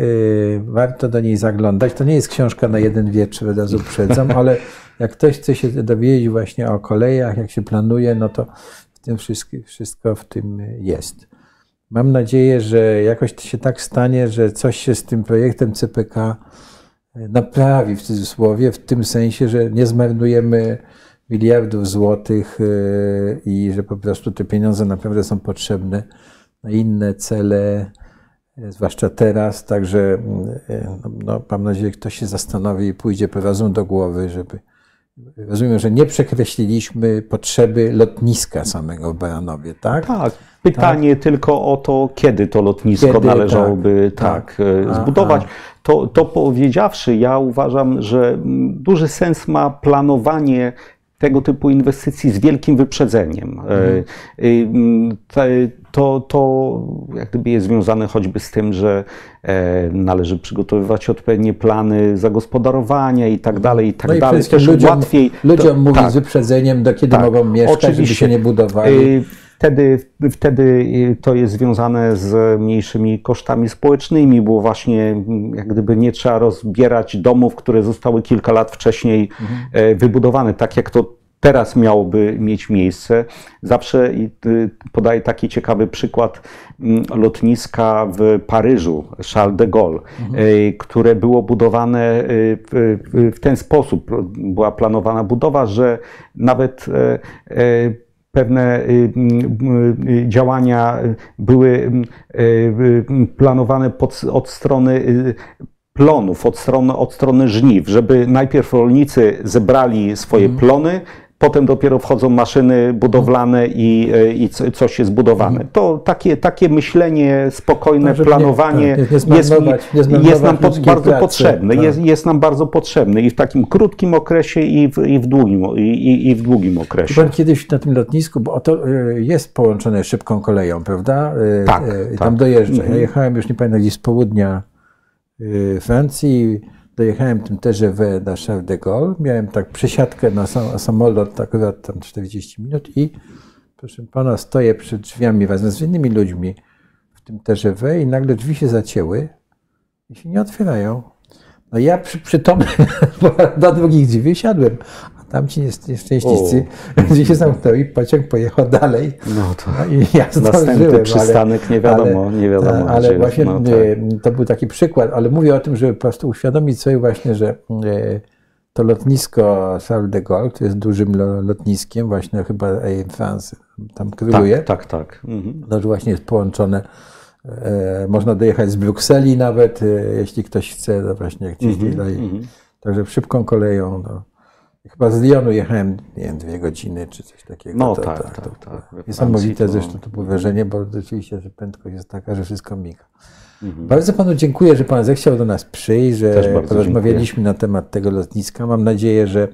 Warto do niej zaglądać. To nie jest książka na jeden wieczór, od razu uprzedzam, ale jak ktoś chce się dowiedzieć właśnie o kolejach, jak się planuje, no to w tym wszystko, wszystko w tym jest. Mam nadzieję, że jakoś się tak stanie, że coś się z tym projektem C P K naprawi, w cudzysłowie, w tym sensie, że nie zmarnujemy miliardów złotych i że po prostu te pieniądze naprawdę są potrzebne na inne cele, zwłaszcza teraz. Także no, mam nadzieję, że ktoś się zastanowi i pójdzie po rozum do głowy, żeby... Rozumiem, że nie przekreśliliśmy potrzeby lotniska samego w Baranowie, tak? Tak. Pytanie tak. tylko o to, kiedy to lotnisko kiedy, należałoby tak, tak, tak. zbudować. To, to powiedziawszy, ja uważam, że duży sens ma planowanie tego typu inwestycji z wielkim wyprzedzeniem. Mhm. To, to jak gdyby jest związane choćby z tym, że należy przygotowywać odpowiednie plany zagospodarowania i tak dalej, i tak no dalej. Też ludziom, łatwiej. Ludziom to, mówić tak. z wyprzedzeniem, do kiedy tak, mogą mieszkać, oczywiście. Żeby się nie budowali. Wtedy, wtedy to jest związane z mniejszymi kosztami społecznymi, bo właśnie jak gdyby nie trzeba rozbierać domów, które zostały kilka lat wcześniej mhm. wybudowane, tak jak to teraz miałoby mieć miejsce. Zawsze podaję taki ciekawy przykład lotniska w Paryżu, Charles de Gaulle, mhm. które było budowane w ten sposób, była planowana budowa, że nawet pewne działania były planowane pod, od strony plonów, od strony, od strony żniw, żeby najpierw rolnicy zebrali swoje mm. plony, potem dopiero wchodzą maszyny budowlane i, i coś jest budowane. Mm. To takie, takie myślenie, spokojne tak, planowanie nie, tak, jest, jest, jest, jest nam pod, bardzo pracy, potrzebne. Tak. Jest, jest nam bardzo potrzebne i w takim krótkim okresie i w, i w, długim, i, i w długim okresie. Czy pan kiedyś na tym lotnisku, bo to jest połączone szybką koleją, prawda? Tak. E, tam tak. dojeżdża. Ja jechałem już nie pamiętam gdzieś z południa Francji, dojechałem tym terze na Charles de Gaulle, miałem tak przesiadkę na samolot, akurat tam czterdzieści minut i proszę pana, stoję przed drzwiami razem z innymi ludźmi w tym terze i nagle drzwi się zacięły i się nie otwierają. No ja przy, przytomny do drugich drzwi siadłem, a tamci nieszczęśliwcy gdzieś się zamknęli, pociąg pojechał dalej. No to no i ja następny przystanek ale, nie wiadomo, ale, nie wiadomo. Ta, ale właśnie no, tak. to był taki przykład, ale mówię o tym, żeby po prostu uświadomić sobie właśnie, że to lotnisko Charles de Gaulle, to jest dużym lotniskiem, właśnie chyba Air France tam króluje. Tak, tak, tak. Mhm. To właśnie jest połączone. Można dojechać z Brukseli nawet, jeśli ktoś chce, to właśnie gdzieś mm-hmm, dalej. Mm-hmm. Także szybką koleją. No. Chyba z Lyonu jechałem nie wiem, dwie godziny czy coś takiego. No to, tak, to, to, tak, tak. Niesamowite to... zresztą to było wrażenie, bo rzeczywiście że prędkość jest taka, że wszystko miga. Mm-hmm. Bardzo panu dziękuję, że pan zechciał do nas przyjść, że rozmawialiśmy na temat tego lotniska. Mam nadzieję, że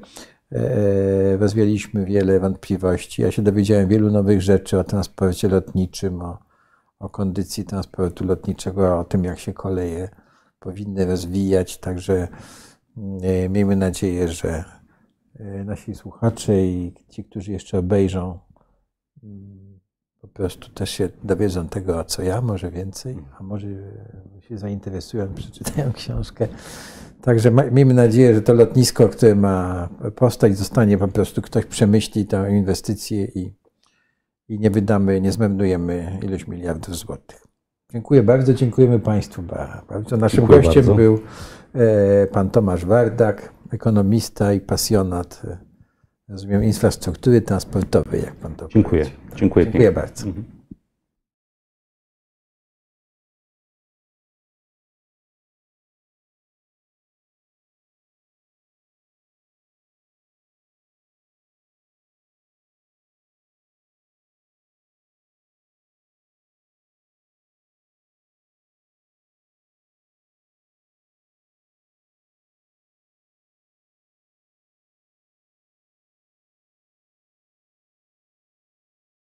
e, rozwialiśmy wiele wątpliwości. Ja się dowiedziałem wielu nowych rzeczy o transporcie lotniczym, o o kondycji transportu lotniczego, o tym, jak się koleje powinny rozwijać. Także miejmy nadzieję, że nasi słuchacze i ci, którzy jeszcze obejrzą, po prostu też się dowiedzą tego, co ja, może więcej, a może się zainteresują, przeczytają książkę. Także miejmy nadzieję, że to lotnisko, które ma postać, zostanie po prostu, ktoś przemyśli tę inwestycję i i nie wydamy, nie zmarnujemy iluś miliardów złotych. Dziękuję bardzo, dziękujemy Państwu bardzo. Naszym Dziękuję gościem bardzo. był pan Tomasz Wardak, ekonomista i pasjonat, rozumiem, infrastruktury transportowej, jak pan to powiedział. Dziękuję. Dziękuję, Dziękuję bardzo. Mhm.